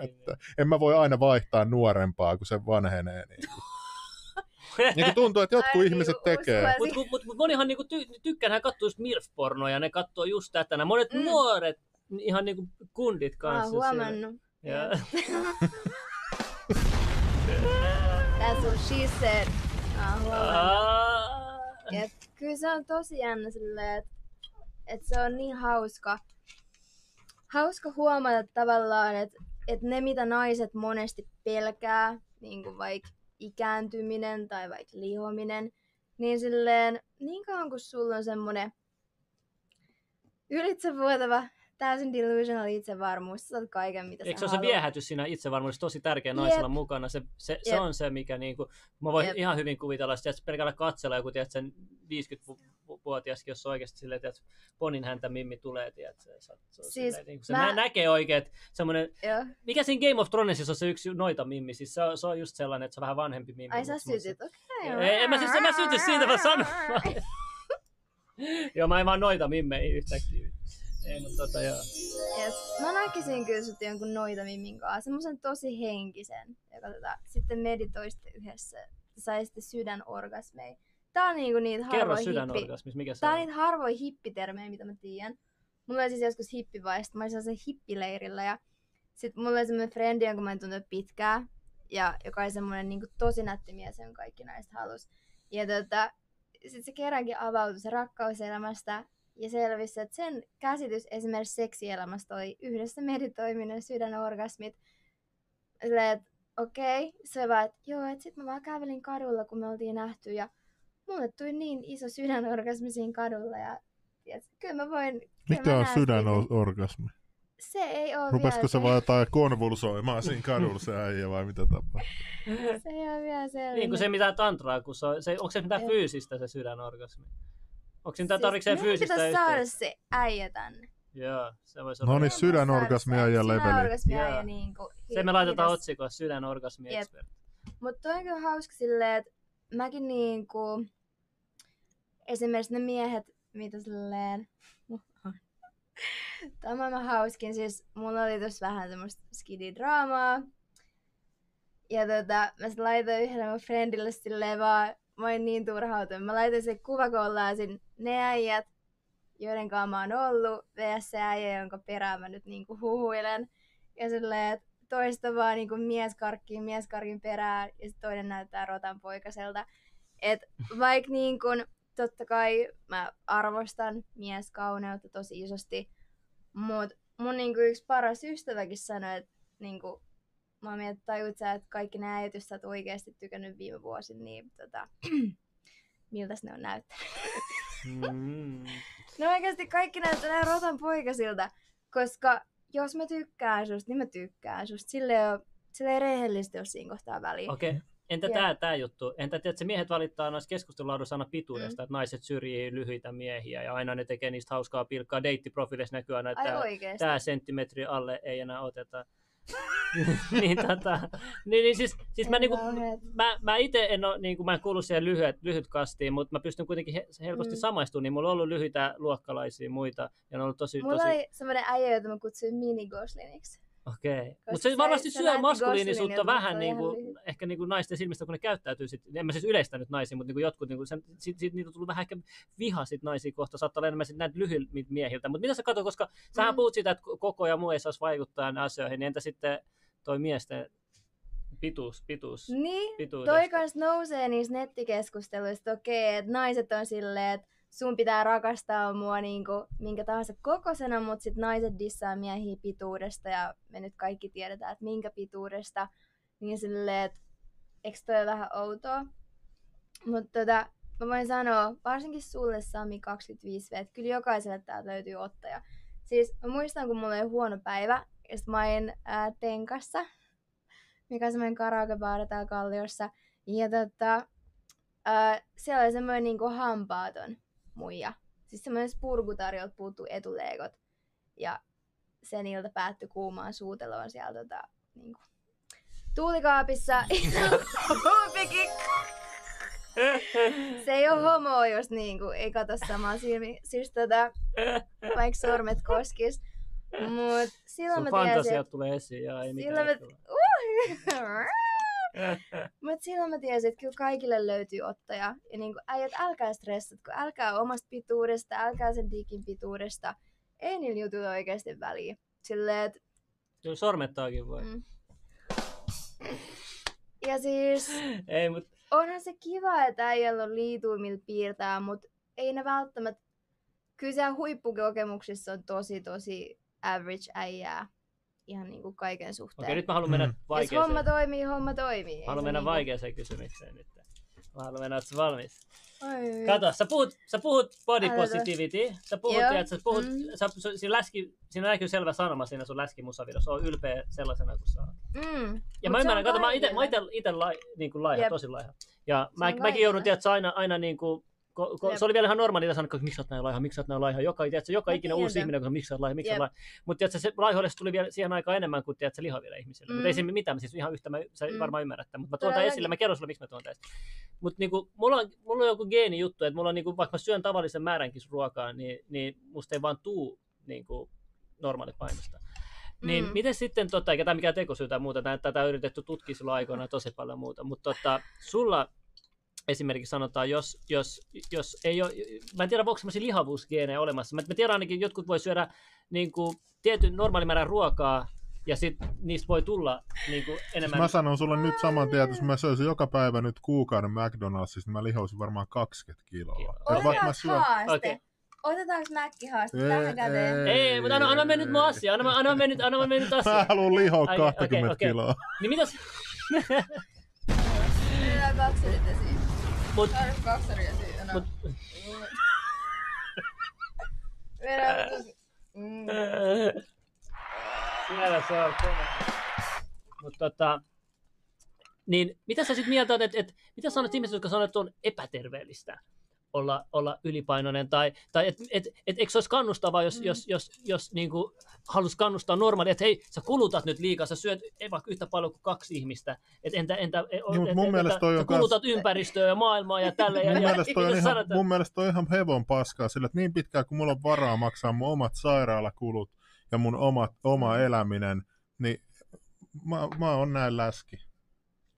Että en mä voi aina vaihtaa nuorempaa, kun se vanhenee. Niin kuin. Niin kuin tuntuu, että jotkut Ai, ihmiset tekee. Mutta mut, mut monihan niinku ty- tykkää, hän katsoo just milf-pornoja ja ne katsoo just tätä. Monet mm. nuoret, ihan niinku kundit kanssa. Mä oon huomannut. Yeah. That's what she said. Ah, ah. Et kyllä se on tosi jännä silleen, että et se on niin hauska, hauska huomata tavallaan, että et ne mitä naiset monesti pelkää, niin kuin vaikka ikääntyminen tai vaikka lihominen, niin silleen niin kauan kun sulla on semmoinen ylitsevuotava täysin delusional itsevarmuus, sä oot kaiken mitä sä haluat. Eikö se ole se viehätys siinä itsevarmuudessa tosi tärkeä naisella mukana? Se, se, se on se, mikä niinku, mä voin Jep. ihan hyvin kuvitella, että pelkällä katsella joku tiedät, sen viisikymmentävuotiaskin, jos oikeasti silleen, että ponin häntä Mimmi tulee, tiedät, se, se, se, siis silleen, niin, se mä... näkee oikein, että semmoinen, mikä siinä Game of Thronesissa on se yksi noita Mimmi, siis se on, se on just sellainen, että se on vähän vanhempi Mimmi. Ai sä sytyt, okei. Okay. En mä, siis, mä syty siitä, vaan sanon. Joo, mä en vaan noita Mimmei yhtäkkiä. Ei, mutta tota joo. Yes. Mä näkisin kyllä sut jonkun noita Mimmin kanssa, semmosen tosi henkisen, joka tota, sitten meditoisitte yhdessä, että saisitte sydänorgasmeja. Tää on niinku niitä harvoja hippi... mikä se on? Tää on niitä harvoja hippitermejä, mitä mä tiedän. Mulla oli siis joskus hippivaiheessa, mä olin sellaisen hippileirillä ja sit mulla oli semmonen frendi, jonka mä en tuntenut pitkään ja joka oli semmonen niinku tosi nätti mies, jonka kaikki naiset halus. Ja tota, sit se kerrankin avautui se rakkauselämästä. Ja selvisi, että sen käsitys esimerkiksi seksielämästä toi yhdessä meditoiminen, sydänorgasmit. Silleen, että okei, okay, se vaan, että joo, että sit mä vaan kävelin kadulla, kun me oltiin nähty. Ja mulle tuli niin iso sydänorgasmi siinä kadulla. Ja, ja kyllä mä voin... Mikä mä on sydänorgasmi? Se ei oo Rupesko vielä... Rupesko se vaan jotain konvulsoimaan siinä kadulla se äijä vai mitä tapaa? Se ei oo vielä selvä. Niin kuin se mitään tantraa, kun se on... Se, onko se mitään joo. fyysistä se sydänorgasmi? Onko siinä siis, tarvikseen fyysistä yhteyttä? Meidän pitäisi saada se äijä tänne. Joo, se voisi olla. No niin, sydänorgasmia ja leveli. Sydänorgasmia ja niin kuin... Se me laitetaan otsikoon, sydänorgasmia expert. Mutta toi on kyllä hauska silleen, että mäkin niin kuin... Esimerkiksi ne miehet, mitä silleen... Tämä mä hauskin, siis mulla oli tossa vähän semmoista skididraamaa. Ja tota, mä sit laitoin yhdelle mun friendille silleen vaan... Mä olin niin turhautunut. Mä laitoin sen kuvakollaasin ne äijät, joiden kanssa mä oon ollut, vs. se äijä, jonka perään mä nyt niinku huhuilen. Ja silleen, että toista vaan niinku mieskarkkiin, mieskarkin perään, ja sit toinen näyttää rotanpoikaselta. Et vaikka niinku, totta kai mä arvostan mieskauneutta tosi isosti, mut mun niinku yksi paras ystäväkin sanoi, että niinku, mä mietin, että tajut sä, että kaikki ne äijät, jos sä oot oikeesti tykännyt viime vuosin, niin tota, miltäs ne on näyttänyt? Mm. No oikeesti kaikki näyttää rotan poikasilta, koska jos mä tykkään susta, niin mä tykkään susta. Sille ei rehellisesti ole siinä kohtaa väliin. Okei, okay. Entä tää, tää juttu? Entä tiedätkö, miehet valittaa noissa keskustelulaudussa aina pituudesta, mm. että naiset syrjii lyhyitä miehiä ja aina ne tekee niistä hauskaa pilkkaa. Deittiprofiileissa näkyy aina, että tää senttimetri alle ei enää oteta. niin tota niin, niin siis siis en mä niinku mä mä ite en oo niinku mä en kuulu siihen lyhyet lyhyt kastiin, mutta mä pystyn kuitenkin he, helposti mm. samaistumaan, niin mulla on ollut lyhyitä luokkalaisia muita ja ne on ollut tosi mulla tosi mulla oli semmoinen äijä, jota mä kutsuin mini gosliniksi. Okei. Okay. Mutta se, se varmasti se syö maskuliinisuutta vähän niinku ehkä niinku naisten silmistä, kun ne käyttäytyy sit. En mä siis yleistä nyt naisia, mutta niinku jotkut niinku sen sit, sit niitä on tullut vähän ehkä viha sit naisia kohta, saattaa olla enemmän sit näitä lyhyiltä miehiltä. Mutta mitä sä katsot, koska mm. sähän puhut siitä, että koko ja muu ei saisi vaikuttaa asioihin, niin entä sitten toi miesten Pituus, pituus. Niin, pituudesta. Toi kans nousee niissä nettikeskusteluissa, okei, okay, että naiset on silleen, että sun pitää rakastaa mua niinku minkä tahansa kokoisena, mutta sit naiset dissaa miehiä pituudesta ja me nyt kaikki tiedetään, että minkä pituudesta. Niin silleen, että eikö toi vähän outoa? Mutta tota, mä voin sanoa, varsinkin sulle Sami kaksikymmentäviisi vuotta, että kyllä jokaiselle täältä löytyy ottaja. Siis mä muistan, kun mulla oli huono päivä, ja sit mä olin ää, Tenkassa, mikä on semmoinen karaokebaari täällä Kalliossa. Ja tota, ää, siellä oli semmoinen niinku hampaaton muija. Siis semmoinen spurgutarjolta puuttuu etuleikot. Ja sen ilta päättyi kuumaan suuteloon siellä tota, niinku, tuulikaapissa. Se ei oo homo, jos niinku, ei kato samaa silmiä. Siis tota, vaikka sormet koskis. Mut silloin mä fantasiat et... tulee esiin ja ei mitään. Mä... Mut silloin mä tiesin, että kyllä kaikille löytyy ottaja. Ja niinku äijät, älkää stressatko, älkää omasta pituudesta, älkää sen digin pituudesta. Ei niillä jutuilla oikeesti väliä. Silleen, et... Kyllä sormettaakin voi. Mm. Ja siis... Ei, mut... Onhan se kiva, että äijällä on liituimilla piirtää, mut ei ne välttämättä... Kyllä siellä huippukokemuksissa on tosi tosi average äijää ihan niinku kaiken suhteen. Okei, nyt mä haluan mennä vaikeeseen. Jos homma toimii, homma toimii. Mä haluan mennä niinku... vaikeeseen kysymykseen nyt. Mä haluan mennä, ootko valmis? Oi. Kato, sä puhut, sä puhut body positivity, sä puhut, tiedät, sä puhut, mm. sä, siinä, läski, siinä näkyy selvä sanoma siinä sun läskimusavidossa, oon ylpeä sellaisena kuin sä oot. Mm. Ja mut mä ymmärrän, kato, mä oon ite niinku laiha, yep. tosi laiha. Ja mä, mäkin joudun, tiedät, sä aina, aina niinku... Ko, ko, se oli vielä ihan normaalilla sanoa, että miksi sä oot näin laiha, miksi sä oot näin laiha, joka, tiedätkö, joka ikinen uusi ihminen, kun sä miksi sä oot laiha, miksi sä oot laiha. Mutta se laihoudesta tuli vielä siihen aikaan enemmän kuin tiedätkö, lihaville ihmisille. Mm. Mutta ei se mitään, siis ihan yhtä mä, sä mm. varmaan ymmärrät tämän. Mutta mä tuon tämän esille, mä kerron sulle, miksi mä tuon tämän esille. Mutta niinku, mulla, mulla on joku geenijuttu, että mulla on, niinku, vaikka mä syön tavallisen määränkin ruokaa, niin, niin musta ei vaan tuu niinku, normaalipainosta. Niin mm. miten sitten, tota, eikä tämä mikään tekosyy tai muuta, tätä on yritetty tutkia sulla aikoinaan tosi paljon muuta, mutta tota, sulla... Esimerkiksi sanotaan, jos, jos, jos ei ole, mä en tiedä, onko sellaisia lihavuusgeenejä olemassa. Mä tiedän ainakin, jotkut voi syödä niin kuin, tietyn normaalimäärän ruokaa ja sitten niistä voi tulla niin kuin, enemmän. Siis mä sanon sulle nyt saman tien, että jos mä söisin joka päivä nyt kuukauden McDonald'sista, niin mä lihoisin varmaan kaksikymmentä kiloa. Otetaan syön... haaste. Otetaanko mäkkihaaste tähän käteen? Ei, ei, mutta anna, anna mennä nyt mun asia. Anna, anna mennä nyt, anna mennä nyt asia. Mä haluun lihoa kaksikymmentä okay, okay. kiloa. Niin mitäs? Meillä on kaksi siitä. Mut... Mut... Siellä se on kova. Niin, mitä sä sit mieltä oot, että et, mitä sanot ihmiset, jotka sanoo, että on epäterveellistä olla, olla ylipainoinen? Tai, tai että et, et, et, eikö se olisi kannustavaa, jos, mm. jos, jos, jos niinku, haluaisi kannustaa normaalia, että hei, sä kulutat nyt liikaa, sä syöt vaikka yhtä paljon kuin kaksi ihmistä. Et entä, entä, et, niin, et, entä, sä kans... kulutat ympäristöä ja maailmaa ja tälleen. Ja, mun, ja, mielestä ja, ihan, mun mielestä toi on ihan hevon paskaa, sillä että niin pitkään kuin mulla on varaa maksaa mun omat sairaalakulut ja mun omat, oma eläminen, niin mä, mä oon näin läski.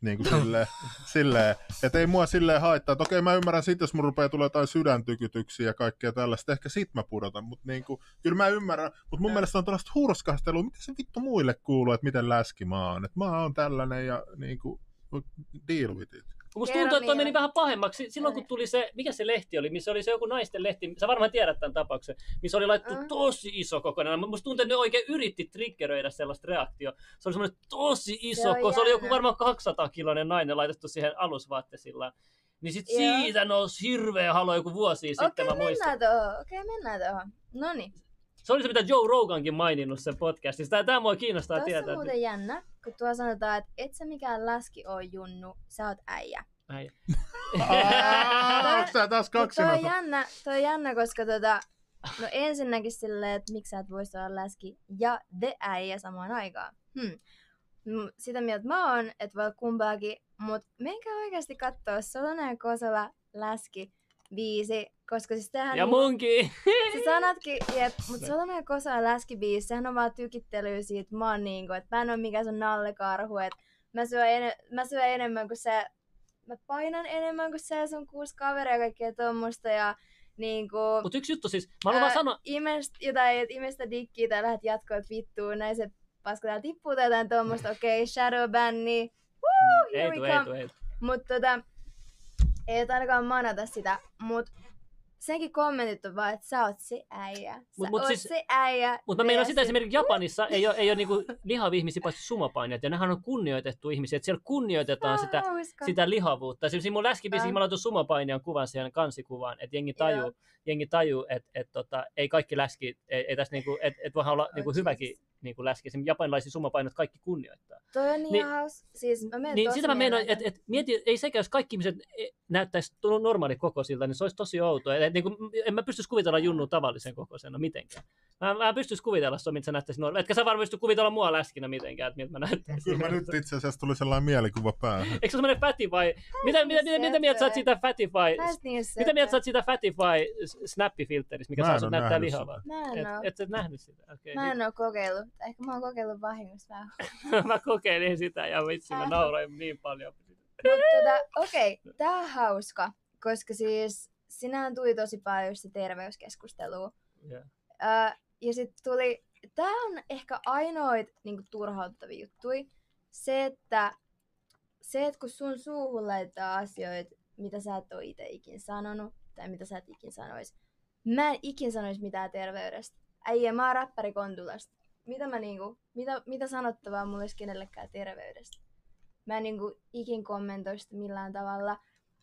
Niin kuin silleen, silleen, että ei mua silleen haittaa, että okei mä ymmärrän sit, jos mun rupeaa tulee jotain sydäntykytyksiä ja kaikkea tällaista, ehkä sit mä pudotan, mutta niin kuin, kyllä mä ymmärrän, mutta mun mielestä on tuollaista hurskastelua, mitä se vittu muille kuuluu, että miten läski mä oon, että mä oon tällainen ja niin kuin, deal with it. Musta tuntuu, että toi meni vähän pahemmaksi. Silloin kun tuli se, mikä se lehti oli, missä oli se joku naisten lehti, sä varmaan tiedät tämän tapauksen, missä oli laittu uh-huh. tosi iso kokonaan. Musta tuntuu, että ne oikein yritti triggeröidä sellaista reaktiota. Se oli semmoinen tosi iso, se, se oli joku varmaan kaksisataa kiloinen nainen laitettu siihen alusvaatteesilla. Niin sit yeah. siitä nousi hirveä halo joku vuosi okay, sitten, mä muistan. Okei, okay, mennään tuohon. Noniin. Se oli se, mitä Joe Rogankin maininnut sen podcastissa. Tää, tää mua kiinnostaa Tossa tietää. Tuossa muuten nyt. Jännä, kun tuo sanotaan, että et sä mikään laski oo Junnu, sä oot äijä. Äijä. Onks tää taas kaksina? Toi on jännä, jännä, koska tota, no ensinnäkin silleen, että miksi sä et voisi olla läski ja de äijä samaan aikaan. Hmm. Sitä mieltä mä oon, että voi olla kumpaakin, mut menkää oikeasti kattoo Solonen Kosola läski biisi. Koska siis tehän... Ja munkin! Sä sanatkin, jep, mut Solonen ja Kosolan läskibiisi, sehän on vaan tykittelyä siitä, mä oon niinku, et mä en oo mikään sun nallekarhu, et mä syön, en, mä syön enemmän kuin se, mä painan enemmän kuin se sun kuusi kaveria ja kaikkea tommosta ja niinku... Mut yksi juttu siis, mä haluan vaan sanoa... Imest, jotain, et imestä dikkiä tai lähet jatkoon, et vittuun, näin se paska täällä tippuu tai jotain tommosta, okei, okay, shadowbanni, Woo, here we come. Mut tota, ei ainakaan manata sitä, mut senkin kommentit on vaan, että sä oot se äijä. Sä mut, mut oot siis, se äijä. Mutta meillä on sitä esimerkiksi Japanissa, ei ole, ei ole niinku lihavihmisiä, paitsi sumapainijat. Ja nehän on kunnioitettu ihmisiä, että siellä kunnioitetaan sitä, sitä lihavuutta. Esimerkiksi mun läskibiisiin mä laitan sumapainijan kuvan siihen kansikuvaan, että jengi tajuu, jengi tajuu että et, tota, ei kaikki läski, ei, ei tässä niinku, että et voihan olla oh, niinku hyväkin niinku läski. Japanilaisia sumapainot kaikki kunnioittaa. Toi on niin, niin haus. Siis mä menen niin, sitä mä menen, että et, mieti, ei sekä jos kaikki ihmiset näyttäisi normaalikokoisilta, niin se olisi tosi outoa. Et, niin kuin, en mä pystyisi kuvitella Junnu tavallisen kokoisena mitenkään. Mä, mä pystyisi kuvitella sitä, mitä sä näyttäisit normaalisesti. Etkä sä varmaan pysty kuvitella mua läskinä mitenkään, että miltä mä näyttäisin. Kyllä mä nyt itse asiassa tuli sellainen mielikuva päähän. Eikö se semmoinen Fatify? Mitä, mitä, mitä, mitä mieltä sä oot siitä Fatify? Mitä mieltä sä oot siitä Fatify snappifilteristä, mikä saa sut näyttää lihavaa? Mä en oo. Et sä et nähnyt sitä? Okay, mä en niin. oo kokeillut. Ehkä mä oon kokeillut vahingossa vähän. Mä kokeilin sitä ja vitsi, mä nauroin niin paljon. Mutta okei, tää on hauska, koska siis sinähän tuli tosi paljon sitä terveyskeskustelua. Yeah. Uh, ja sit tuli, tää on ehkä ainoita niinku, turhauttavia juttuja. Se, että se, että kun sun suuhun laittaa asioita, mitä sä et oo ite ikin sanonut, tai mitä sä et ikin sanois. Mä en ikin sanois mitään terveydestä. Äijä, mä oon räppäri Kontulasta. Mitä mä niinku, mitä, mitä sanottavaa mulla olisi kenellekään terveydestä? Mä en niinku ikin kommentoi sitä millään tavalla.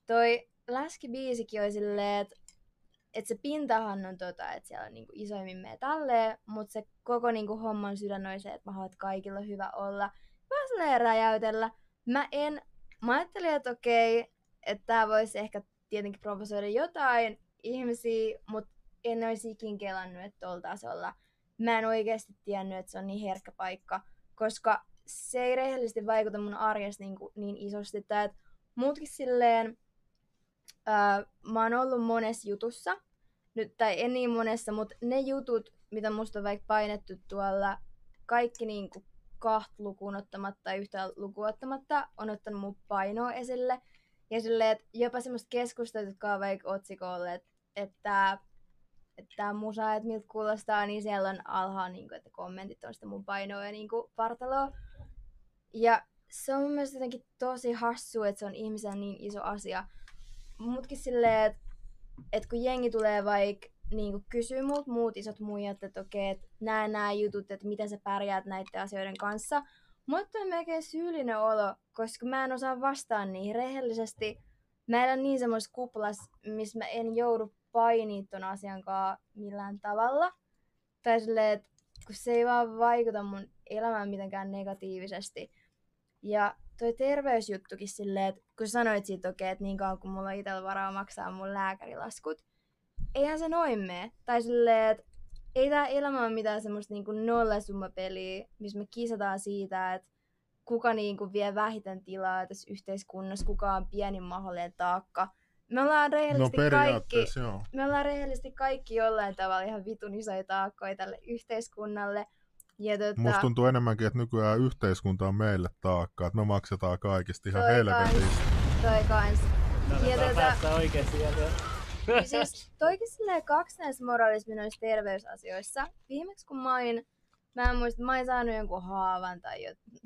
Toi läskibiisikin oli silleen, että et se pintahan on tota, että siellä on niinku isoimmin mee tälleen, mutta se koko niinku homman sydän oli se, että mä haluan kaikilla hyvä olla. Mä silleen räjäytellä. Mä en, mä ajattelin, että okei, että tää voisi ehkä tietenkin provosoida jotain ihmisiä, mutta en olisi ikin kelannut, että tuolla tasolla. Mä en oikeasti tiennyt, että se on niin herkkä paikka, koska se ei rehellisesti vaikuta mun arjessa niin, niin isosti. Tää, muutkin silleen, öö, mä oon ollut monessa jutussa, nyt, tai en niin monessa, mutta ne jutut, mitä musta on vaikka painettu tuolla, kaikki niin kuin kahta lukuun ottamatta tai yhtä lukuun ottamatta, on ottanut mun painoa esille. Ja silleen, että jopa semmoista keskustelua, jotka on vaikka otsikolle, että, että että musa, että miltä kuulostaa, niin siellä on alhaalla, niin kuin, että kommentit on sitä mun painoa ja niin kuin, vartaloa. Ja se on mun mielestä jotenkin tosi hassua, että se on ihmisen niin iso asia. Mutkin silleen, että, että kun jengi tulee vaikka niin kysyy multa muut isot muijat, että okei, että nää nää jutut, että miten sä pärjäät näiden asioiden kanssa. Mutta on melkein syyllinen olo, koska mä en osaa vastaa niihin rehellisesti. Mä elän niin semmoisessa kuplassa, missä mä en joudu painii ton asiankaan millään tavalla. Tai silleen, että kun se ei vaan vaikuta mun elämään mitenkään negatiivisesti. Ja toi terveysjuttukin silleen, että kun sanoit siitä okei, okay, että niin kauan kun mulla on itellä varaa maksaa mun lääkärilaskut, eihän se noin mene. Tai silleen, että ei tää elämä ole mitään semmoista niinku nollasummapeliä, missä me kisataan siitä, että kuka niinku vie vähiten tilaa tässä yhteiskunnassa, kuka on pienin mahdollinen taakka. Me ollaan rehellisesti no, kaikki, me ollaan rehellisesti kaikki jollain tavalla ihan vitun isoja taakkoja tälle yhteiskunnalle. Ja tota, musta tuntuu enemmänkin, että nykyään yhteiskunta on meille taakka, että me maksetaan kaikista ihan helvetistä. Toi kans. Ja tota, oikeasti. Siis toikin silleen kaksinaismoralismin noissa terveysasioissa. Viimeksi kun mä olin, mä en muista, mä en saanut jonkun haavan tai jotain.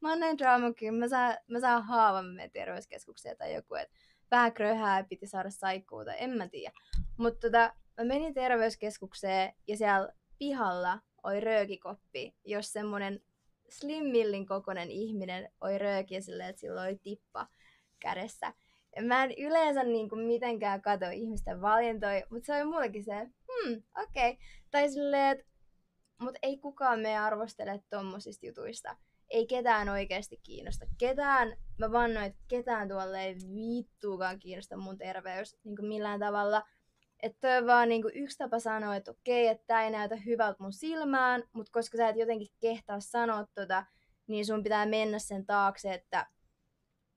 Mä oon näin draamukin, mä saan, mä saan haavan meidän terveyskeskukseen tai joku, että vähän kröhää, piti saada saikkuuta, en mä tiedä. Mutta tota, mä menin terveyskeskukseen ja siellä pihalla oli röökikoppi, jos semmonen Slim Millin kokoinen ihminen oli röökiä silleen, että sillä oli tippa kädessä. Ja mä en yleensä niinku mitenkään katso ihmisten valintoja, mutta se oli mullekin se, hmm, okei. Okay. Tai silleen, että mut ei kukaan me arvostele tommosista jutuista. Ei ketään oikeasti kiinnosta. Ketään, mä vannoin, että ketään tuolla ei vittuukaan kiinnosta mun terveys niin kuin millään tavalla. Että toi on vaan niin kuin yksi tapa sanoa, että okei, okay, että tää ei näytä hyvältä mun silmään, mutta koska sä et jotenkin kehtaa sanoa tota, niin sun pitää mennä sen taakse, että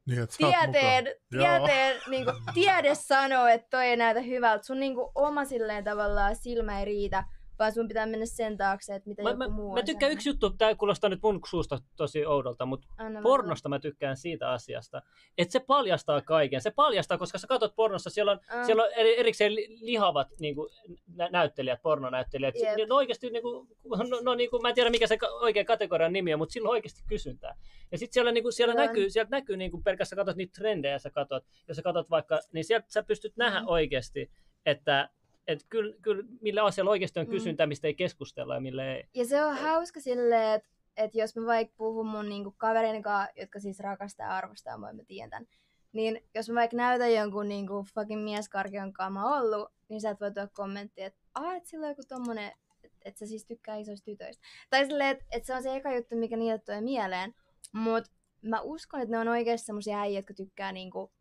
niin, et tieteen, tieteen, niin kuin, tiede sanoo, että toi ei näytä hyvältä. Sun niin kuin, oma silleen tavallaan silmä ei riitä, vaan sun pitää mennä sen taakse, että mitä mä, joku mä, muu on. Mä tykkään yksi juttu, tää kuulostaa nyt mun suusta tosi oudolta, mutta Anna pornosta mä tykkään siitä asiasta, että se paljastaa kaiken. Se paljastaa, koska sä katsot pornossa, siellä on, ah. siellä on erikseen lihavat niin kuin, nä- näyttelijät, pornonäyttelijät. Yep. Ne, ne oikeasti, niin kuin, no, no, niin kuin, mä en tiedä mikä se oikea kategorian nimi on, mutta sillä on oikeasti kysyntää. Ja sitten siellä, niin kuin, siellä näkyy, sieltä näkyy niin kuin pelkästään sä katsot niitä trendejä, sä katsot, jos sä katsot vaikka, niin sieltä sä pystyt nähdä mm. oikeasti, että että kyllä, kyllä millä asialla oikeasti on kysyntää, mm. mistä ei keskustella ja millä ei. Ja se on hauska silleen, että, että jos mä vaikka puhun mun niinku kaverin kanssa, jotka siis rakastaa ja arvostaa mua, mä tiedän tämän, niin jos mä vaikka näytän jonkun niinku fucking mieskarkion kanssa mä oon ollut, niin sä et voi tuoda kommenttia, että aah, että sillä on joku tommonen, että, että sä siis tykkää isoista tytöistä. Tai silleen, että, että se on se eka juttu, mikä niille tulee mieleen, mutta mä uskon, että ne on oikeasti semmosia äijä, jotka tykkää niinku,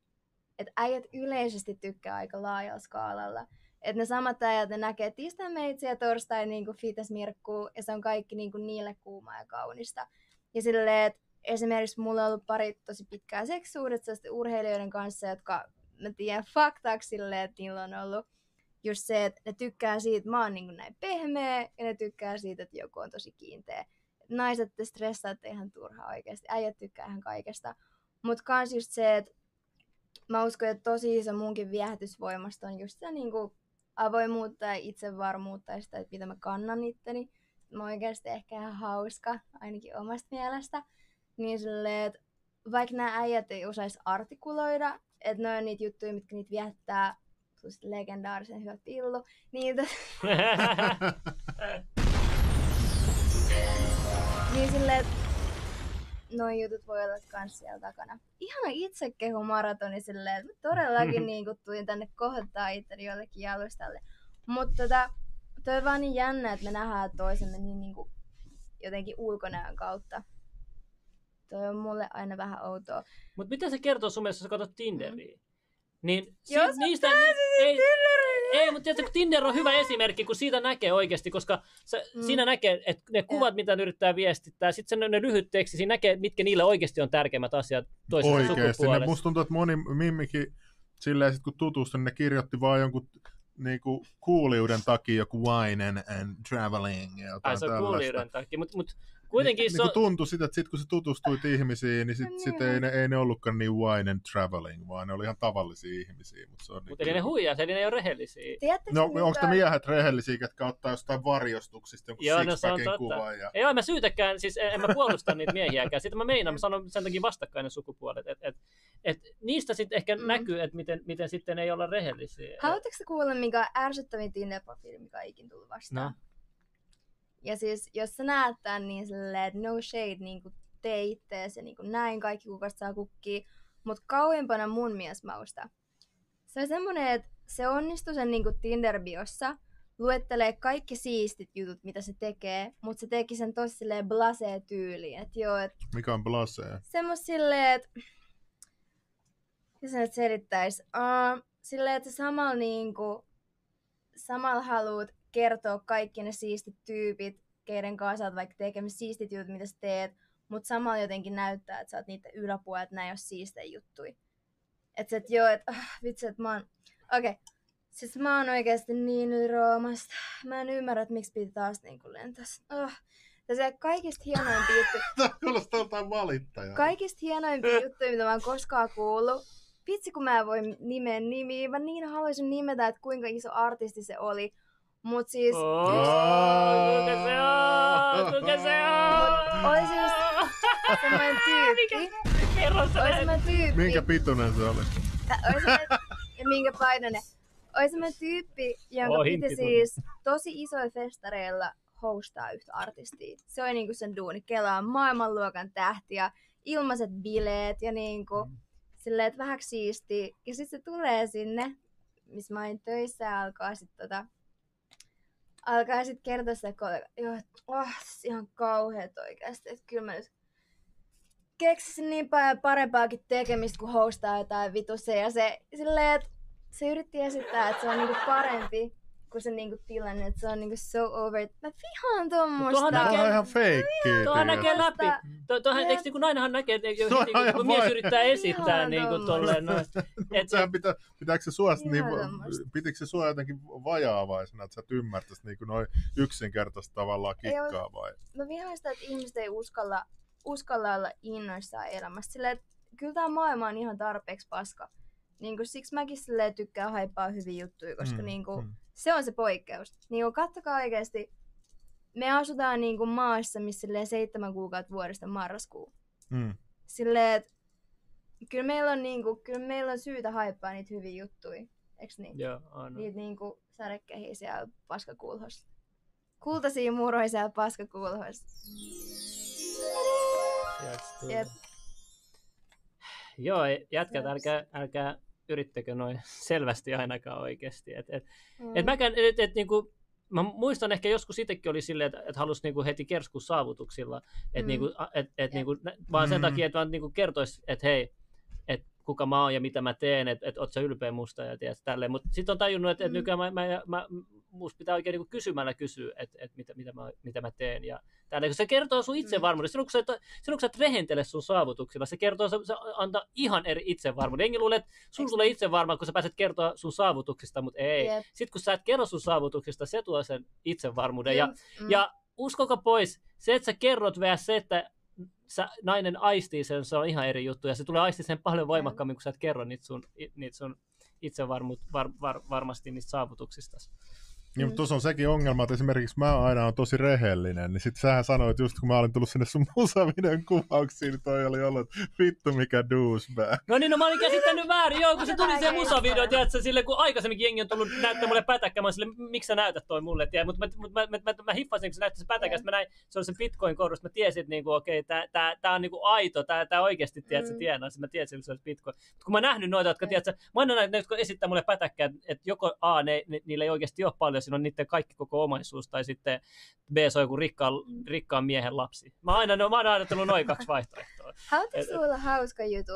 että äijät yleisesti tykkää aika laajalla skaalalla. Että ne samat ajat, ne näkee tiistameitsiä torstai niinku fiitasmirkkuu ja se on kaikki niinku niille kuumaa ja kaunista. Ja silleen, että esimerkiksi mulla on ollut pari tosi pitkää seksuudet sellaisten urheilijoiden kanssa, jotka mä tiedän faktaksi silleen, että niillä on ollut just se, että ne tykkää siitä, että mä oon niinku näin pehmeä ja ne tykkää siitä, että joku on tosi kiinteä. Naiset te stressaatte ihan turhaa oikeasti, äijät tykkää ihan kaikesta. Mut kans just se, että mä uskon, että tosi iso munkin viehätysvoimasta on just se niinku avoimuutta ja itsevarmuutta ja sitä, että mitä mä kannan itteni. Mä oikeasti ehkä ihan hauska, ainakin omasta mielestä. Niin silleen, että vaikka nämä äijät ei osaisi artikuloida, että ne on niitä juttuja, mitkä niitä viettää, plus legendaarisen hyvä pillu, niitä... niin silleen, että noi jutut voi olla kans siellä takana. Ihana itsekehumaratoni silleen, että mä todellakin niin kun tulin tänne kohottaa itteni jollekin jalustalle. Mutta tota, toi on vaan niin jännä, että me nähdään toisemme niin, niin kuin jotenkin ulkonäön kautta. Toi on mulle aina vähän outoa. Mut mitä se kertoo sun mielestä, jos sä katsot Tinderiä? Niin, si- jos niistä ei, ei, mutta tietysti Tinder on hyvä esimerkki, kun siitä näkee oikeasti, koska se, mm. siinä näkee, että ne kuvat, ja. mitä ne yrittää viestittää, sitten ne, ne lyhyt teksti, siinä näkee, mitkä niillä oikeasti on tärkeimmät asiat toisessa sukupuolessa. Oikeasti. Musta tuntuu, että moni Mimmikin, silleen, sit kun tutustui, ne kirjoitti vaan jonkun niinku kuuliuden takia joku wine and, and traveling ja jotain tällaista. Ai se on kuuliuden takia, mutta... Mut, Kuitenkin niin, se on... tuntui sitä, että sit, kun sä tutustuit ihmisiin, niin, sit, niin. Sit ei, ne, ei ne ollutkaan niin wine and traveling, vaan ne oli ihan tavallisia ihmisiä. Mutta mut niin eli kyllä. Ne huijaa, eli ne ei ole rehellisiä. Tiedättekö no onko te miehet rehellisiä, ketkä ottaa jostain varjostuksista jonkun sixpackin no, kuvan? Ja... Ei ole, mä syytäkään, siis en mä puolusta niitä miehiäkään. Sitten mä meinaan, mä sanon sen takia vastakkainen sukupuolet. Et, et, et niistä sitten ehkä mm. näkyy, että miten, miten sitten ei olla rehellisiä. Haluatteko te kuulla, mikä on ärsyttävin Tinder-profiili, mikä on ikin tullut vastaan? No. Ja siis, jos sä näet tämän, niin silleen, että no shade, niin kuin tee ittees ja niin kuin näin, kaikki kukasta saa kukkii. Mut kauempana mun miesmausta. Se on semmonen, että se onnistuu sen niin kuin Tinder-biossa, luettelee kaikki siistit jutut, mitä se tekee, mut se teki sen tosi silleen blasee tyyliin. Et joo, et mikä on blasee? Semmos silleen, että... Mitä sä nyt selittäis? Uh, silleen, että samalla niin kuin... Samalla haluut... kertoo kaikki ne siistit tyypit, keiden kanssa sä oot vaikka tekemisissä siistit jutut, mitä sä teet, mutta samalla jotenkin näyttää, että sä oot niiden yläpuolella, että nää ei oo siistejä juttui. Et se, et joo, et oh, vitsi, et mä oon... Okei, okay. Siis mä oon oikeesti niin yli Roomasta. Mä en ymmärrä, että miksi piti taas niinku lentää. Oh. Tässä kaikista hienoimpia juttuja... Tää kuulostaa jotain valittajaa. Kaikista hienoimpia juttuja, mitä mä oon koskaan kuullut. Vitsi, kun mä en voi nimeä nimiä. Mä niin haluaisin nimetä, että kuinka iso artisti se oli. Mut siis... Oh, kuka se on? Kuka se on? Oli siis semmoinen tyyppi. Kerro semmoinen tyyppi. Minkä pituinen se oli? Ja minkä painoinen. Oli semmoinen tyyppi, jonka oh, piti siis tosi isoja festareilla hostaa yhtä artistia. Se oli niinku sen duuni. Kela on maailmanluokan tähti ja ilmaiset bileet ja niinku... Mm. Silleen, että vähäksi siistiä. Ja sit se tulee sinne, missä mä olin töissä alkaa sit tota... Alkaa sitten kertoa sitä kollegaa, joo, että oh, ihan kauheat oikeasti, että kyllä mä nyt keksisin niin paljon parempaakin tekemistä, kun hostaa jotain vitu se ja se. Silleen, että se yritti esittää, että se on niinku parempi se niinku tilanne, että se on niinku so over, että mä vihaan tommoista. Tuohan näkee, on ihan feikkiä. Tuohan näkee läpi. To, tohan, ja... eikö niinku nainahan näkee, että jos niinku, mies vai... yrittää esittää niinku tolleen. No, et, sehän pitää, pitääkö se sua, niin, pitikö se sua jotenkin vajaavaisena, että sä et ymmärtäisi niinku noin yksinkertaisesti tavallaan kikkaa vai? Mä vihaan sitä, että ihmiset ei uskalla, uskalla olla innoissaan elämässä. Silleen, kyllä tää maailma on ihan tarpeeksi paska. Niinku, siksi mäkin silleen tykkään haippaa hyviä juttuja, koska mm, niinku, mm. se on se poikkeus. Niinku, katsokaa oikeesti, me asutaan niinku maassa, missä seitsemän kuukautta vuodesta marraskuun. Mm. Silleen, et, kyllä, meillä on, niinku, kyllä meillä on syytä haippaa niitä hyviä juttuja. Eiks niin? Joo, aina. Niitä niinku, särekkähiä siellä paskakulhossa. Kultaisia muroja siellä paskakulhossa. Jep. Joo, jätkät, älkää, älkää yrittäkö noin selvästi ainakaan oikeasti. Et, et, mm. et mäkään, et, et, niinku, mä muistan ehkä joskus itsekin oli silleen, että et halusi niinku heti kerskua saavutuksilla. Et, mm. niinku, et, et, yeah. niinku, vaan sen mm. takia, että vaan niinku kertoisi, että hei, et kuka mä oon ja mitä mä teen, että et, oot sä ylpeä musta ja tiedät tälleen. Mutta sitten on tajunnut, että et mm. nykyään mä, mä, mä, musta pitää oikein niinku kysymällä kysyä, että et mitä, mitä, mä, mitä mä teen. Ja tälleen, kun se kertoo sun itsevarmuudesta. Silloin kun sä, silloin, kun sä et rehentele sun saavutuksilla, se kertoo, se, se antaa ihan eri itsevarmuuden. Enkin luulee, että sun tulee itsevarmaa, kun sä pääset kertoa sun saavutuksista, mutta ei. Yep. Sitten kun sä et kerro sun saavutuksista, se tuo sen itsevarmuuden. Ja, mm. ja uskokaa pois, se että sä kerrot vielä se, että sä, nainen aistii sen, se on ihan eri juttu. Ja se tulee aistii sen paljon voimakkaammin, kun sä et kerro niitä sun, niitä sun itsevarmuut, var, var, varmasti niistä saavutuksista. Niin, mutta tuossa on sekin ongelma, että esimerkiksi mä aina on tosi rehellinen, niin sit sähän sanoit just kun mä olin tullut sinne sun musavideon kuvauksiin, niin toi oli ollut, vittu mikä douchebag. No niin, no mä olin käsittänyt väärin, joo, kun se tuli se musavideo, tiiätsä, sille kun aikaisemminkin jengi on tullut näyttää mulle pätäkkää, mä olin silleen, miksi sä näytät toi mulle, tiiä, mutta mä, mä, mä, mä, mä hiffasin, kun sä näytät se pätäkkää, mä näin, se oli se bitcoin korrusta, mä tiesin, että niinku, okei, okay, tää, tää, tää on niinku aito, tää, tää oikeesti, tiiätsä, mm. tienaa, mä tiesin, että se oli bitcoin. Mut kun mä nähnyt noita, jotka, tiiätsä, mä aina näin, jotka esittää mulle pätäkkää, että joko A, ne, ne, niillä ei oikeesti ole paljon, siinä on niiden kaikki koko omaisuus, tai sitten B, se on joku rikkaan, rikkaan miehen lapsi. Mä oon aina, no, mä oon aina tullut noin kaksi vaihtoehtoa. Haluatteko sulla hauska jutu?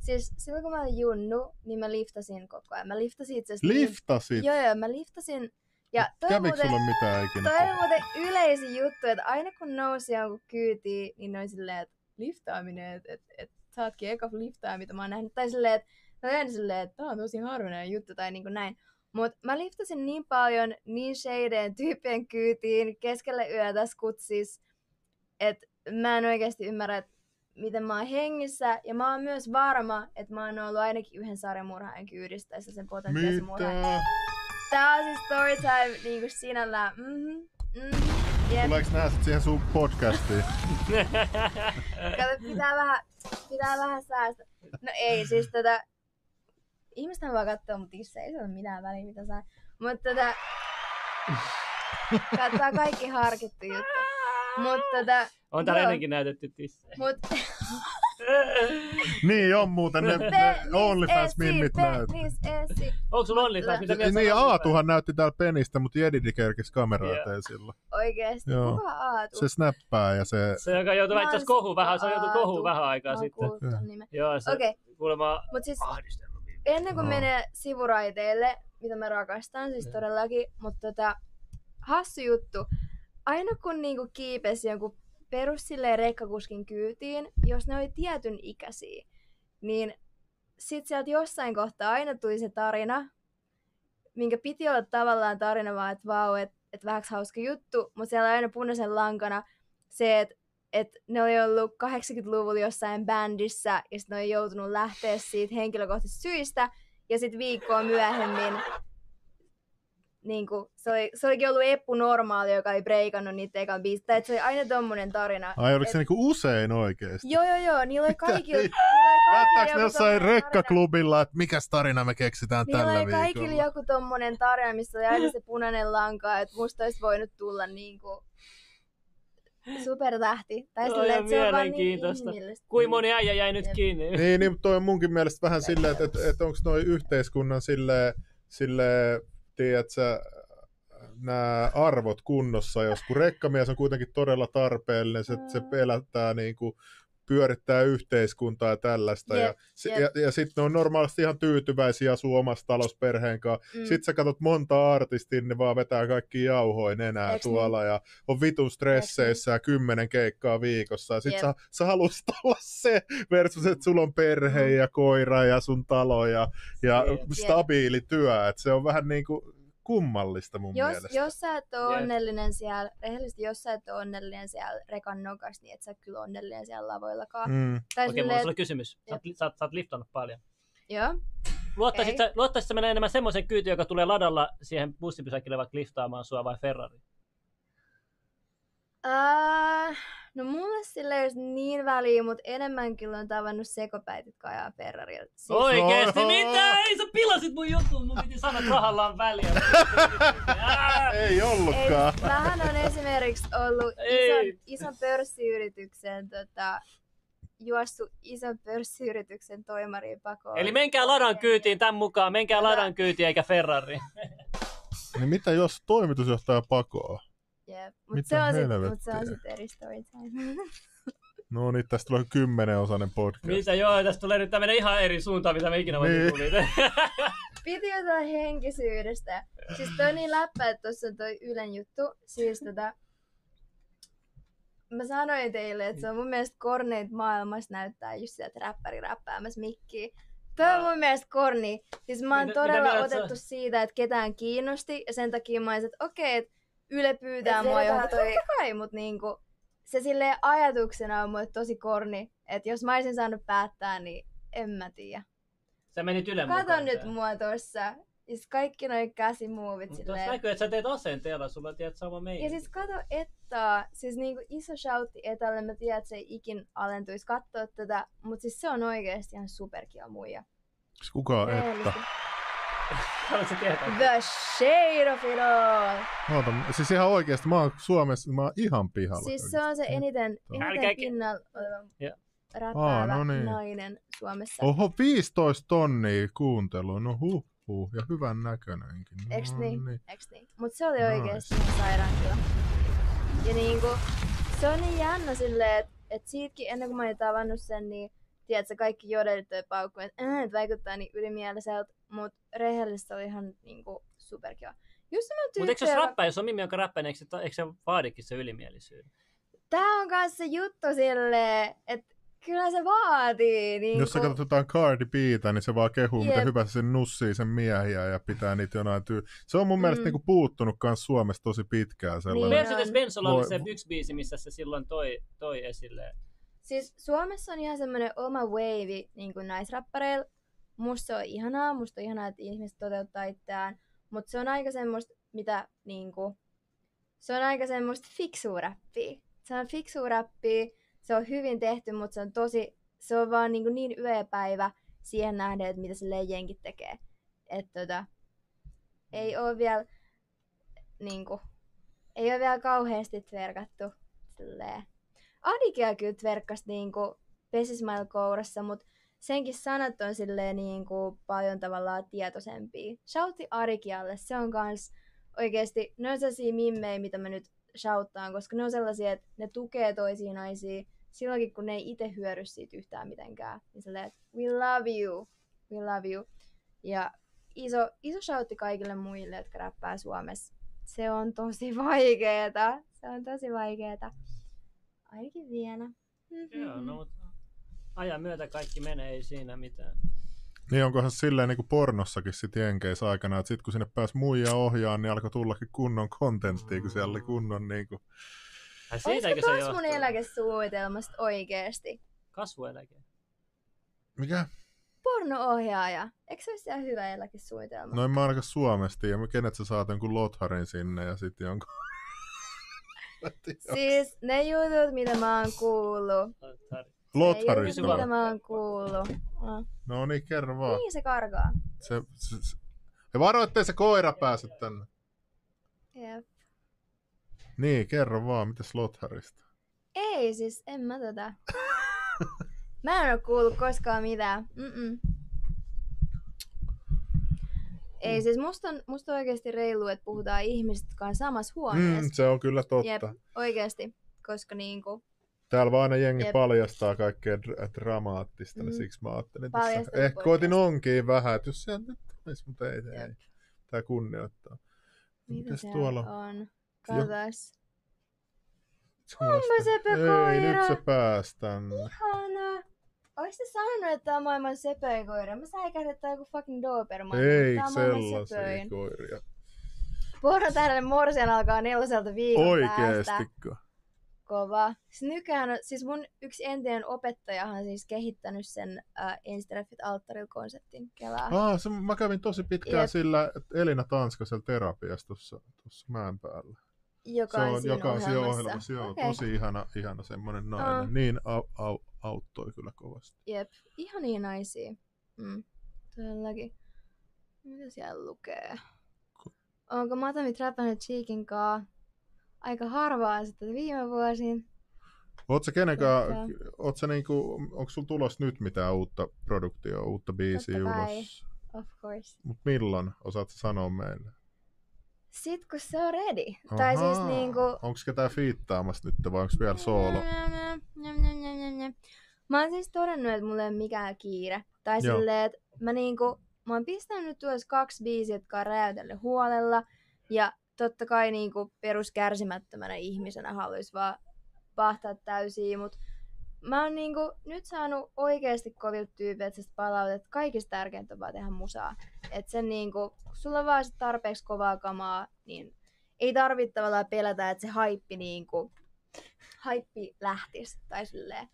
Siis silloin kun mä olin Junnu, niin mä liftasin koko ajan. Mä liftasin itseasiassa... Liftasit? Joo, joo, mä liftasin... Ja toi kävikö muuten, sulla mitään ikinä? Toi on muuten yleisin juttu, että aina kun nousi jonkun kyytiin, niin noin silleen, että liftaaminen, että et, et, sä ootkin eka liftaa, mitä mä oon nähnyt. Tai silleen, että no aina silleen, että tää on tosi harvinainen juttu, tai niin kuin näin. Mut mä liftasin niin paljon niin shadeen tyyppien kyytiin keskellä yötä skutsis, että mä en oikeesti ymmärrä, että miten mä oon hengissä. Ja mä oon myös varma, että mä oon ollut ainakin yhden sarjamurhaajan kyydistä ja sen potentiaalisen murhaajan. Tää on siis story time niinku sinällään. Mm-hmm, mm-hmm, yep. Tuleeks nää sit siihen sun podcastiin? Kato, pitää vähän, pitää vähän säästä. No ei siis tätä... Ihmisten vaan kattoo mut itse, ei se ole mitään väliä mitä saa. Mutta tota... Kattaa kaikki harkittu juttu. Mutta tota... On täällä ennenkin näytetty tissejä. Mut... niin on muuten ne OnlyFans-mimmit näyttää. Onko sulla OnlyFans? Niin Aatuhan näytti täällä penistä, mutta Jedidi kerkesi kameraa eteen sillä. Oikeesti? Kuka Aatu? Se snappaa ja se... Se joka joutui itseasiassa kohuun vähän, se joutui kohuun vähän aikaa sitten. Joo, se kuulemma ahdistelma. Ennen kuin no. menee sivuraiteille, mitä mä rakastan, siis todellakin, mutta tota, hassu juttu. Aina kun niinku kiipesi jonkun perus silleen rekkakuskin kyytiin, jos ne oli tietyn ikäisiä, niin sit sieltä jossain kohtaa aina tuli se tarina, minkä piti olla tavallaan tarina vaan, että vau, että et vähäks hauska juttu, mutta siellä oli aina punaisen lankana se, että että ne oli ollut kahdeksankymmentäluvulla jossain bändissä ja sitten ne oli joutunut lähteä siitä henkilökohtaisista syistä ja sitten viikkoa myöhemmin niinku, se, oli, se olikin ollut Eppu Normaali, joka oli breikannut niitä ekan biisistä, että se oli aina tommonen tarina. Ai oliko et... se niinku usein oikeesti? Joo joo joo, niillä oli kaikilla... Päättääks ne jossain rekkaklubilla, että mikäs tarina me keksitään niillä tällä viikolla? Niillä oli kaikilla joku tommonen tarina, missä oli aina se punainen lanka, että musta olisi voinut tulla niinku... Supertähti. Tai silleen, että se on vaan niin inhimillistä. Kuin moni äijä jäi nyt kiinni. Niin, niin, mutta toi on munkin mielestä vähän silleen, että et, et onko noi yhteiskunnan silleen, silleen, tiedätkö, nämä arvot kunnossa, jos kun rekkamies on kuitenkin todella tarpeellinen, se, se pelättää niinku pyörittää yhteiskuntaa ja tällaista. Yep, ja yep. ja, ja sitten ne on normaalisti ihan tyytyväisiä suomasta talousperheen kanssa. Mm. Sitten sä katsot monta artistia, ne vaan vetää kaikki jauhoin enää Eks tuolla. Niin? Ja on vitun stresseissä ja kymmenen keikkaa viikossa. Ja sit yep. sä, sä haluaisit olla se versus, että sulla on perhe mm. ja koira ja sun talo ja, ja yep. stabiili työ. Et se on vähän niin kuin kummallista mun jos, mielestä. Jos sä et ole yes. onnellinen siellä, rehellisesti jos sä et ole onnellinen siellä rekan nokassa, niin et sä kyllä onnellinen siellä lavoillakaan. Mm. Okei, okay, mulla on sulle kysymys. Sä oot, sä, oot, sä oot liftannut paljon. Joo. Luottaisit sä, luottaisit sä mennä enemmän semmoisen kyytin, joka tulee ladalla siihen bussipysäkille vaikka liftaamaan sua vai Ferrari? Uh, no mulle sillä ei olisi niin väliä, mutta enemmän kyllä on tavannut sekopäit, jotka ajaa Ferrarilla. Siis... Oikeesti? Mitä? Ei sä pilasit mun jutun, mun piti sanoa, että rahallaan väliä. Ei ollutkaan. Ei, vähän on esimerkiksi ollut ison, ison pörssiyrityksen tota... juossu ison pörssiyrityksen toimariin pakoon. Eli menkää ladan kyytiin tämän mukaan, menkää ladan kyytiin eikä Ferrariin. Niin mitä jos toimitusjohtaja pakoo? Jep, mutta se on sitten eri story time. No niin, tästä tulee kymmenenosainen podcast. Mitä joo, tästä tulee nyt tämmöinen ihan eri suuntaan, mitä me ikinä voimme kuvitella. Piti jotain henkisyydestä. Siis toi on niin läppä, että tuossa on toi Ylen juttu. Siis tota... Mä sanoin teille, että se on mun mielestä korneit maailmassa näyttää just sieltä räppäri räppäämässä mikkiä. Toi on mun mielestä korni. Siis mä oon todella otettu siitä, että ketään kiinnosti ja sen takia mä oon, että okei, että Yle pyytää mua johon toi... Totta kai, mutta niinku, se silleen ajatuksena on mulle tosi korni, että jos mä olisin saanut päättää, niin en mä tiedä. Sä menit Ylen mukaan. Kato nyt mua tossa. Siis kaikki noi käsimuovit silleen. Tuossa näkyy, että sä teet asenteella, sulla tiedät sama meini. Ja siis kato Ettaa, siis niinku iso shoutti Etalle, mä tiedän, että se ei ikin alentuisi katsoa tätä, mutta siis se on oikeesti ihan superkiva muija. Siis kuka on Etta? Haluatko sä tietää? The shade of it all! Oota, siis ihan oikeesti, mä oon Suomessa, mä oon ihan pihalla. Siis oikeasti. Se on se eniten, eniten pinnalla oleva yeah. räppäävä ah, no niin. nainen Suomessa. Oho, viisitoista tonnia kuuntelua, no huh. Ja hyvän näköinenkin. No, Eks niin? niin. niin? Mut se oli oikeesti nice. Sairaan kyllä. Ja niinku, se on niin jännä silleen, että et siitäkin ennen kuin mä olin tavannut sen, niin tiedätkö, kaikki jodelit toi paukkuun, että äh, vaikuttaa niin ylimieliseltä, mut rehellisesti oli ihan niinku superkiva. Mut eikö se räppää, jos on Mimmi, joka räppää, niin eikö se vaadikin se ylimielisyyden? Tää on kanssa se juttu silleen, että kyllä se vaatii. Niin jos kun... sä katsot jotain Cardi B:tä, niin se vaan kehuu, yep. miten hyvä se nussii sen miehiä ja pitää niitä jonain tyy... Se on mun mm. mielestä niinku puuttunut kans Suomessa tosi pitkään sellainen. Niin, Mercedes-Benzolla oli se yksi biisi, missä se silloin toi, toi esille. Siis Suomessa on ihan semmoinen oma wave niin kuin naisrappareilla. Musta se on ihanaa, musta on ihanaa, että ihmiset toteuttaa itseään. Mutta se on aika semmoista, mitä niinku... Se on aika semmoista fiksua räppiä. Se on fiksua räppiä. Se on hyvin tehty, mutta se on tosi, se on vaan niin, niin yöpäivä siihen nähden, että mitä silleen jenkit tekee. Että tota, ei oo vielä niinku, ei oo vielä kauheesti tverkattu silleen. Adikia kyllä tverkkasi niinku pesismail-kourassa, mut senkin sanat on silleen niinku paljon tavallaan tietoisempia. Shoutti Adikialle, se on kans oikeesti, ne on sellaisia mimmejä, mitä mä nyt shouttaan, koska ne on sellaisia, että ne tukee toisia naisia. Silloinkin, kun ne ei itse hyödy siitä yhtään mitenkään, niin silleen, että we love you, we love you. Ja iso, iso shoutti kaikille muille, jotka räppää Suomessa. Se on tosi vaikeeta, se on tosi vaikeeta. Ainakin vielä. Mm-hmm. Joo, no mutta ajan myötä kaikki menee, ei siinä mitään. Niin onkohan silleen niin kuin pornossakin sit jenkeissä aikana, että sit kun sinne pääsi muijaa ohjaan, niin alkoi tullakin kunnon kontenttia, kun siellä oli kunnon niinku... Olisiko taas mun eläkesuunnitelmasta oikeesti? Kasvueläke. Mikä? Porno-ohjaaja. Eikö se olisi siellä hyvä eläkesuunnitelma? No en mä ainakaan Suomesta tiedä. Kenet sä saat jonkun lotharin sinne ja sit jonkun... Siis ne jutut, mitä mä oon kuullut. Lothari. Se mitä mä oon kuullut. No, no niin, kerro vaan. Niin se karkaa. Se, se, se. Ja varo, ettei se koira pääse tänne. Jep. Niin, kerro vaan, mitäs Lotharista? Ei siis, en mä tota. Mä en oo kuullut koskaan mitään. Mm-mm. Ei siis, musta on, musta on oikeesti reilu, että puhutaan ihmisistä, jotka on samassa huoneessa. Mm, se on kyllä totta. Jep, oikeesti, koska niinku... Täällä vaan aina jengi Jep. paljastaa kaikkea dramaattista, mm. siksi mä ajattelin tässä. Ehkä koitin onkin vähän, että jos se nyt olisi, mutta ei se ei. Tää kunnioittaa. Mitä tuolla on? Katsotaan. Kumpa sepä koira! Ei, nyt se päästään. Ihanaa! Ois sä sanonut, että tää on maailman sepöin koira? Mä säikähdän, että tää on joku fucking Doberman. Ei sellaisia koiria. Pornotähdelle morsian alkaa neloselta viikon Oikeestikko. Päästä. Kova. Nykyään, siis mun yksi entinen opettajahan on siis kehittänyt sen äh, Ensitreffit alttarilla-konseptin kelaa. Ah, se, mä kävin tosi pitkään Jep. sillä Elina Tanskasella terapiassa tuossa, tuossa mäen päällä. Joka on, se on joka ohjelmassa. On ohjelmassa. Joo, okay. Tosi ihana, ihana semmoinen nainen. Oh. Niin au, au, auttoi kyllä kovasti. Jep, ihania naisia. Mm. Todellakin. Mitä siellä lukee? Ko- Onko matamit räpänyt Cheekin kaa? Aika harvaa sitten viime vuosiin. Ootsä kenenkään, ootsä niinku, onko sulla tulossa nyt mitään uutta produktioa, uutta biisiä ulos? Of course. Mut milloin osaat sanoa meille? Sit kun se on ready. Ahaa. Tai siis niinku... Onks ketään fiittaamassa nyt vai onks vielä soolo? Mä oon siis todennut, että mulla ei ole mikään kiire. Tai Joo. silleen, että mä niinku, mä oon pistänyt tuossa kaksi biisiä, jotka on räjäytellyt huolella. Ja totta kai niinku peruskärsimättömänä ihmisenä haluaisi vaan pahtaa täysiä, mut mä oon niinku nyt saanut oikeesti kovilta tyypeistä palautetta, että kaikista tärkeintä on vaan tehdä musaa. Et sen niinku, kun sulla on vaan sit tarpeeksi kovaa kamaa, niin ei tarvitse tavallaan pelätä, että se haippi niinku, haippi lähtis tai silleen.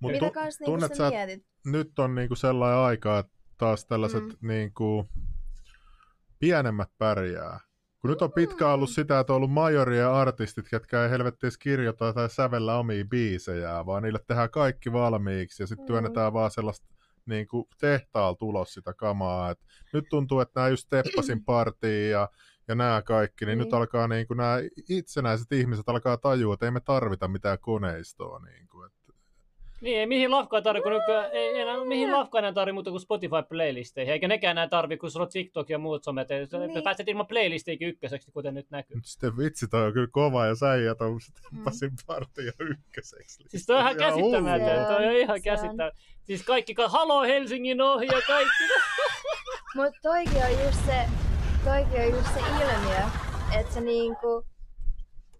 Mut mitä tu- kanssa niinku tunnet, sä mietit? Nyt on niinku sellainen aika, että taas tällaiset mm. niinku pienemmät pärjää. Kun nyt on pitkään ollut sitä, että on ollut majoria ja artistit, ketkä ei helvetti edes kirjoita tai sävellä omia biisejään, vaan niille tehdään kaikki valmiiksi ja sitten mm. työnnetään vaan sellaista niin kuin tehtaalla tulos sitä kamaa. Et nyt tuntuu, että nämä just Steppas'in party ja, ja nämä kaikki, niin mm. nyt alkaa niin kuin nämä itsenäiset ihmiset alkaa tajua, että ei me tarvita mitään koneistoa. Niin, kuin, että... niin ei mihin lafkaa tarvitse, kun nyt, ei enää mihin lafkaa enää tarvitse muuta kuin Spotify-playlisteihin, eikä nekään enää tarvitse, kun sulla on TikTok ja muut somet. Niin. Pääset ilman playlistiikin ykköseksi, kuten nyt näkyy. Sitten vitsi, toi on kyllä kova ja säijät on Steppasin mm. partia ykköseksi. Siis toi on ihan käsittämätöntä, toi on ihan käsittämätöntä. Siis kaikki, haloo Helsingin ohi ja kaikki. Mut toikin on just se, toikin on just se ilmiö, että se niinku,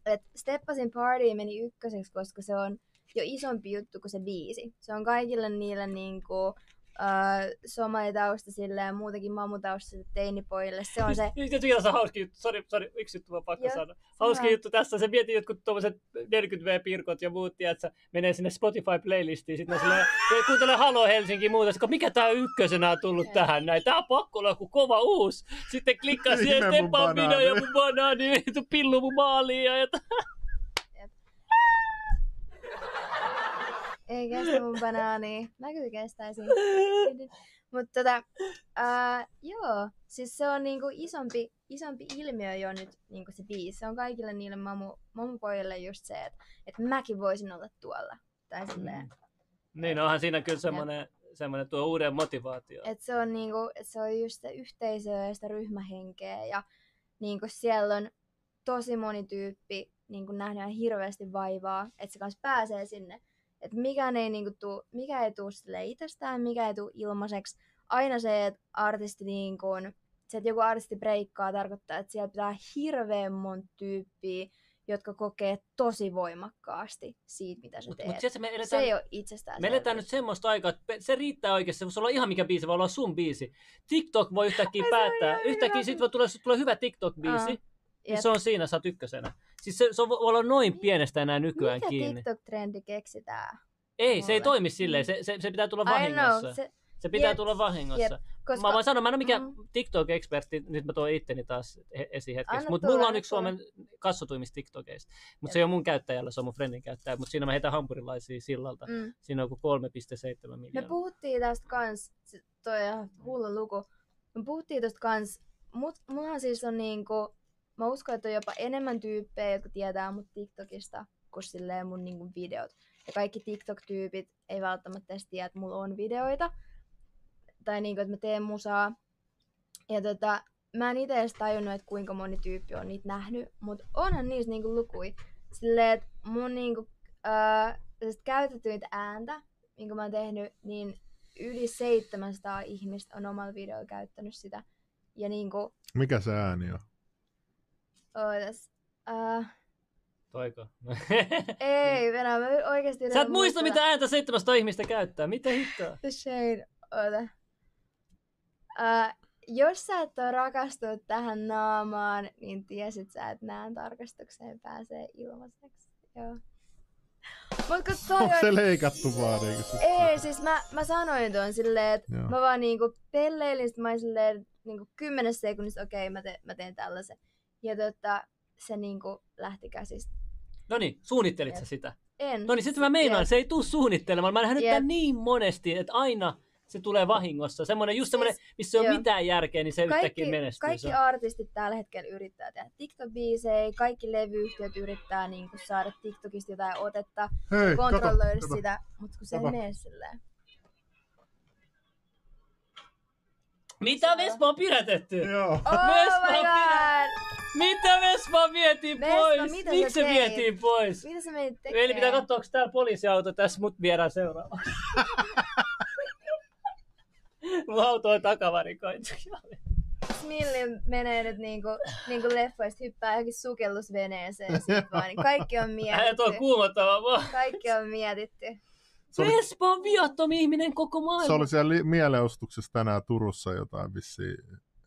että Steppasin party meni ykköseksi, koska se on jo isompi juttu kuin se biisi. Se on kaikille niille niinku äh, somalitaustaisille ja muutenkin mamutaustaisille teinipoille. Se on se... Nyt vielä se hauski juttu. Sori, sori, yksi juttu vaan pakko sanoa. Hauski juttu tässä. Se mietin jotkut tuommoiset neljäkymmentä V-pirkot ja muut, tiiätsä, menee sinne Spotify-playlistiin. Sitten silleen, kuuntelee Halo Helsinki muuta. Sitten, mikä tää ykkösenä on tullut tähän näin? Tää on pakko olla joku kova uusi. Sitten klikkaa siihen, steppaa minä ja mun banaani, pillu mun maaliin ja jotain. Ei kestä mun banaania. Mä kyllä kestäisin. Mutta tota, uh, joo, siis se on niinku isompi, isompi ilmiö jo nyt niinku se biisi. Se on kaikille niille mamu, mamupojille just se, että et mäkin voisin olla tuolla. Tai silleen. Niin, onhan siinä kyllä semmoinen, semmoinen tuo uuden motivaatio. Että se on niinku, et se on just se yhteisöä ja sitä ryhmähenkeä. Ja niinku siellä on tosi moni tyyppi niinku nähdään hirveästi vaivaa, että se kanssa pääsee sinne. Että mikään ei niinku tuu, mikä ei tuu silleen itsestään, mikä ei tuu ilmaiseksi. Aina se, että artisti niinku, se, että joku artisti breikkaa, tarkoittaa, että siellä pitää hirveän monta tyyppiä, jotka kokee tosi voimakkaasti siitä, mitä sä teet. Mut, mut me eletään, se ei ole itsestään. Me eletään nyt semmoista aikaa, että se riittää oikeasti. Se voi olla ihan mikä biisi, voi olla sun biisi. TikTok voi yhtäkkiä päättää. Yhtäkkiä siitä voi tulla, tulla hyvä TikTok-biisi. Uh. Yep. Se on siinä, sä oot ykkösenä. Siis se, se voi olla noin pienestä enää nykyään mikä kiinni. Mikä TikTok-trendi keksitään? Ei, mulle. Se ei toimi silleen. Se, se, se pitää tulla vahingossa. Se, se pitää yep. tulla vahingossa. Yep. Koska... Mä voin sanoa, mä en ole mikään mm. TikTok-ekspertti. Nyt mä tuon itteni taas esiin hetkeksi. Mutta mulla on yksi tulla. Suomen kasvotuimista TikTokeista. Mutta yep. se ei ole mun käyttäjällä, se on mun friendin käyttäjä. Mutta siinä mä heitän hampurilaisia sillalta. Mm. Siinä on kuin kolme pilkku seitsemän miljoonaa. Me puhuttiin tästä kans. Toi ihan hullu luku. Me puhuttiin tästä kans. Mut, mullahan siis on niinku... Mä uskon, että on jopa enemmän tyyppejä, jotka tietää mut TikTokista, kuin silleen mun niinku videot. Ja kaikki TikTok-tyypit ei välttämättä edes tiedä, että mulla on videoita. Tai niinku, että mä teen musaa. Ja tota, mä en ite edes tajunnut, että kuinka moni tyyppi on niitä nähnyt. Mut onhan niissä niinku lukui. Silleen, että mun niinku, äh, käytettyintä ääntä, minkä mä oon tehnyt, niin yli seitsemänsataa ihmistä on omalla videolla käyttänyt sitä. Ja niinku... Mikä se ääni on? Ootas. Uh... Toiko? Ei, Venä, mä oikeesti... Sä et muista, mitä ääntä seitsemänsataa ihmistä käyttää. Mitä hittoa? Shane, oota. Uh... Jos sä et ole rakastunut tähän naamaan, niin tiesit sä, että nään tarkastukseen pääsee ilmaiseksi. Joo. Toi on... se leikattu vaan? Eikö se... Ei, siis mä, mä sanoin tuon silleen, että joo. Mä vaan niinku pelleilin, sit mä olin silleen niinku kymmenessä sekunnissa, okei, okay, mä, te, mä teen tällaisen. Ja tota, se niinku lähti käsistä. Noniin, suunnittelit ja. Sä sitä? En. Noniin, sit mä meinaan, ja. Se ei tuu suunnittelemaan. Mä oon nähnyt tän niin monesti, että aina... Se tulee vahingossa. Semmoinen, just semmoinen, missä ei ole mitään järkeä, niin se yhtäkkiä menestyy. Kaikki artistit tällä hetkellä yrittää tehdä TikTok-biisejä, kaikki levyyhtiöt yrittää niin kun saada TikTokista jotain otetta, hei, kontrolloida kato, sitä, mutta kun se kato. Ei mene silleen. Mitä Vespa on pidätetty? Joo. Oh Vespa my god! Mitä Vespa vietiin Vespa, pois? Miksi se vietiin pois? Mitä se meni tekemään? Eli pitää katsoa, onko täällä poliisiauto tässä, mut viedään seuraavaan. Mun auto on takavarikoitu. Milli menee nyt niinku, niinku leffoista hyppää johonkin sukellusveneeseen. Vaan. Kaikki on mietitty. Ää, tuo on kuumottava vaan. Kaikki on mietitty. Vespa on viattom ihminen koko maailma. Se oli siellä li- mielenostuksessa tänään Turussa jotain vissiin.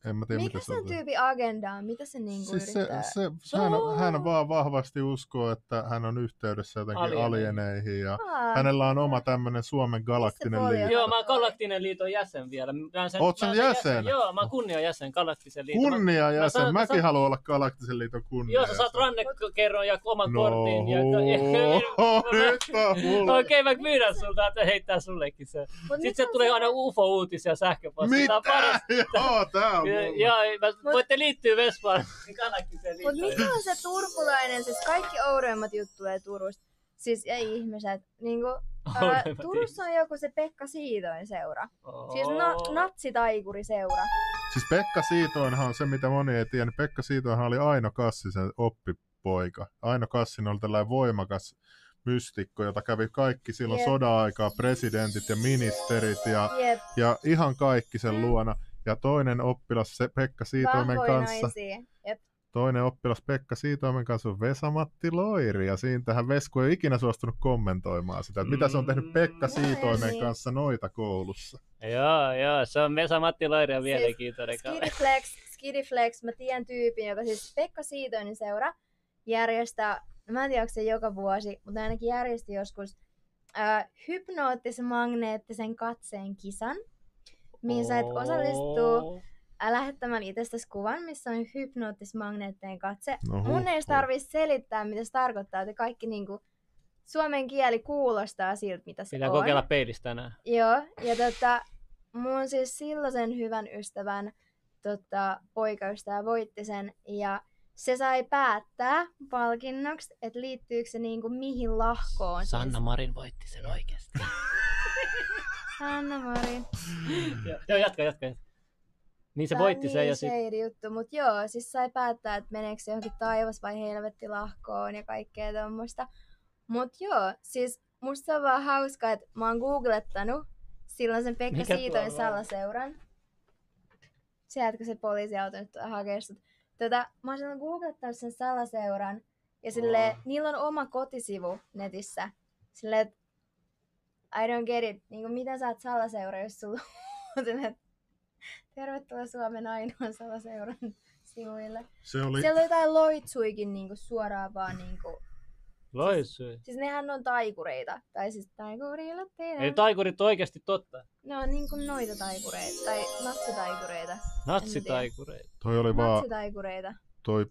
En mä tiedä, mikä mitä se on. Mikä sen tyypin agenda on? Mitä se niinku siis yrittää? Se, se, se, hän, on, hän vaan vahvasti uskoo, että hän on yhteydessä jotenkin Alien. alieneihin. Ja Aa, hänellä on oma tämmöinen Suomen galaktinen liitto. Joo, mä oon galaktinen liiton jäsen vielä. Sen, oot sen jäsen? jäsen? Joo, mä oon kunniajäsen galaktisen liiton. Kunniajäsen? Mä, mä mäkin sä... haluan olla galaktisen liiton kunniajäsen. Joo, sä saat rannekerron ja oman no, kortin. Ja... Nyt on mulle. Okei, mä myydän sulta, että heittää sullekin se. Sitten se tulee aina U F O-uutisia sähköpostilla. Mitä? Joo, tää on. Joo, voitte liittyä Vespaan. Mutta mikä on se turkulainen? Siis kaikki oudoimmat juttu tulee Turusta. Siis ei ihmiset. Niinku, ää, Turussa on joku se Pekka Siitonen seura. Oho. Siis na- natsitaikuri seura. Siis Pekka Siitoinenhan on se, mitä moni ei tiedä. Pekka Siitoinenhan oli Aino Kassisen oppipoika. Aino Kassinen oli tällainen voimakas mystikko, jota kävi kaikki silloin yep. soda-aikaa, presidentit ja ministerit ja, yep. ja ihan kaikki sen luona. Ja toinen oppilas se Pekka Siitomen kanssa. Toinen oppilas Pekka Siitomen kanssa on Vesa-Matti Loiri. Ja siintähän Vesku ei ikinä suostunut kommentoimaan sitä, että mm. mitä se on tehnyt Pekka Siitomen mm. kanssa noita koulussa. Joo, joo, se on Vesa-Matti Loiri ja mielenkiintoinen siis, kaveri. Skidiflex, Skidiflex, mä tiedän tyypin, joka siis Pekka Siitonen seura järjestää, mä en tiedä onko se joka vuosi, mutta ainakin järjesti joskus äh, hypnoottisen magneettisen katseen kisan. Mihin sä et osallistuu lähettämään itsestäsi kuvan, missä on hypnoottis-magneetteen katse. No, Mun ei tarvii selittää, mitä se tarkoittaa, että kaikki niinku, suomen kieli kuulostaa siltä, mitä se Pitää on. Pitää kokeilla peilistä tänään. Joo, ja tota, mun siis silloisen hyvän ystävän tota, poikaystävä voitti sen, ja se sai päättää palkinnoksi, että liittyykö se niinku, mihin lahkoon. Sanna Marin voitti sen oikeasti. Anna Mari. Joo, jatka, jatka. Niin se voitti sen ja sitten... Tämä on niin juttu, mutta joo, siis sai päättää, että meneekö se johonkin taivas vai helvettilahkoon ja kaikkea tommoista. Mut joo, siis musta on vaan hauska, että mä oon googlettanut silloin sen Pekka Siitonen salaseuran. Sieltäkö se poliisiauto nyt hakee sut? Tota, mä oon silloin googlettanut sen salaseuran ja silleen, oh. niillä on oma kotisivu netissä. Silleen, I don't get it. Niin mitä sä oot salaseura, jos sulla on... Tervetuloa Suomen ainoan salaseuran sivuille. Se oli... Siellä oli jotain loitsuikin niin suoraan vaan... Niin kuin... Loitsui? Siis, siis nehän on taikureita. Tai siis taikureilla teidän... Ei taikurit oikeasti totta. Ne on niin kuin noita taikureita. Tai natsitaikureita. Natsitaikureita. Toi oli vaan... Natsitaikureita. Toi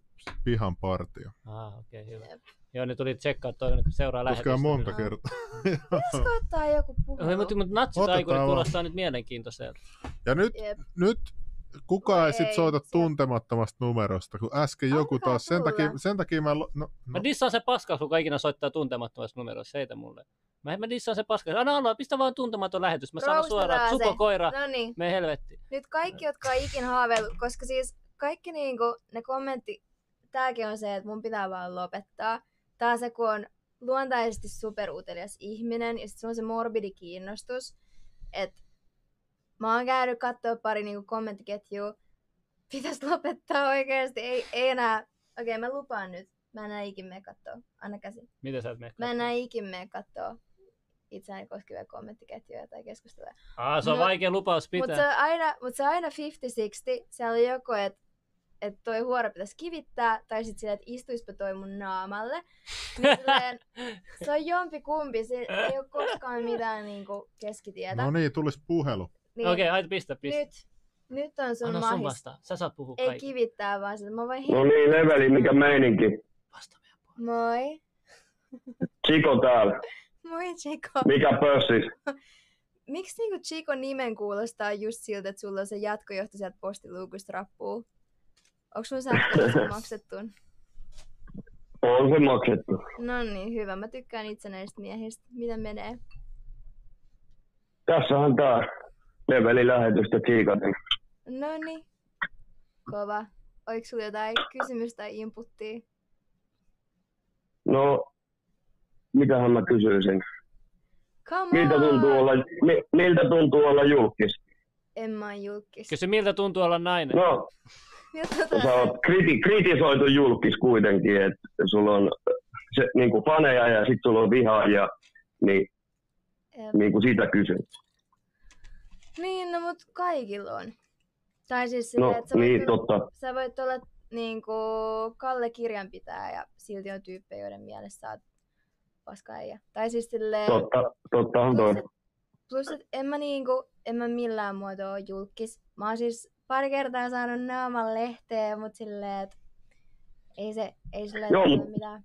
pihan partio. Ah, okei, okay, hyvä. Jep. Joo, ne tuli tsekkaa toinen, kun seuraa lähetystä. Koska monta kertaa. Pitäisikö ottaa joku puhuu? Mutta natsitaikurit kuulostaa nyt mielenkiintoiselta. Ja nyt, nyt kukaan no ei sit soita se... tuntemattomasta numerosta, kun äsken Antakaa joku taas. Sen takia, sen takia mä... No, no. Mä dissaan se paskas, kun ikinä soittaa tuntemattomasta numerosta. Seitä mulle. Mä, mä dissaan se paskas. Anna olla, pistä vaan tuntematon lähetys. Mä sanon suoraan, että sukokoira, Noniin. Mene helvettiin. Nyt kaikki, jotka on ikinä haaveillut, koska siis kaikki niinku, ne kommentti... Tääkin on se, että mun pitää vaan lopettaa. Tää se, kun on luontaisesti superutelias ihminen, ja sit sulla on se morbidi kiinnostus, että mä oon käynyt kattoo pari niinku kommenttiketjua, pitäis lopettaa oikeesti, ei, ei enää, okei okay, mä lupaan nyt, mä enää ikin mene kattoo, anna käsi. Mitä sä et mene kattoo? Mä enää ikin mene kattoo itseäni koskevia kommenttiketjuja tai keskusteluja. Aa, se on mut, vaikea lupaus pitää. Mut se on aina, mut se on aina fifty sixty, siellä on joko, että että toi huora pitäisi kivittää, tai sitten silleen, että istuispa toi mun naamalle. Niin silleen, se on jompikumpi, se ei ole koskaan mitään niinku keskitietä. No niin, tulisi puhelu. Niin, okei, okay, aita pistä, pistä. Nyt, nyt on sun mahis. Anna sun vastaan, sä saat puhua kaikille. Ei kivittää vaan sitä, mä voin hittää. No niin, leveli, mikä meininki. Vasta meidän puolella. Moi. Chico täällä. Moi Chico. Mikä pössis? Miksi niinku Chico nimen kuulostaa just siltä, että sulla on se jatkojohto sieltä postiluukusta rappuu? Onko sun sähköisesti maksettu? On se maksettu. No niin, hyvä. Mä tykkään itse näistä miehistä. Miten menee? Tässähän tää levelilähetystä tsiikatin. No niin. Kova. Oliko sulla jotain kysymystä tai inputtia? No, mitähän mä kysyisin? Miltä tuntuu olla, mi, miltä tuntuu olla julkis? En mä oon julkis. Kysy, miltä tuntuu olla nainen? No. Sä oot kriti- kritisoitu julkis kuitenkin, että sulla on se, niinku faneja ja sit sulla on vihaa ja niin, niinku sitä kysyn. Niin, no mut kaikilla on. Tai siis silleen, no, että sä, niin, voit, sä voit olla niinku Kalle kirjanpitäjä ja silti on tyyppejä, joiden mielessä sä oot paskaija. Tai siis silleen... Totta, totta on toi. Plus, et en mä niinku, en mä millään muotoa oo julkis. Mä oon siis... Pari kertaa saanut naaman lehteen, mutta silleen, että ei se ei silleen ole mitään.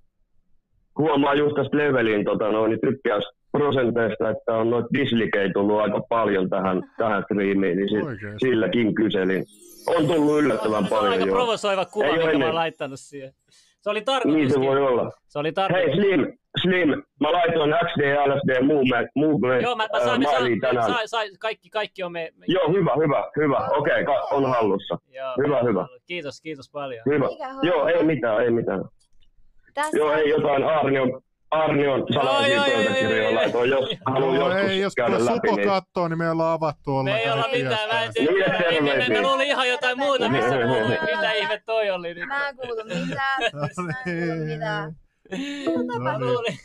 Huomaa just tästä levelin tota, no, niin tykkäysprosenteista, että on noita dislikejä tullut aika paljon tähän, tähän striimiin, niin sit, silläkin kyselin. On tullut yllättävän paljon. Se on aika joo. Provosoiva kuva, ei minkä mä oon laittanut siihen. Se oli tarkoituskin. Niin se voi olla. Se oli tarkoitus. Hei Slim, Slim, mä laitoin X D L S D Movement, movement Joo, mä, mä sain, äh, tänään. Sai, sai, kaikki, kaikki on me... me... Joo, hyvä, hyvä, hyvä. Okei, okay, ka- on hallussa. Joo, hyvä, hyvä. Hallu. Kiitos, kiitos paljon. Hyvä. Joo, ei mitään, ei mitään. Tässä... Joo, ei jotain Arnion, Arnion salaisia pöytäkirjoja laitoin, jos haluaa joskus käydä läpi. Jos Satu niin... kattoo, niin me ollaan avattu ollenkaan. Me ei olla mitään, mä en tiedä. Me luulin ihan jotain muuta, missä kuului. Mitä ihme toi oli nyt? Mä en kuulu mitään, mä en kuulu mitään. No, mä luulin,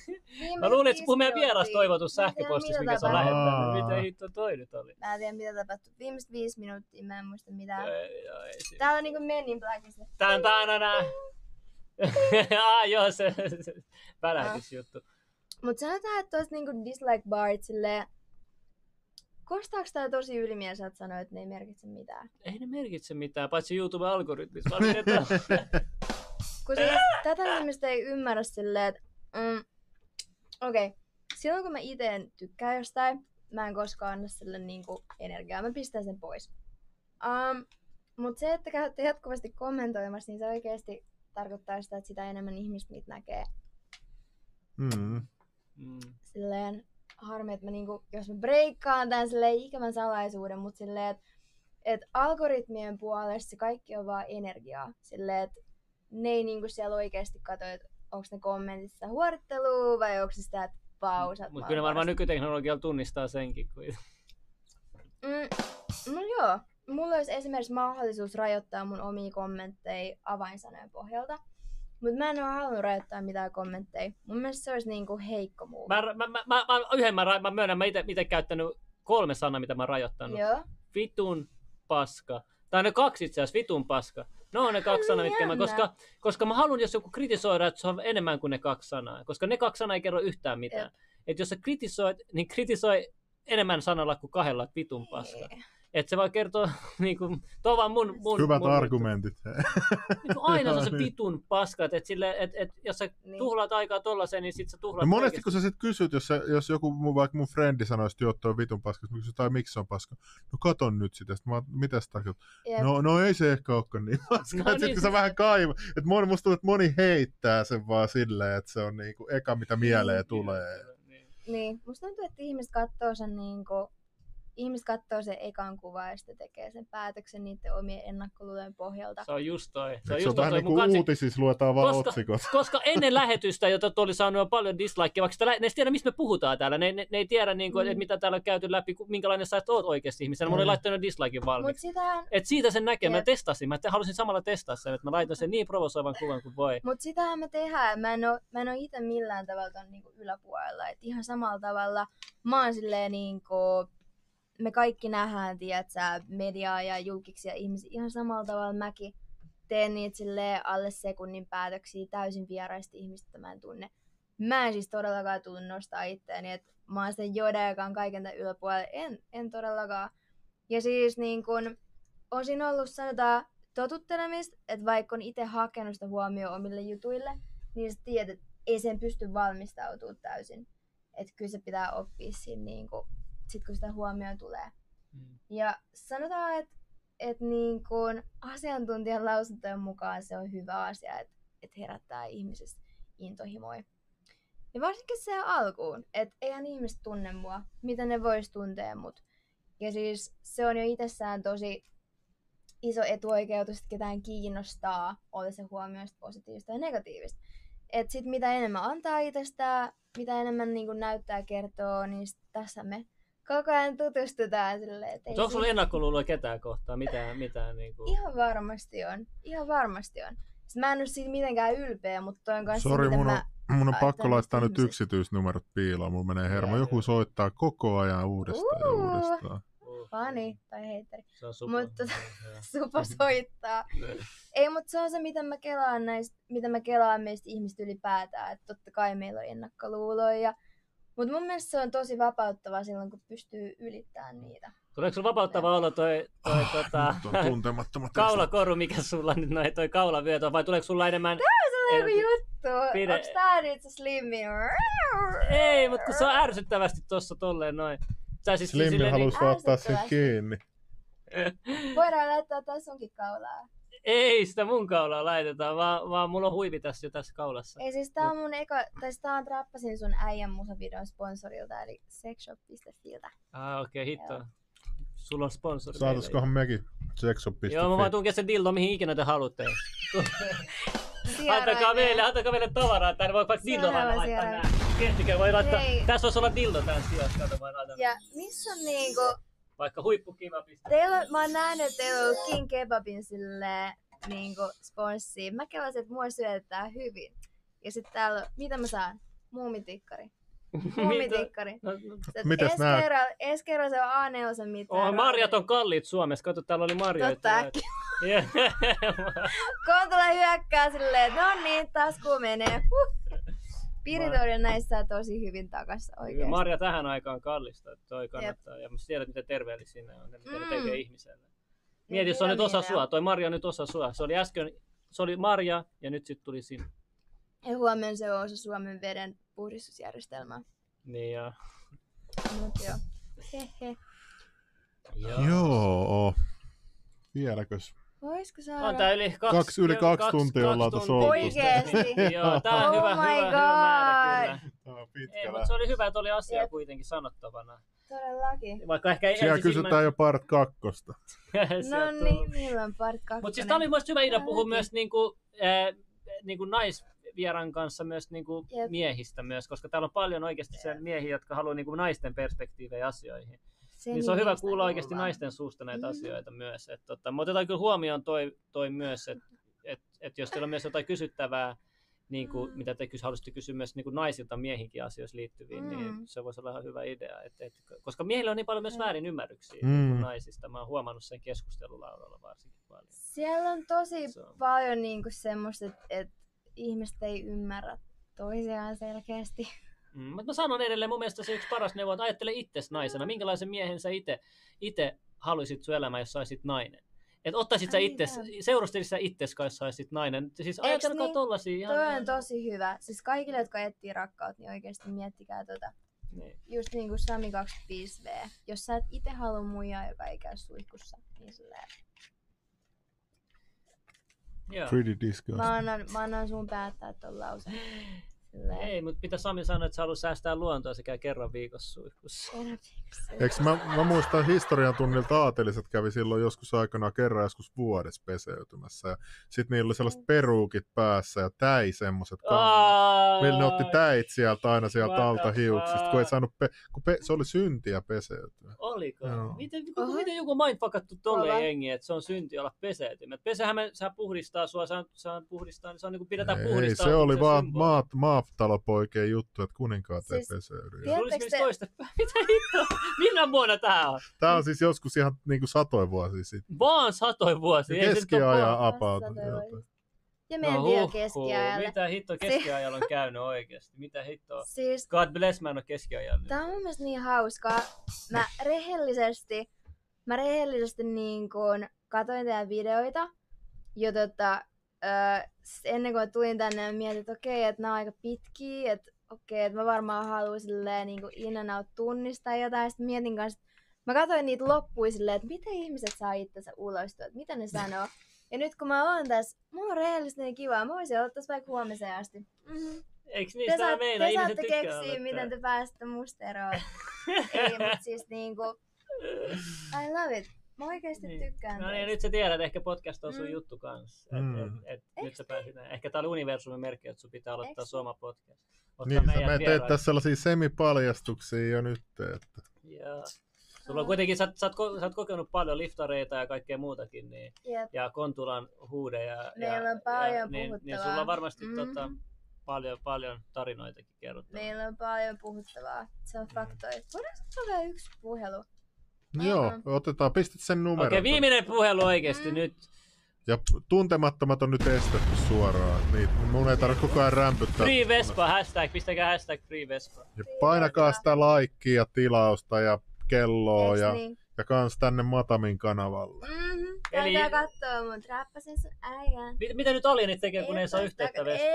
mä luulin että se puhuu meidän vieras toivotus sähköpostissa, mikä se on lähettänyt. Mitä hitto toi nyt oli? Mä en tiedä, mitä tapahtui. Viimeiset viisi minuuttia, mä en muista mitään. Ei, joo, ei tää on niinku menin plakissa. Tää on aina nää. Ah, joo, se, se välähdysjuttu. Mut sanotaan, että tosta niinku dislike barit silleen... Kostaako tää tosi ylimielisät sanoa, että ne ei merkitse mitään? Ei ne merkitse mitään, paitsi YouTube-algoritmissa. Kun se, tätä ihmistä ei ymmärrä silleen, että mm, okei, okay. Silloin kun mä ite en tykkää jostain, mä en koskaan anna sille niinku energiaa, mä pistän sen pois. Um, Mutta se, että käytte jatkuvasti kommentoimassa, niin se oikeesti tarkoittaa sitä, että sitä enemmän ihmistä niitä näkee. Mm. Mm. Silleen harmi, että mä niinku, jos mä breikkaan tän silleen ikävän salaisuuden, mut silleen, että et algoritmien puolesta se kaikki on vaan energiaa. Silleen, että ne ei niinku siellä oikeesti katso, että onko ne kommentissa huorittelua vai onko se sitä, että pausat. Mutta kyllä varmaan nykyteknologialla tunnistaa senkin. Kuin... Mm, no joo. Mulla olisi esimerkiksi mahdollisuus rajoittaa mun omia kommentteja avainsanojen pohjalta. Mutta mä en oo halunnut rajoittaa mitään kommentteja. Mun mielestä se olisi niinku heikko muu. Mä, mä, mä, mä, mä, yhden mä, mä myönnän, mä ite käyttänyt kolme sanaa, mitä mä oon rajoittanut. Joo. Vitun paska. Tai ne kaksi itse asiassa, vitun paska. No ne kaksi sanaa, mitkä mä, koska, koska mä haluan, jos joku kritisoida, että se on enemmän kuin ne kaksi sanaa. Koska ne kaksi sanaa ei kerro yhtään mitään. Että jos sä kritisoit, niin kritisoi enemmän sanalla kuin kahdella, että vitun paska. Että se vaan kertoo, niin kuin, tuo vaan mun... mun hyvät mun, argumentit. Niin kuin aina se on se vitun paskat, että et, et, jos sä tuhlaat aikaa tollaiseen, niin sit sä tuhlaat... No monesti kun sä sit kysyt, jos, sä, jos joku vaikka mun frendi sanoisi, että joo, toi vitun paskas, mä kysyn, tai miksi se on paska? No katon nyt sitä, sit mä, mitä sitä tarkoittaa? No, no ei se ehkä olekaan niin paska, no, että niin, sit se... vähän kaiva. Että musta tuntuu, että moni heittää sen vaan silleen, että se on niin kuin eka mitä mieleen tulee. Niin, niin. Niin. Musta tuntuu, että ihmiset kattoo sen niinku... ihmiset katsoo sen ekan kuvan ja sitten tekee sen päätöksen niiden omien ennakkoluulojen pohjalta. Se on just toi. Se on, just on vähän toi niin kuin uutisissa luetaan vaan koska, otsikot. Koska ennen lähetystä, jota oli saanut paljon dislikeja, vaikka lä- ne ei tiedä, mistä me puhutaan täällä. Ne, ne, ne ei tiedä, niin kuin, mm. että mitä täällä on käyty läpi, minkälainen sä oot oikeasti ihmisenä. Mä olin mm. laittanut dislikein valmiiksi. Sitähän... Et siitä sen näkee. Jep. Mä testasin. Mä halusin samalla testaa sen, että mä laitan sen niin provosoivan kuvan kuin voi. Mutta sitähän me tehdään. Mä en ole itse millään tavalla ton niin kuin yläpuolella. Et ihan samalla tavalla mä oon silleen niin kuin... Me kaikki nähdään, tiedätkö, mediaa ja julkisia ihmisiä. Ihan samalla tavalla mäkin teen niitä alle sekunnin päätöksiä täysin vieraista ihmistä, mä en tunne. Mä en siis todellakaan tunne nostaa itseäni, että mä oon sen joda, joka on kaiken tämän yläpuolella. En, en todellakaan. Ja siis niin kun, on siinä ollut sanotaan totuttelemista, että vaikka on itse hakenut sitä huomioon omille jutuille, niin sä tiedät, että ei sen pysty valmistautumaan täysin. Että kyllä se pitää oppia siinä niin kun, sitten kun sitä huomioon tulee. Mm. Ja sanotaan, että et niin asiantuntijan lausuntojen mukaan se on hyvä asia, että et herättää ihmisistä intohimoja. Ja varsinkin se alkuun, että eihän ihmiset tunne mua, mitä ne vois tuntea mut. Ja siis se on jo itsessään tosi iso etuoikeutus, että ketään kiinnostaa, oli se huomioista positiivista ja negatiivista. Että sit mitä enemmän antaa itsestään, mitä enemmän niin näyttää kertoo, niin tässä me koko ajan tutustutaan silleen. Onko sulla ennakkoluuloja ketään kohtaan? Mitään, mitään, niin kuin... Ihan varmasti on. Ihan varmasti on. Sitten mä en ole siitä mitenkään ylpeä, mutta toi on kanssa... Sori, mun, mä... mun on pakko laittaa nyt yksityisnumerot piiloon. Mun menee hermo. Joku joo. soittaa koko ajan uudestaan uh, ja uudestaan. Uh, Fani tai heitteri. Se on supo. Mut, tota, supo soittaa. Ei, mutta se on se, mitä mä kelaan, näistä, mitä mä kelaan meistä ihmistä ylipäätään. Että totta kai meillä on ennakkoluuloja. Mutta mun mielestä se on tosi vapauttavaa silloin, kun pystyy ylittämään niitä. Tuleeko sulla vapauttavaa olla toi, toi ah, tota, kaulakoru, mikä sulla nyt no, toi kaulavyötä, vai tuleeko sulla enemmän... Tää on sellainen en... juttu. Pide... Onks tää nyt se Slimmi? Ei, mutta kun se on ärsyttävästi tossa tolleen noin. Siis Slimmi halus niin... ottaa sen kiinni. Voidaan laittaa taas sunkin kaulaa. Ei sitä mun kaulaa laitetaan, vaan, vaan mulla on huivi tässä jo tässä kaulassa. Ei siis tää on mun eka, tai tää on Trappasin sun äijän musavideon sponsorilta, eli sexshop piste filtä. Ah okei, okay, hittoa. Sulla on sponsori. Saataskohan mekin sexshop piste fi. Joo, mä vaan tuun sen dildo mihin ikinä te haluatte. Antakaa meille, antakaa meille tavaraa, täällä voi vaikka dildo vaan laittaa nää. Kehtikö voi laittaa, hei. Tässä olisi olla dildo tän sijassa, kato vaan laitan. Ja missä on niinku... Vaikka huippukiva pistää. Teillä, mä oon nähnyt, että teillä on ollut King Kebabin silleen niinku sponssiin. Mä kelasin, että mua syötetään hyvin. Ja sit täällä on, mitä mä saan? Muumitikkari. Muumitikkari. Mitäs nää? Ensi kerran se on A neljä mitään. Oh, marjat on kalliit Suomessa. Kato, täällä oli marjoja. Totta äkkiä. Kontula hyökkää silleen, no niin, taskuun menee. Huh. Piritoiden näissä saa tosi hyvin takaisin oikeesti. Marja tähän aikaan kallista, että toi kannattaa. Jep. Ja mä tiedät, miten terveellisiä ne on, mitä mm. ne tekee ihmiselle. Mieti, se on nyt osa sua. Toi marja on nyt osa sua. Se oli äsken, se oli marja ja nyt sit tuli sinne. Ja huomenna se on osa Suomen veden puhdistusjärjestelmää. Niin joo. Mut joo. Hehe. Joo. Joo. Vieläkös? Voisiko saada? On tää yli kaksi, kaksi, yli kaksi, kaksi tuntia ollaan tässä oltu. Oikeesti? Joo, tää on oh hyvä, hyvä, hyvä määrä kyllä. Tää on pitkä. Ei, mutta se oli hyvä, että oli asia yep. kuitenkin sanottavana. Todellakin. Vaikka ehkä siellä ensi kysytään silmä... jo part kakkosta. No niin, milloin part kakkonen. Mutta siis tää oli musta hyvä idea puhua myös niinku, äh, niinku naisvieran kanssa myös niinku yep. miehistä myös, koska täällä on paljon oikeasti yep. miehiä, jotka haluaa niinku naisten perspektiivejä asioihin. Se, niin se on hyvä kuulla oikeasti naisten suusta näitä mm-hmm. asioita myös. Et, tota, me otetaan kyllä huomioon toi, toi myös, että et, et jos teillä on myös jotain kysyttävää, niin kuin, mm. mitä te haluaisitte kysyä myös niin kuin naisilta miehinkin asioissa liittyviin, mm. niin se voisi olla ihan hyvä idea. Et, et, koska miehillä on niin paljon myös väärinymmärryksiä mm. niin kuin naisista. Mä oon huomannut sen keskustelulaudalla varsinkin paljon. Siellä on tosi so. paljon niin kuin semmoista, että et ihmiset ei ymmärrä toisiaan selkeästi. Mm, mutta mä sanon edelleen, mun mielestä se yksi paras neuvo, että ajattele itsesi naisena. Minkälaisen miehen sä itse haluisit sun elämään, jos saisit nainen? Että ottaisit sä itses, seurustelisit sä itses, kai saisit nainen. Siis ajatelkaa niin, tollasia ihan... Toi on tosi hyvä. Siis kaikille, jotka etsii rakkautta, niin oikeesti miettikää tota. Niin. Just niin kuin Sami kaksikymmentäviisi V. Jos sä et ite halua muijaa, joka ei käy suihkussa, niin silleen... Joo. Pretty disgusting. Mä annan, mä annan sun päättää ton lausen. Silleen. Ei, mutta mitä Sami sanoi, että sä haluat säästää luontoa sekä kerran viikossa suihkussa. Eikö mä, mä muistan historian tunnilta aateliset kävi silloin joskus aikana kerran joskus vuodessa peseytymässä. Sitten niillä oli sellaiset peruukit päässä ja täi semmoiset kannat. Meillä ne otti täit sieltä aina sieltä alta hiuksista, kun ei saanut, pe- kun pe- se oli syntiä peseytyä. Oliko? No. Miten, kun, miten joku mindfuckattu tolle jengi, että se on synti olla peseytymät? Pesähän me, sä puhdistaa sua, sä, sä puhdistaa, niin se on niin kuin pidetään puhdistaa. Ei, se oli se vaan maat, maat maaptalopoikien juttu, että kuninkaat siis, ei peseydy. Te... Mitä hittoa? Minä vuonna tää on? Tää on siis joskus ihan niinku satoin vuosia sitten. Vaan satoin vuosia. Keskiajan apaut. Ja meidän vielä no, keskiajalla. Mitä hittoa keskiajalla on käynyt oikeasti? Mitä hittoa? Siis... God bless, mä en ole keskiajalla. Tää on mun mielestä niin hauskaa. Mä rehellisesti, mä rehellisesti niin kun katoin teidän videoita ja tota... Öö, ennen kuin tulin tänne ja mietin, että okei, okay, että nämä on aika pitkiä, että okei, okay, että mä varmaan haluan silleen niin kuin in and out tunnistaa jotain. Sitten mietin kanssa, mä katsoin niitä loppuun silleen, että miten ihmiset saa itsensä ulos tuolta, mitä ne sanoo. Ja nyt kun mä oon tässä, mulla on rehellisesti niin kivaa, mä voisin olla tässä vaikka huomiseen asti. Mm-hmm. Eikö niin, te, saa, meina, te saatte keksiä, miten te pääsette musta eroon. Ei, mutta siis niinku, I love it. Mä oikeesti niin. tykkään. No niin, nyt sä tiedät, että ehkä podcast on sun mm. juttu kanssa. Mm. Et, et, et, nyt sä pääsit näin. Ehkä tää oli universumin merkki, että sun pitää aloittaa Eks? Suoma podcast. Otta niin, me teet tässä sellaisia semipaljastuksia jo nyt. Että... Ja. Sulla on kuitenkin, sä, sä, oot, sä oot kokenut paljon liftareita ja kaikkea muutakin. Niin, ja Kontulan huudeja. Meillä on paljon ja, puhuttavaa. Niin, niin sulla on varmasti mm-hmm. tota, paljon, paljon tarinoitakin kerrottavaa. Meillä on paljon puhuttavaa. Se on faktoja. Mm. Voidaan ottaa vielä yksi puhelu. Joo, otetaan, pistet sen numero. Okei, viimeinen puhelu oikeesti mm. nyt. Ja tuntemattomat on nyt estetty suoraan. Niitä, mun ei tarvitse koko ajan rämpyttää. Free Vespa, hashtag, pistäkää hashtag Free Vespa. Ja painakaa sitä laikkia ja tilausta ja kelloa ja, niin? ja kans tänne Matamin kanavalle. Mm-hmm. Käydään Eli... kattoo mun, trappasin sun äijän. Mit, mitä nyt oli nyt tekee, kun ei, ei saa yhteyttä Vespaa?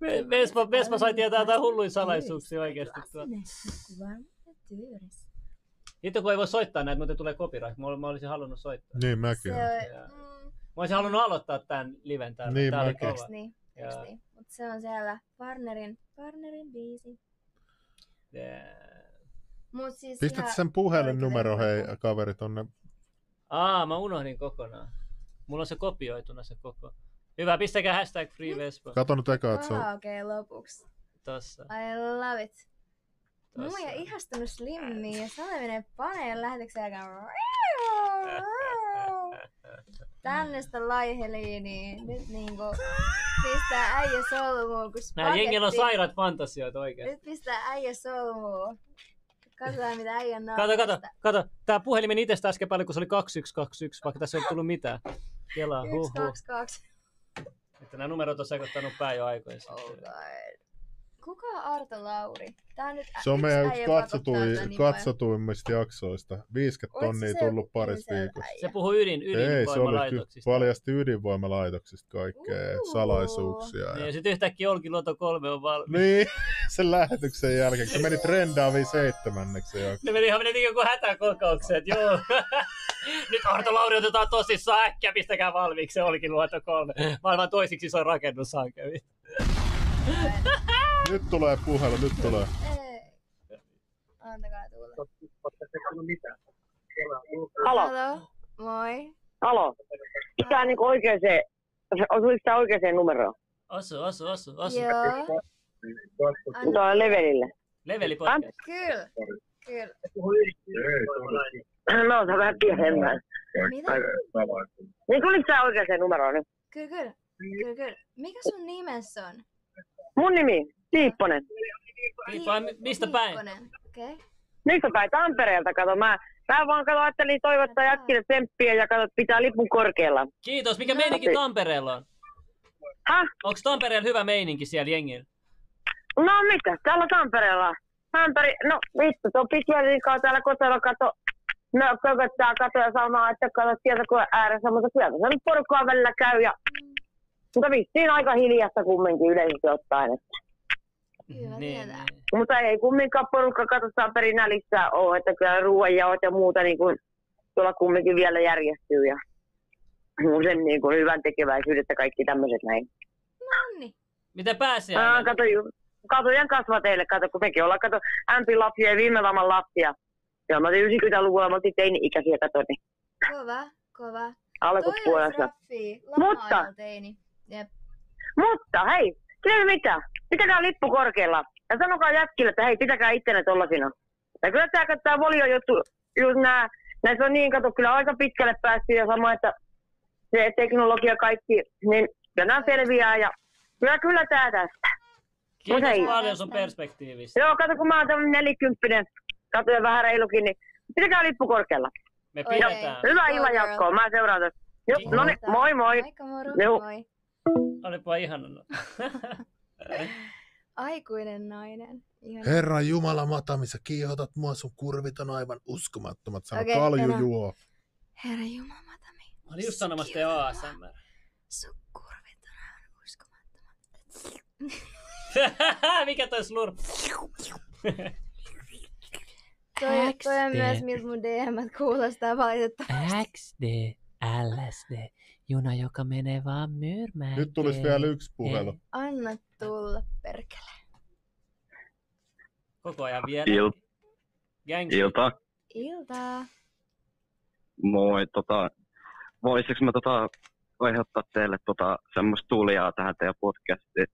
Ei, Vespa, Vespa sai tietää jotain hulluja salaisuuksia oikeesti. Hitto kun ei voi soittaa näitä, muuten tulee copyright. Mä olisin halunnut soittaa. Niin mäkin. Mm. Mä olisin halunnut aloittaa tämän liven täällä. Niin mäkin. Eks niin, eks niin. Mut se on siellä Warnerin, Warnerin biisi. Yeah. Mut siis pistät sen puhelinnumero hei kaveri tonne. Aa, mä unohdin kokonaan. Mulla on se kopioituna se koko. Hyvä, pistäkää hashtag Free Vespa. Kato nyt eka, että se on... Okei, okay, lopuksi. Tossa. I love it. Tossa. Muu ja ihastunut Slimmiin ja Sale menee paneen lähetykseen aikaan. Tänne sitä laiheliiniä. Nyt niinku pistää äijä solmuun, kun spagetti... Nää jengillä on sairaat fantasioita oikein. Nyt pistää äijä solmuun. Katsotaan mitä äijä nauttaa. Kato, kato, kato. Tää puhelin meni itestä äsken paljon, kun se oli kaksi yksi kaksi yksi, vaikka tässä ei ole tullut mitään. Kelaa, huhuh. yksi kaksi kaksi. Että nämä numerot on sekoittanut pää jo aikoja sitten. Oh god. Kuka on Arto Lauri? Tää on nyt se on meidän yksi katsotuin, katsotuimmista jaksoista. viisikymmentä tonnia tullut parissa viikossa. Se puhui ydin, ydinvoimalaitoksista. Ei, se paljasti ydinvoimalaitoksista kaikkea, uh. salaisuuksia. Niin, ja sitten yhtäkkiä Olkiluoto kolme on valmis. Niin, sen lähetyksen jälkeen. Se meni trendaaviin seitsemänneksi jaksoon. Ne meni ihan meni joku hätäkokoukseen, joo. Nyt Arto Lauri otetaan tosissaan äkkiä, pistäkää valmiiksi, se Olkiluoto kolme. Maailman toisiksi isoin rakennushanke. Nyt tulee puhelu, nyt tulee. Ei. Antakaa tulla. Halo. Halo. Moi. Halo. Tää on niinku oikee se, osuiko tää oikeeseen numeroon? Osu, osu, osu, osu. Joo. Tuo on levelillä. Leveli podcast. Kyllä, kyllä. No, sä vähän pienemmän. Mitä? Niin tuliko tää oikeeseen numeroon nyt? Kyllä, kyllä. Kyllä, kyllä. Mikä sun nimessä on? Mun nimi? Siipponen. Siipponen. Mistä päin? Okay. Mistä päin? Tampereelta kato. Mä, mä vaan kato, ajattelin toivottaa jatkille tsemppiä ja kato, pitää lipun korkealla. Kiitos. Mikä no. meininki Tampereella on? Häh? Onks Tampereella hyvä meininki siellä jengillä? No mitä? Täällä Tampereella. Tampere... No vittu, tuo pikkielikaa täällä kotona kato. No kököttää kato ja samaa, että kato sieltä kun on ääressä, mutta sieltä se nyt porukkaa välillä käy ja... Mutta vissiin aika hiljasta kumminkin yleisesti ottaen. Kyllä niin. Mutta ei kumminkaan porukka katsotaan perinä lisää ole, että kyllä ruoanjaot ja muuta niin kuin tuolla kumminkin vielä järjestyy. Ja... sen niin kuin hyvän tekeväisyydestä kaikki tämmöiset näin. No niin. Mitä pääsiäinen? Kato, katujen kasvateille, kato, kun mekin ollaan, kato, ämpi lapsia ja viime vaaman lapsia. Joo, mä olin yhdeksänkymmentäluvulla, mä olin teini-ikäisiä, kato, niin. Kova, kova. Alkupuolessa. Mutta, mutta, hei, tiedä mitä? Pitäkää lippu korkealla. Ja sanokaa jätkille, että hei, pitäkää ittenne tollasina. Ja kyllä tää, kato, tää voli on juttu, just nää, näissä on niin, kato, kyllä aika pitkälle päästiin ja sama, että se teknologia kaikki, niin nämä selviää ja kyllä, kyllä tää tästä. Kiitos usein paljon sun perspektiivistä. Joo, kato kun mä oon tämmönen nelikymppinen, kato ja vähän reilukin, niin pitäkää lippu korkealla. Me pidetään. Hyvää oh, illan jatkoa, mä seuraan tässä. No niin, moi moi. Aika moro, Juh. moi. Olipa ihana. Aikuinen nainen. Ihana. Herra Jumala Matamissa, kiihotat mua, sun kurvit on aivan uskomattomat. Sano okay, kalju juo. Herra Jumala Matami. Mä olin just sanomasta jo A S M R. Sun kurvit on aivan uskomattomat. Mikä toi slurp? toi, toi on myös miltä mun D M:t kuulostaa valitettavasti. X D, L S D, juna joka menee vaan Myyrmäkeen. Nyt tulisi vielä yksi puhelu. Anna tulla, perkele. Koko ajan vielä. Il- Ilta. Ilta. Moi, tota, voisiko mä tota aiheuttaa teille tota semmoista tulijaa tähän teidän podcastiin?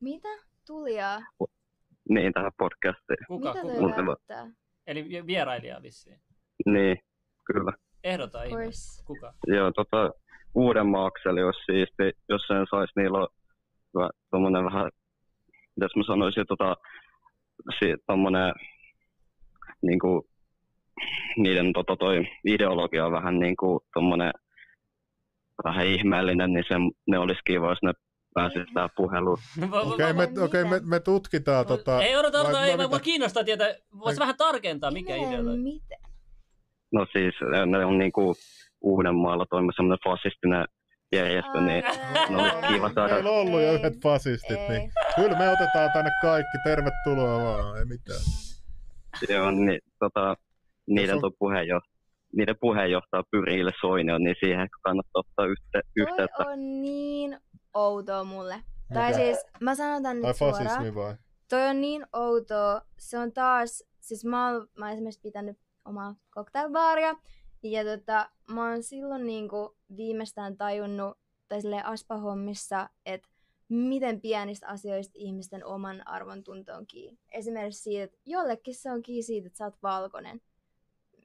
Mitä? Tulijaa? Niin, tähän podcastiin. Kuka? Mitä kuka? Eli vierailijaa vissiin? Niin, kyllä. Ehdota ihmeessä. Kuka? Joo, tota, Uudenmaa-akseli olisi siisti, jos sen saisi, niillä on tommonen vähän, mitäs mä sanoisin, tota, si, tommonen, niinku, niiden tota toi ideologia on vähän niinku tommonen, vähän ihmeellinen, niin se, ne olisi kiva, jos ne pääsit tää puheluun. Okei, me, okay, me, me tutkitaan no, tota... Ei odota, odota, ei, mä kiinnostaa tietää. Vois vähän tarkentaa, mikä idea oli. Miten? No siis, ne on niinku Uudenmaalla toimii semmonen fasistinen järjestö, niin no on kiva saada... Meillä on ollut jo yhdet fasistit, ei. Niin kyllä me otetaan tänne kaikki, tervetuloa vaan, ei mitään. Joo, niin tota, niiden tuo puheenjohtaja. Niiden puheenjohtaja Pyrille Soini on, niin siihen kannattaa ottaa yhte- yhteyttä. Toi on niin outoa mulle. Mikä? Tai siis, mä sanotaan nyt suoraan. Vai? Toi on niin outoa. Se on taas, siis mä oon, mä oon esimerkiksi pitänyt omaa cocktailbaaria. Ja tota, mä oon silloin niinku viimeistään tajunnut, tai silleen aspahommissa, että miten pienistä asioista ihmisten oman arvontunto on kiinni. Esimerkiksi siitä, että jollekin se on kiinni siitä, että sä oot valkoinen.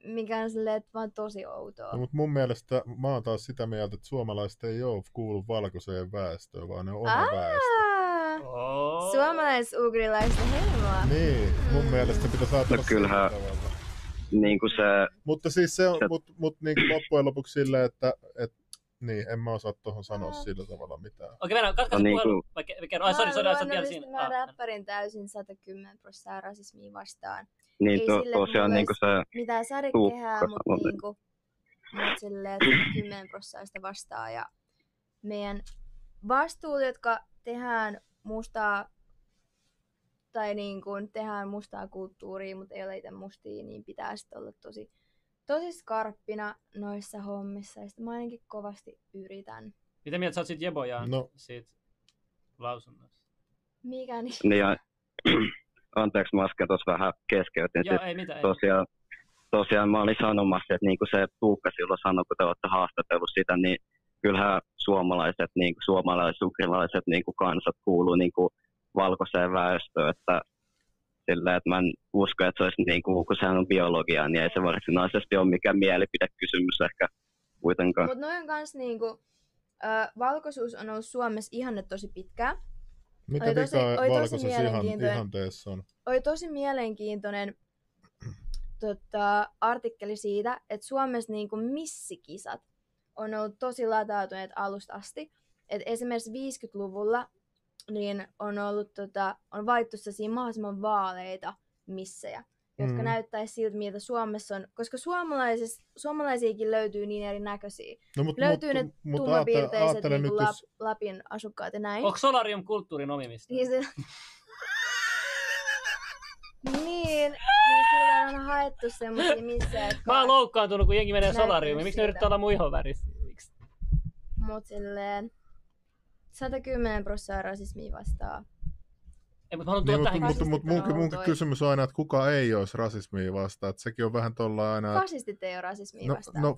Mikä on silleen, että vaan tosi outoa. No, mutta mun mielestä, mä oon taas sitä mieltä, että suomalaiset ei oo kuulu valkoiseen väestöön, vaan ne on oma väestö. Oh. Suomalais-ugrilaista heimoa. Niin, mun mm. mielestä pitää saada no, kyllähän niin kuin se... Mutta siis se on, se... mut, mut niin kuin loppujen lopuksi silleen, että et, niin, en mä osaa tohon sanoa oh. sillä tavalla mitään. Okei, mennään, katkaisi no, puhelu. Niin kuin... Kerro, ai, sori, sori, sori, vielä siinä. Mä räppärin täysin sata kymmenen prosenttia rasismia vastaan. Niin, ei to, sille, tosiaan niinku se... Mitään sadekehää, mutta niinku... Mut silleen, kymmenen prosenttia vastaan ja... Meidän vastuut, jotka tehdään mustaa... Tai niinku tehdään mustaa kulttuuria, mutta ei ole itse mustia, niin pitää sit olla tosi... Tosi skarppina noissa hommissa ja sit mä ainakin kovasti yritän. Mitä mieltä sä oot sit Jebojaan no. siitä lausunnosta? Mikä niin? niin ja... Anteeksi, mä äsken tuossa vähän keskeytin. Joo, ei mitään, tosiaan, tosiaan mä olin sanomassa, että niin kuin se Tuukka silloin sanoi, kun te olette haastatellut sitä, niin kyllähän suomalaiset, niin kuin suomalaisukrilaiset niin kuin kansat kuuluu niin kuin valkoiseen väestöön. Että, sillä, että mä en usko, että se olisi, niin kuin, kun sehän on biologiaa, niin ei se varsinaisesti ole mikään mielipidekysymys ehkä kuitenkaan. Mutta noin kanssa niin kuin, äh, valkoisuus on ollut Suomessa ihanne tosi pitkään. Mitä oli tosi, oli tosi mielenkiintoinen, ihan, oli tosi mielenkiintoinen tota, artikkeli siitä, että Suomessa niin kuin missikisat on ollut tosi latautuneet alusta asti. Et esimerkiksi viisikymmentäluvulla niin on, ollut, tota, on valittu sellaisia mahdollisimman vaaleita missejä, jotka mm. näyttäisi siltä, miltä Suomessa on. Koska suomalaisiakin löytyy niin erinäköisiä. No, mut, löytyy mut, ne mut, tummapiirteiset niin nyt, lap, jos... Lapin asukkaat ja näin. Onko solarium-kulttuurin omimista? Niin, se... niin, niin sillä on haettu semmosia missä... Mä oon loukkaantunut, kun jengi menee solariumiin. Miksi ne yrittää olla mun ihon värissä? Mut silleen sata kymmenen prosenttia rasismia vastaan. Ei, mutta niin, mutta, mutta, mutta munkin, munkin kysymys on aina, että kuka ei olisi rasismia vastaan. Että sekin on vähän tuolla aina... Että... Fasistit ei ole rasismia no, vastaan. No,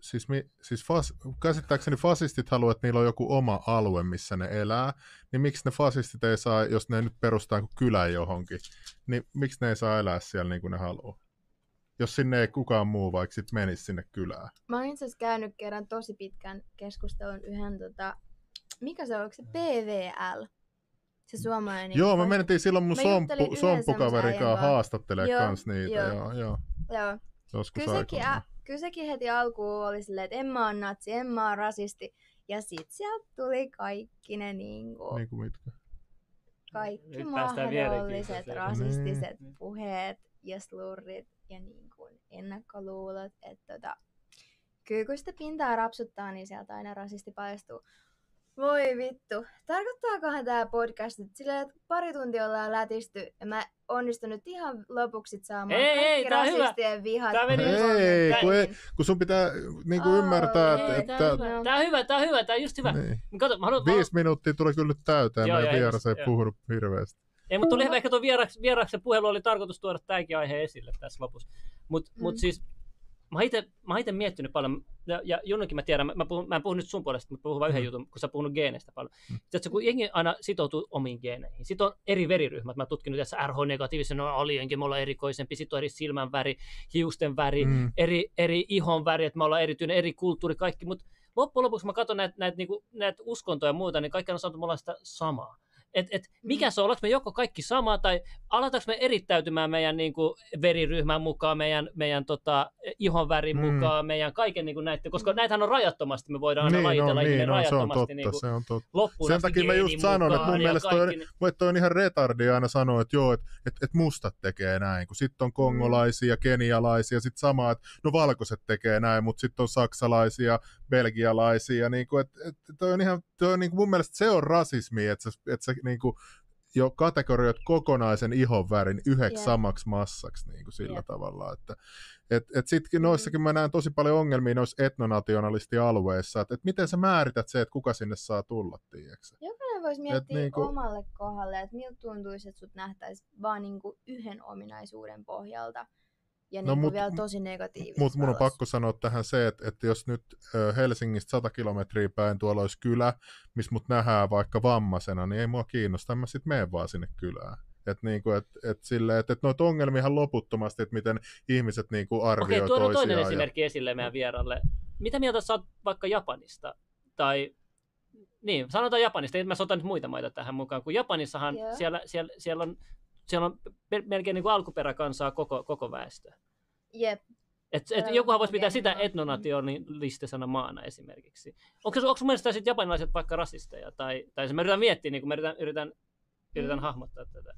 siis mi, siis fas, käsittääkseni fasistit haluaa, että niillä on joku oma alue, missä ne elää. Niin miksi ne fasistit ei saa, jos ne nyt perustaa kylän johonkin, niin miksi ne ei saa elää siellä niin kuin ne haluaa? Jos sinne ei kukaan muu vaikka sit menisi sinne kylään. Mä oon itse asiassa käynyt kerran tosi pitkän keskustelun yhden, tota, mikä se on, onko se P V L? Se suomalainen. Joo, me mentiin silloin mun somppu, somppukaverin kanssa haastattelemaan kans niitä. Joo, joo. joo. joo. Kyllä, sekin, ä, kyllä sekin heti alkuun oli silleen, että en mä oo natsi, en mä oo rasisti. Ja sit sieltä tuli kaikki ne niinku... Niinku mitkä? Kaikki nyt mahdolliset rasistiset niin. puheet ja slurrit ja niinku ennakkoluulot. Että tota, kyllä kun sitä pintaa rapsuttaa, niin sieltä aina rasisti paistuu. Voi vittu. Tarkoittaakohan tää podcast silleen, että pari tuntia ollaan lätisty ja mä onnistun nyt ihan lopuksi saamaan ei, kaikki rasistien vihat. Tää meni ei, kun, ei, kun sun pitää niin kuin oh, ymmärtää, ei, että... Tää, että... Hyvä. tää on hyvä, tää on hyvä, tää on just hyvä. Niin. Kato, mä haluan, Viisi mä... minuuttia tuli kyllä nyt täyteen, joo, meidän vieras ei puhunut hirveästi. Ei, mutta tuli hyvä, ehkä tuon vieraksi, vieraksi puhelu oli tarkoitus tuoda tääkin aihe esille tässä lopussa. Mut, mm. mut siis... Mä oon ite miettinyt paljon, ja, ja Junnukin mä tiedän, mä, puhun, mä en puhu nyt sun puolesta, mutta puhun vain yhden jutun, kun sä oot puhunut geeneistä paljon. Mm. Tiedätkö, kun jengi aina sitoutuu omiin geeneihin. Sit on eri veriryhmät, mä oon tutkinut tässä R H-negatiivisen, no alienkin me ollaan erikoisempi, sit on eri silmän väri, hiusten väri, mm. eri, eri ihon väri, että me ollaan erityinen, eri kulttuuri, kaikki. Mutta loppujen lopuksi mä katson näitä näit, niinku, näit uskontoja ja muuta, niin kaikki on sanottu, että me ollaan sitä samaa. Et, et, mikä se on, ollaanko me joko kaikki samaa tai aletaanko me erittäytymään meidän niin kuin, veriryhmän mukaan, meidän, meidän tota, ihonvärin mm. mukaan, meidän kaiken niin kuin näitä, koska näitähän on rajattomasti, me voidaan aina niin, lajitella no, niin, no, rajattomasti niin kuin, loppuun. Sen takia mä just sanon, että mun mielestä kaikki... toi, toi on ihan retardia aina sanoa, että joo, että et, et mustat tekee näin, kun sitten on kongolaisia, kenialaisia, sitten samaa, että no valkoiset tekee näin, mutta sitten on saksalaisia, belgialaisia, niin kuin, että et, toi on ihan, toi on, niin kuin, mun mielestä se on rasismi, että se, et se niin kuin jo kategorioit kokonaisen ihonvärin yhdeksi yeah. samaksi massaksi niin kuin sillä yeah. tavalla, että et, et sitkin noissakin mä näen tosi paljon ongelmia noissa etnonationalistialueissa, että et miten sä määrität se, että kuka sinne saa tulla, tiiäksä? Jokainen voisi miettiä niin kuin... omalle kohdalle, että miltä tuntuisi, että sut nähtäisi vaan niin kuin yhden ominaisuuden pohjalta. Ja niin no, mut, vielä tosi negatiivista. Mutta mun on pakko sanoa tähän se, että, että jos nyt Helsingistä sata kilometriä päin tuolla olisi kylä, missä mut nähdään vaikka vammaisena, niin ei mua kiinnosta, mä sit menen vaan sinne kylään. Että niinku, et, et et, et noita ongelmia ihan loputtomasti, että miten ihmiset niinku arvioi okay, toisiaan. Okei, toinen ja... esimerkki esille meidän vieralle. Mitä mieltä sä oot vaikka Japanista? Tai... Niin, sanotaan Japanista, mä sotan nyt muita maita tähän mukaan, kun Japanissahan yeah. siellä, siellä, siellä on... Siellä on melkein niin kuin alkuperäkansaa koko, koko väestöä. Jep. Et, et jokuhan voisi pitää sitä etnonationalistisena maana esimerkiksi. Onko sinun mielestä sit japanilaiset vaikka rasisteja? Tai, tai mä yritän miettiä, niin kun mä yritän, yritän, yritän mm. hahmottaa tätä.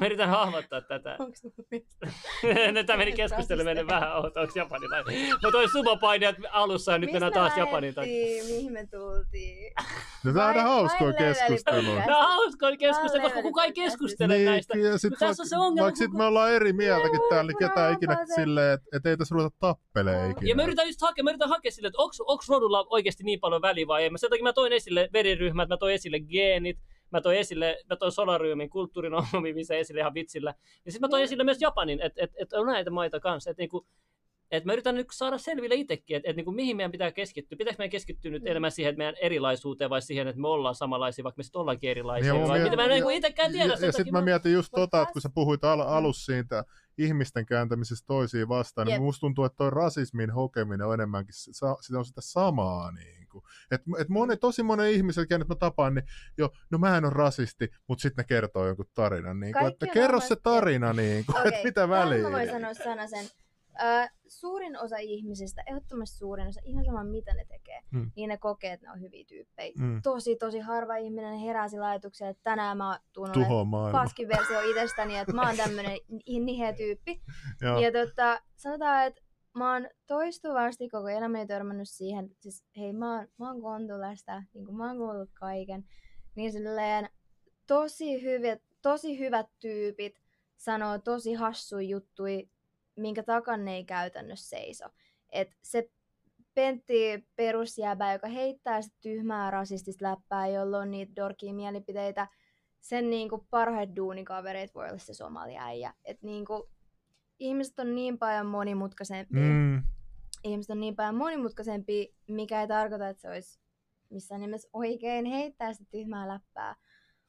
Mä yritän hahmottaa tätä. Onko sinun mielestä? Tämä meni keskustelu meni vähän outo, onko japanilainen? Mutta olisi sumopainijat alussa ja nyt mennään taas Japaniin. Mihin me tultiin? No, tämä on hauskoa keskustelua. Tämä on hauskoa keskustelua, koska kukaan ei keskustele niin, näistä. Tässä on se ongelma. Vaikka kun... me ollaan eri mieltä, täällä ei ketään ikinä silleen, että ei tässä ruveta tappelemaan ikinä. Ja mä yritän just hakea, mä yritän hakea silleen, että onko rodulla oikeasti niin paljon väliä vai ei. Sen takia mä toin esille veriryhmät, mä toin esille geenit. Mä toin esille, mä toin solaryumin kulttuurin omimisen esille ihan vitsillä. Ja sitten mä toin esille myös Japanin, että et, et on näitä maita kanssa. Että niinku, et mä yritän nyt saada selville itsekin, että et niinku, mihin meidän pitää keskittyä. Pitääkö meidän keskittyä nyt enemmän siihen, että meidän erilaisuuteen vai siihen, että me ollaan samanlaisia, vaikka me sitten ollaankin erilaisia. Niin, vai mitä mä en niinku itsekään tiedä. Ja, ja sitten mä mietin just tota, että kun sä puhuit al- alussa siitä ihmisten kääntämisestä toisiin vastaan, yep. niin musta tuntuu, että toi rasismin hokeminen on enemmänkin, sitä on sitä samaa niin. Että et tosi monen ihmisen, kenet mä tapaan, niin jo, no mä en ole rasisti, mutta sitten ne kertoo jonkun tarinan. Niin kun, että kerro se tarina, niin kun, okay. että mitä väliä. Tämä mä voin sanoa sana sen. Ö, suurin osa ihmisistä, ehdottomasti suurin osa, ihan sama mitä ne tekee, hmm. niin ne kokee, että ne on hyviä tyyppejä. Hmm. Tosi, tosi harva ihminen herää sillä ajatuksella, että tänään mä tunnen paskin versio itsestäni, että mä oon tämmönen niheä tyyppi. Ja tota, sanotaan, että mä oon toistuvasti koko elämäni törmännyt siihen, siis hei mä oon, mä oon Kontulasta, niin mä oon kuullut kaiken, niin silleen tosi hyvät, tosi hyvät tyypit sanoo tosi hassuja juttuja, minkä takan ne ei käytännössä seiso. Et se Pentti perusjääbää, joka heittää sitä tyhmää rasistista läppää, jolla on niitä dorkia mielipiteitä. Sen niinku parhaat duunikavereet voi olla se somaliäijä. Et niinku, ihmiset on niin paljon monimutkaisempia. Mm. Ihmiset on niin paljon monimutkaisempia, mikä ei tarkoita, että se olisi missään nimessä oikein heittää sitä tyhmää läppää.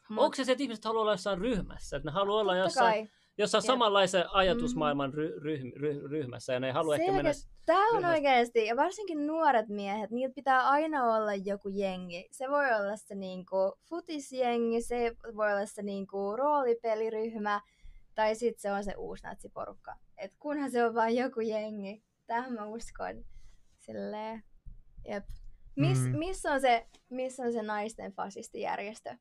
Mut... Onko se se, että ihmiset haluaa olla jossain ryhmässä? Että ne haluaa olla jossain, jossain samanlaisen ajatusmaailman ry- ry- ry- ryhmässä ja ne ei halua ehkä mennä... Tämä on oikeasti, ja varsinkin nuoret miehet, niillä pitää aina olla joku jengi. Se voi olla se niinku futisjengi, se voi olla se niinku roolipeliryhmä, tai sitten se on se uusnatsiporukka. Et kunhan se on vaan joku jengi, tähän mä uskon. Silleen, jep. Mis, mm. missä, on se, missä on se naisten fasistijärjestö?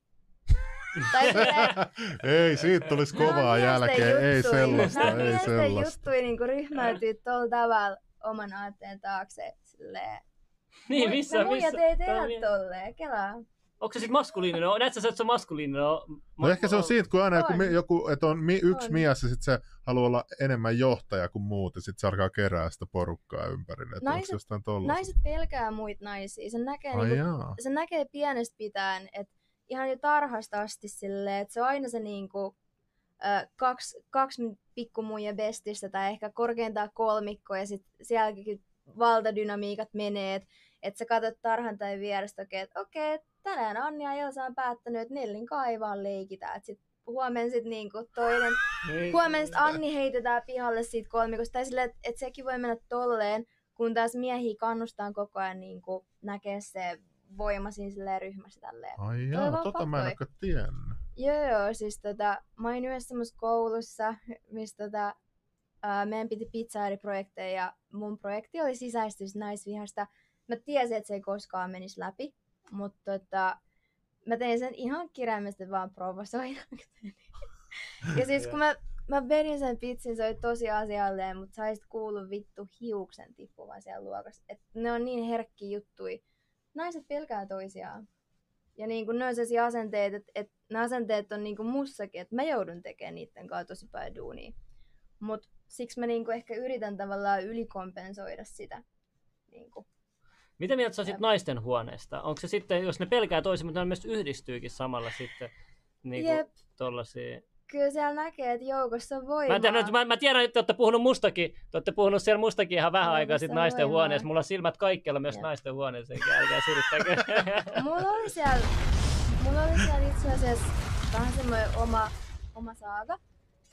Ei, siitä tulisi kovaa jälkeä, ei sellaista, ei sellaista. Miesten juttuja, juttuja niin ryhmäytyy tuolla tavalla oman aatteen taakse, silleen. Niin, missä, missä? Muijat ei tehdä tolleen, kelaa. Onko se sitten maskuliininen? Näetkö sä, että se on maskuliininen? No ehkä se on siitä, kun aina on. Joku, että on yksi on. Mies ja sitten se haluaa olla enemmän johtaja kuin muut ja sitten se alkaa kerää sitä porukkaa ympärille. Naiset, naiset pelkää muita naisia. Sen näkee, oh, niin kuin, sen näkee pienestä pitäen, että ihan jo tarhasta asti silleen, että se on aina se niinku, äh, kaksi, kaksi pikkumuja bestistä tai ehkä korkeintaan kolmikko ja sitten sielläkin valtadynamiikat menee, että et sä katsot tarhan tai vierestä, että okei, okay, tänään Anni ja Elsa on päättänyt, että Nellin kaivaan leikitään, että sitten huomenna sitten niinku toinen, huomenna sit Anni heitetään pihalle siitä kolmikosta tai silleen, että et sekin voi mennä tolleen, kun taas miehiä kannustaa koko ajan niinku näkee se voima siinä ryhmässä tälleen. Ai jaa, tota pakkoi. Mä en olekaan tiennyt. Joo joo, siis tota, mä olin yhdessä semmoisessa koulussa, missä tota, ää, meidän piti pizzaariprojekteja ja mun projekti oli sisäistys naisvihasta. Mä tiesin, että se ei koskaan menisi läpi, mutta tota, mä tein sen ihan kirjaimesti vaan provosoidakseni. Ja siis kun mä, mä vedin sen pitsin, se oli tosi asialleen, mutta saisit kuullut vittu hiuksen tippuvan siellä luokassa. Et ne on niin herkkiä juttuja. Naiset pelkää toisiaan. Ja niin kuin ne on sellaisia asenteet, että et, ne asenteet on niin kuin mussakin, että mä joudun tekemään niiden kanssa tosi paljon duunia. Mutta siksi mä niin kuin ehkä yritän tavallaan ylikompensoida sitä. Niin kuin. Mitä mieltä sä oot naisten huoneesta? Onko se sitten, jos ne pelkää toisiaan, mutta ne myös yhdistyykin samalla sitten niin kuin tollaisia... Kyllä siellä näkee, että joukossa on voimaa. Mä, tehnyt, mä, mä tiedän, että olette puhunut mustakin. Te olette puhunut siellä mustakin ihan vähän aikaa sitten naisten voimaa. Huoneessa. Mulla on silmät kaikkialla myös ja. Naisten huoneessa, eikä älkää syrjittäkö. Mulla oli siellä, mulla oli siellä itse asiassa vähän semmoinen oma, oma saaga.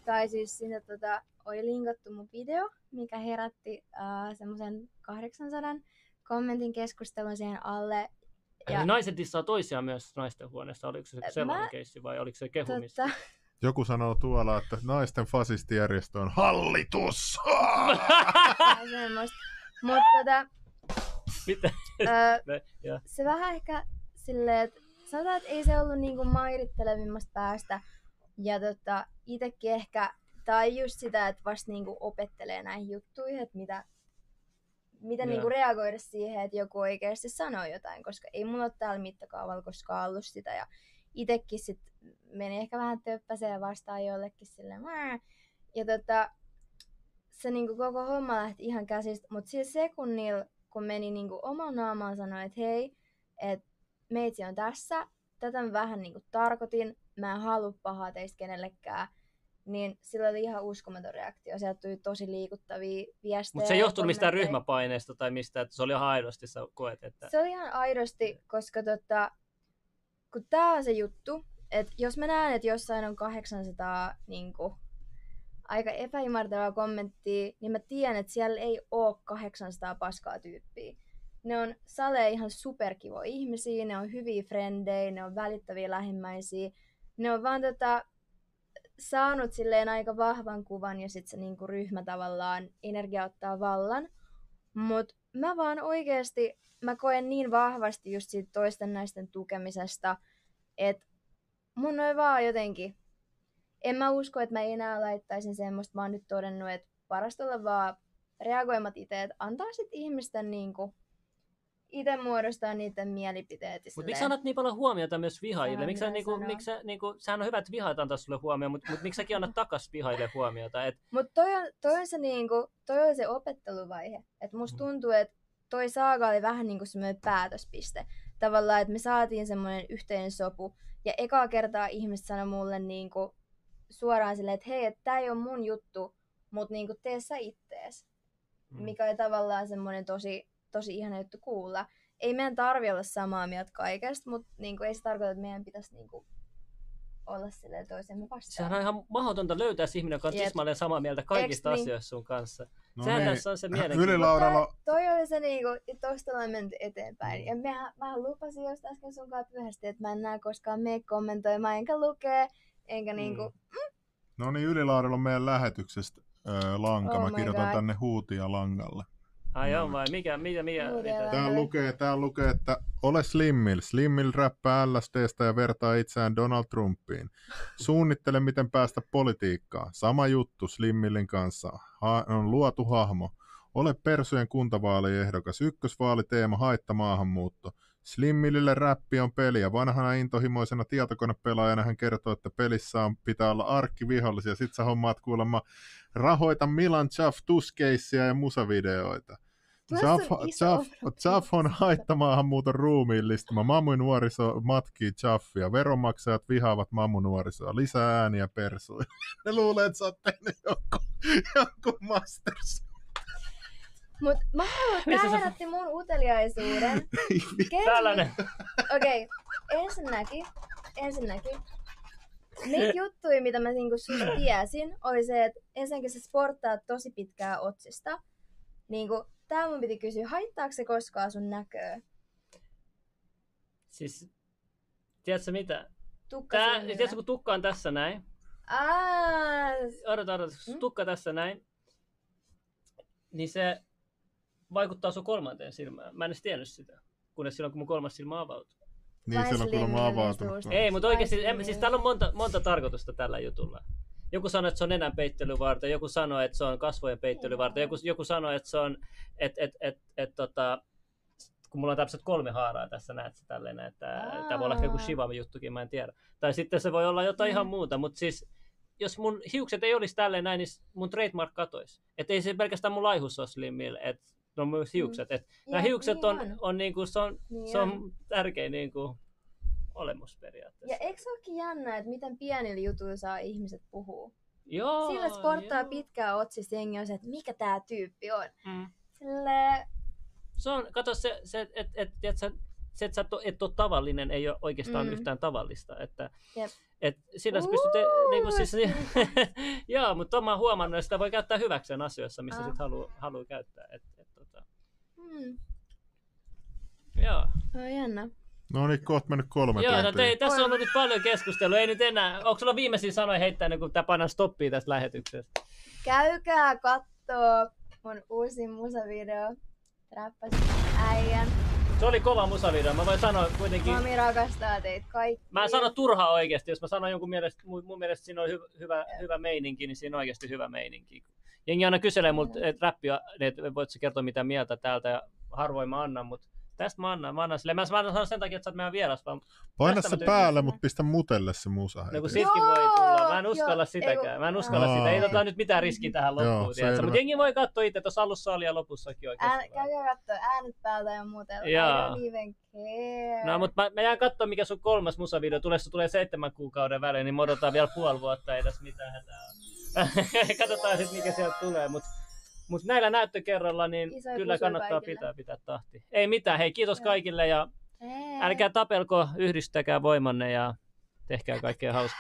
Tai siis sinne tota, oli linkattu mun video, mikä herätti äh, semmoisen kahdeksansadan kommentin keskustelun siihen alle. Ja... Naiset dissaa toisiaan myös naisten huoneessa. Oliko se sellainen mä... keissi vai oliko se kehumista? Tota... Joku sanoo tuolla, että naisten fasistijärjestö on hallitus! Mutta tota, öö, se vähän ehkä silleen, että sanotaan, että ei se ollut niinku maidittelevimmasta päästä. Ja tota, itsekin ehkä, tai just sitä, että vasta niinku opettelee näihin juttuihin, että mitä, mitä niinku reagoida siihen, että joku oikeasti sanoo jotain, koska ei mulla ole täällä mittakaavalla koskaan ollut sitä. Ja itsekin sit meni ehkä vähän töppäseen vastaan jollekin silleen. Ja tota, se niinku koko homma lähti ihan käsistä. Mutta sillä sekunnilla, kun meni niinku oman naamaan sanoi, että hei, et meitsi on tässä, tätä mä vähän niinku tarkoitin, mä en halua pahaa teistä kenellekään. Niin sillä oli ihan uskomaton reaktio. Sieltä tuli tosi liikuttavia viestejä. Mutta se ei johtunut mistään ryhmäpaineesta tai mistään, että se oli ihan aidosti, sä koet, että... Se oli ihan aidosti, koska tota, kun tää on se juttu, että jos mä näen, että jossain on kahdeksansataa niinku, aika epäimartavaa kommenttia, niin mä tiedän, että siellä ei oo kahdeksansataa paskaa tyyppiä. Ne on salee ihan superkivoja ihmisiä, ne on hyviä frendejä, ne on välittäviä lähimmäisiä. Ne on vaan tota, saanut silleen aika vahvan kuvan ja sit se niinku, ryhmä tavallaan energia ottaa vallan. Mut mä vaan oikeesti, mä koen niin vahvasti just siitä toisten naisten tukemisesta, että mun on vaan jotenkin. En mä usko, että mä enää laittaisin semmoista. Mä oon nyt todennut, että parasta olla vaan reagoimat itse, että antaa sit ihmisten niinku itse muodostaa niiden mielipiteet. Mutta miksi sä annat niin paljon huomiota myös vihaajille? Miksi niinku, miksä, niinku, sehän on hyvä, että vihaajat antaa sulle huomioon, mutta mut miksi säkin annat takas vihaajille huomiota? Et... Mutta toi, toi, toi on se opetteluvaihe. Et musta tuntuu, että toi saaga oli vähän niin kuin semmoinen päätöspiste. Tavallaan, että me saatiin semmoinen yhteinen sopu. Ja ekaa kertaa ihmiset sanoi mulle niin kuin suoraan silleen, että hei, että tää ei ole mun juttu, mutta niin kuin tee sä ittees. Mm. Mikä oli tavallaan semmoinen tosi, tosi ihana juttu kuulla. Ei meidän tarvi olla samaa mieltä kaikesta, mutta niin kuin ei se tarkoita, että meidän pitäisi niin kuin olla silleen toisemme vastaan. Sehän on ihan mahdotonta löytää ihminen, joka on tismalleen samaa mieltä kaikista Eks, asioista sun kanssa. No sehän niin. Tässä on se mielenkiintoista. Toi oli se niinku, että tosta ollaan mennyt eteenpäin. Ja mehän, mä lupasin just äsken sun kanssa pyhästi, että mä en näe koskaan mene kommentoimaan, enkä lukee, enkä mm. niinku... Mm. No niin, Ylilaudella on meidän lähetyksestä äh, lanka. Oh, mä kirjoitan God. Tänne huutia langalle. Ai on vai? Mikä? Mitä? Mikä? Tää lukee, tää lukee, että ole Slim Mill. Slim Mill räppää L S D:stä ja vertaa itseään Donald Trumpiin. Suunnittele, miten päästä politiikkaan. Sama juttu Slim Millin kanssa. Ha- on luotu hahmo. Ole persujen kuntavaaliehdokas. Ykkösvaaliteema haitta maahanmuutto. Slim Millille räppi on peli ja vanhana intohimoisena tietokonepelaajana hän kertoo, että pelissä on, pitää olla arkkivihollisia. Sit sä hommaat kuulemma rahoita Milan Chaff tuskeissia ja musavideoita. Chaff on haittamaahanmuuton ruumiillistama. Mamunuoriso matkii Chaffia. Veronmaksajat vihaavat mamunuorisoa. Lisää ääniä persuille. Ne luulee, että sä oot tehnyt jonkun, jonkun masters. Mut mä haluan, että tää herätti mun uteliaisuuden. Tällainen. Okei, okay. ensinnäkin, ensinnäkin. Niitä juttuja, mitä mä niinku susta tiesin, oli se, että ensinnäkin se sporttaa tosi pitkää otsista. Niinku, tää mun piti kysyä, haittaako se koskaan sun näköä? Siis, tiedätkö mitä? Tukka tää, tiedätkö kun tukka on tässä näin? Aa. Odota, odota, kun tukka tässä näin, niin se... vaikuttaa sun kolmanteen silmään. Mä en edes tiennyt sitä, kunnes silloin kun mun kolmas silmä avautui. Niin, silloin kun mä avautunut. Ei, mutta oikeesti, en, siis täällä on monta, monta tarkoitusta tällä jutulla. Joku sanoi, että se on nenän peittely varten, joku sanoi, että se on kasvojen peittely varten, joku, joku sanoi, että se on, että et, et, et, tota, kun mulla on tämmöiset kolme haaraa tässä, näet se tälleen, että tää voi olla ehkä joku Shiva-juttukin, mä en tiedä. Tai sitten se voi olla jotain mm. ihan muuta, mutta siis jos mun hiukset ei olisi tälleen näin, niin mun trademark katoisi. Että ei se pelkästään mun laihus ole Slim Mill, että no myös hiukset, että mm. nämä hiukset niin on, on. On, niinku, se on, niin se on tärkeä niinku, olemus periaatteessa. Ja eikö se olekin jännä, että miten pienillä jutuilla saa ihmiset puhua? Joo, sillä sporttaa pitkään otsista jengi on se, että mikä tämä tyyppi on. Mm. Sille... Se on, kato se, se että et, et, et, et, se, että sä et ole tavallinen, ei ole oikeastaan mm. yhtään tavallista. Että, et, sillä sä pystyt, niinku, siis, joo, mutta mä oon huomannut, että sitä voi käyttää hyväkseen asioissa, missä ah. sit haluaa haluu käyttää. Et, Hmm. Joo. No jännä. No niin, kohta mennyt kolme tuntia. Joo, no ei, tässä on ollut nyt paljon keskustelua, ei nyt enää. Onko sulla viimeisin sanoja heittää, niin kun tää pannaan stoppia tästä lähetyksestä? Käykää kattoo mun uusi musavideo. Räppäsin äijän. Se oli kova musavideo, mä voin sanoa kuitenkin... Mami rakastaa teitä kaikki. Mä en sano turhaa oikeesti, jos mä sanon jonkun mielestä, mun mielestä siinä oli hy- hyvä, hyvä meininki, niin siinä on oikeesti hyvä meininki. Jengi aina kyselee multa, että räppiä, että voitko kertoa mitä mieltä täältä, ja harvoin mä annan, mutta tästä mä annan, mä annan silleen. Mä sanon sen takia, että sä oot meidän vieras, vaan... Paina se päälle, mutta pistä mutelle se musa. No kun sitkin voi tulla, mä en uskalla joo, sitäkään, mä en uskalla aa, sitä. Ei tota nyt mitään riskiä tähän loppuun, mutta jengi voi katsoa itse, tuossa alussa oli ja lopussakin oikeastaan. Käykää katsoa äänet päältä ja mutella, I don't even care. No mutta mä, mä jään katsoa, mikä sun kolmas musavideo tulee, se tulee seitsemän kuukauden välein, niin me odotaan vielä puoli vuotta, ei tässä mitään hätää ole. Katsotaan sitten mikä sieltä tulee, mutta mut näillä näyttökerralla niin iso kyllä kannattaa pitää, pitää tahti. Ei mitään, hei kiitos joo. Kaikille ja älkää tapelko, yhdistäkää voimanne ja tehkää kaikkea hauskaa.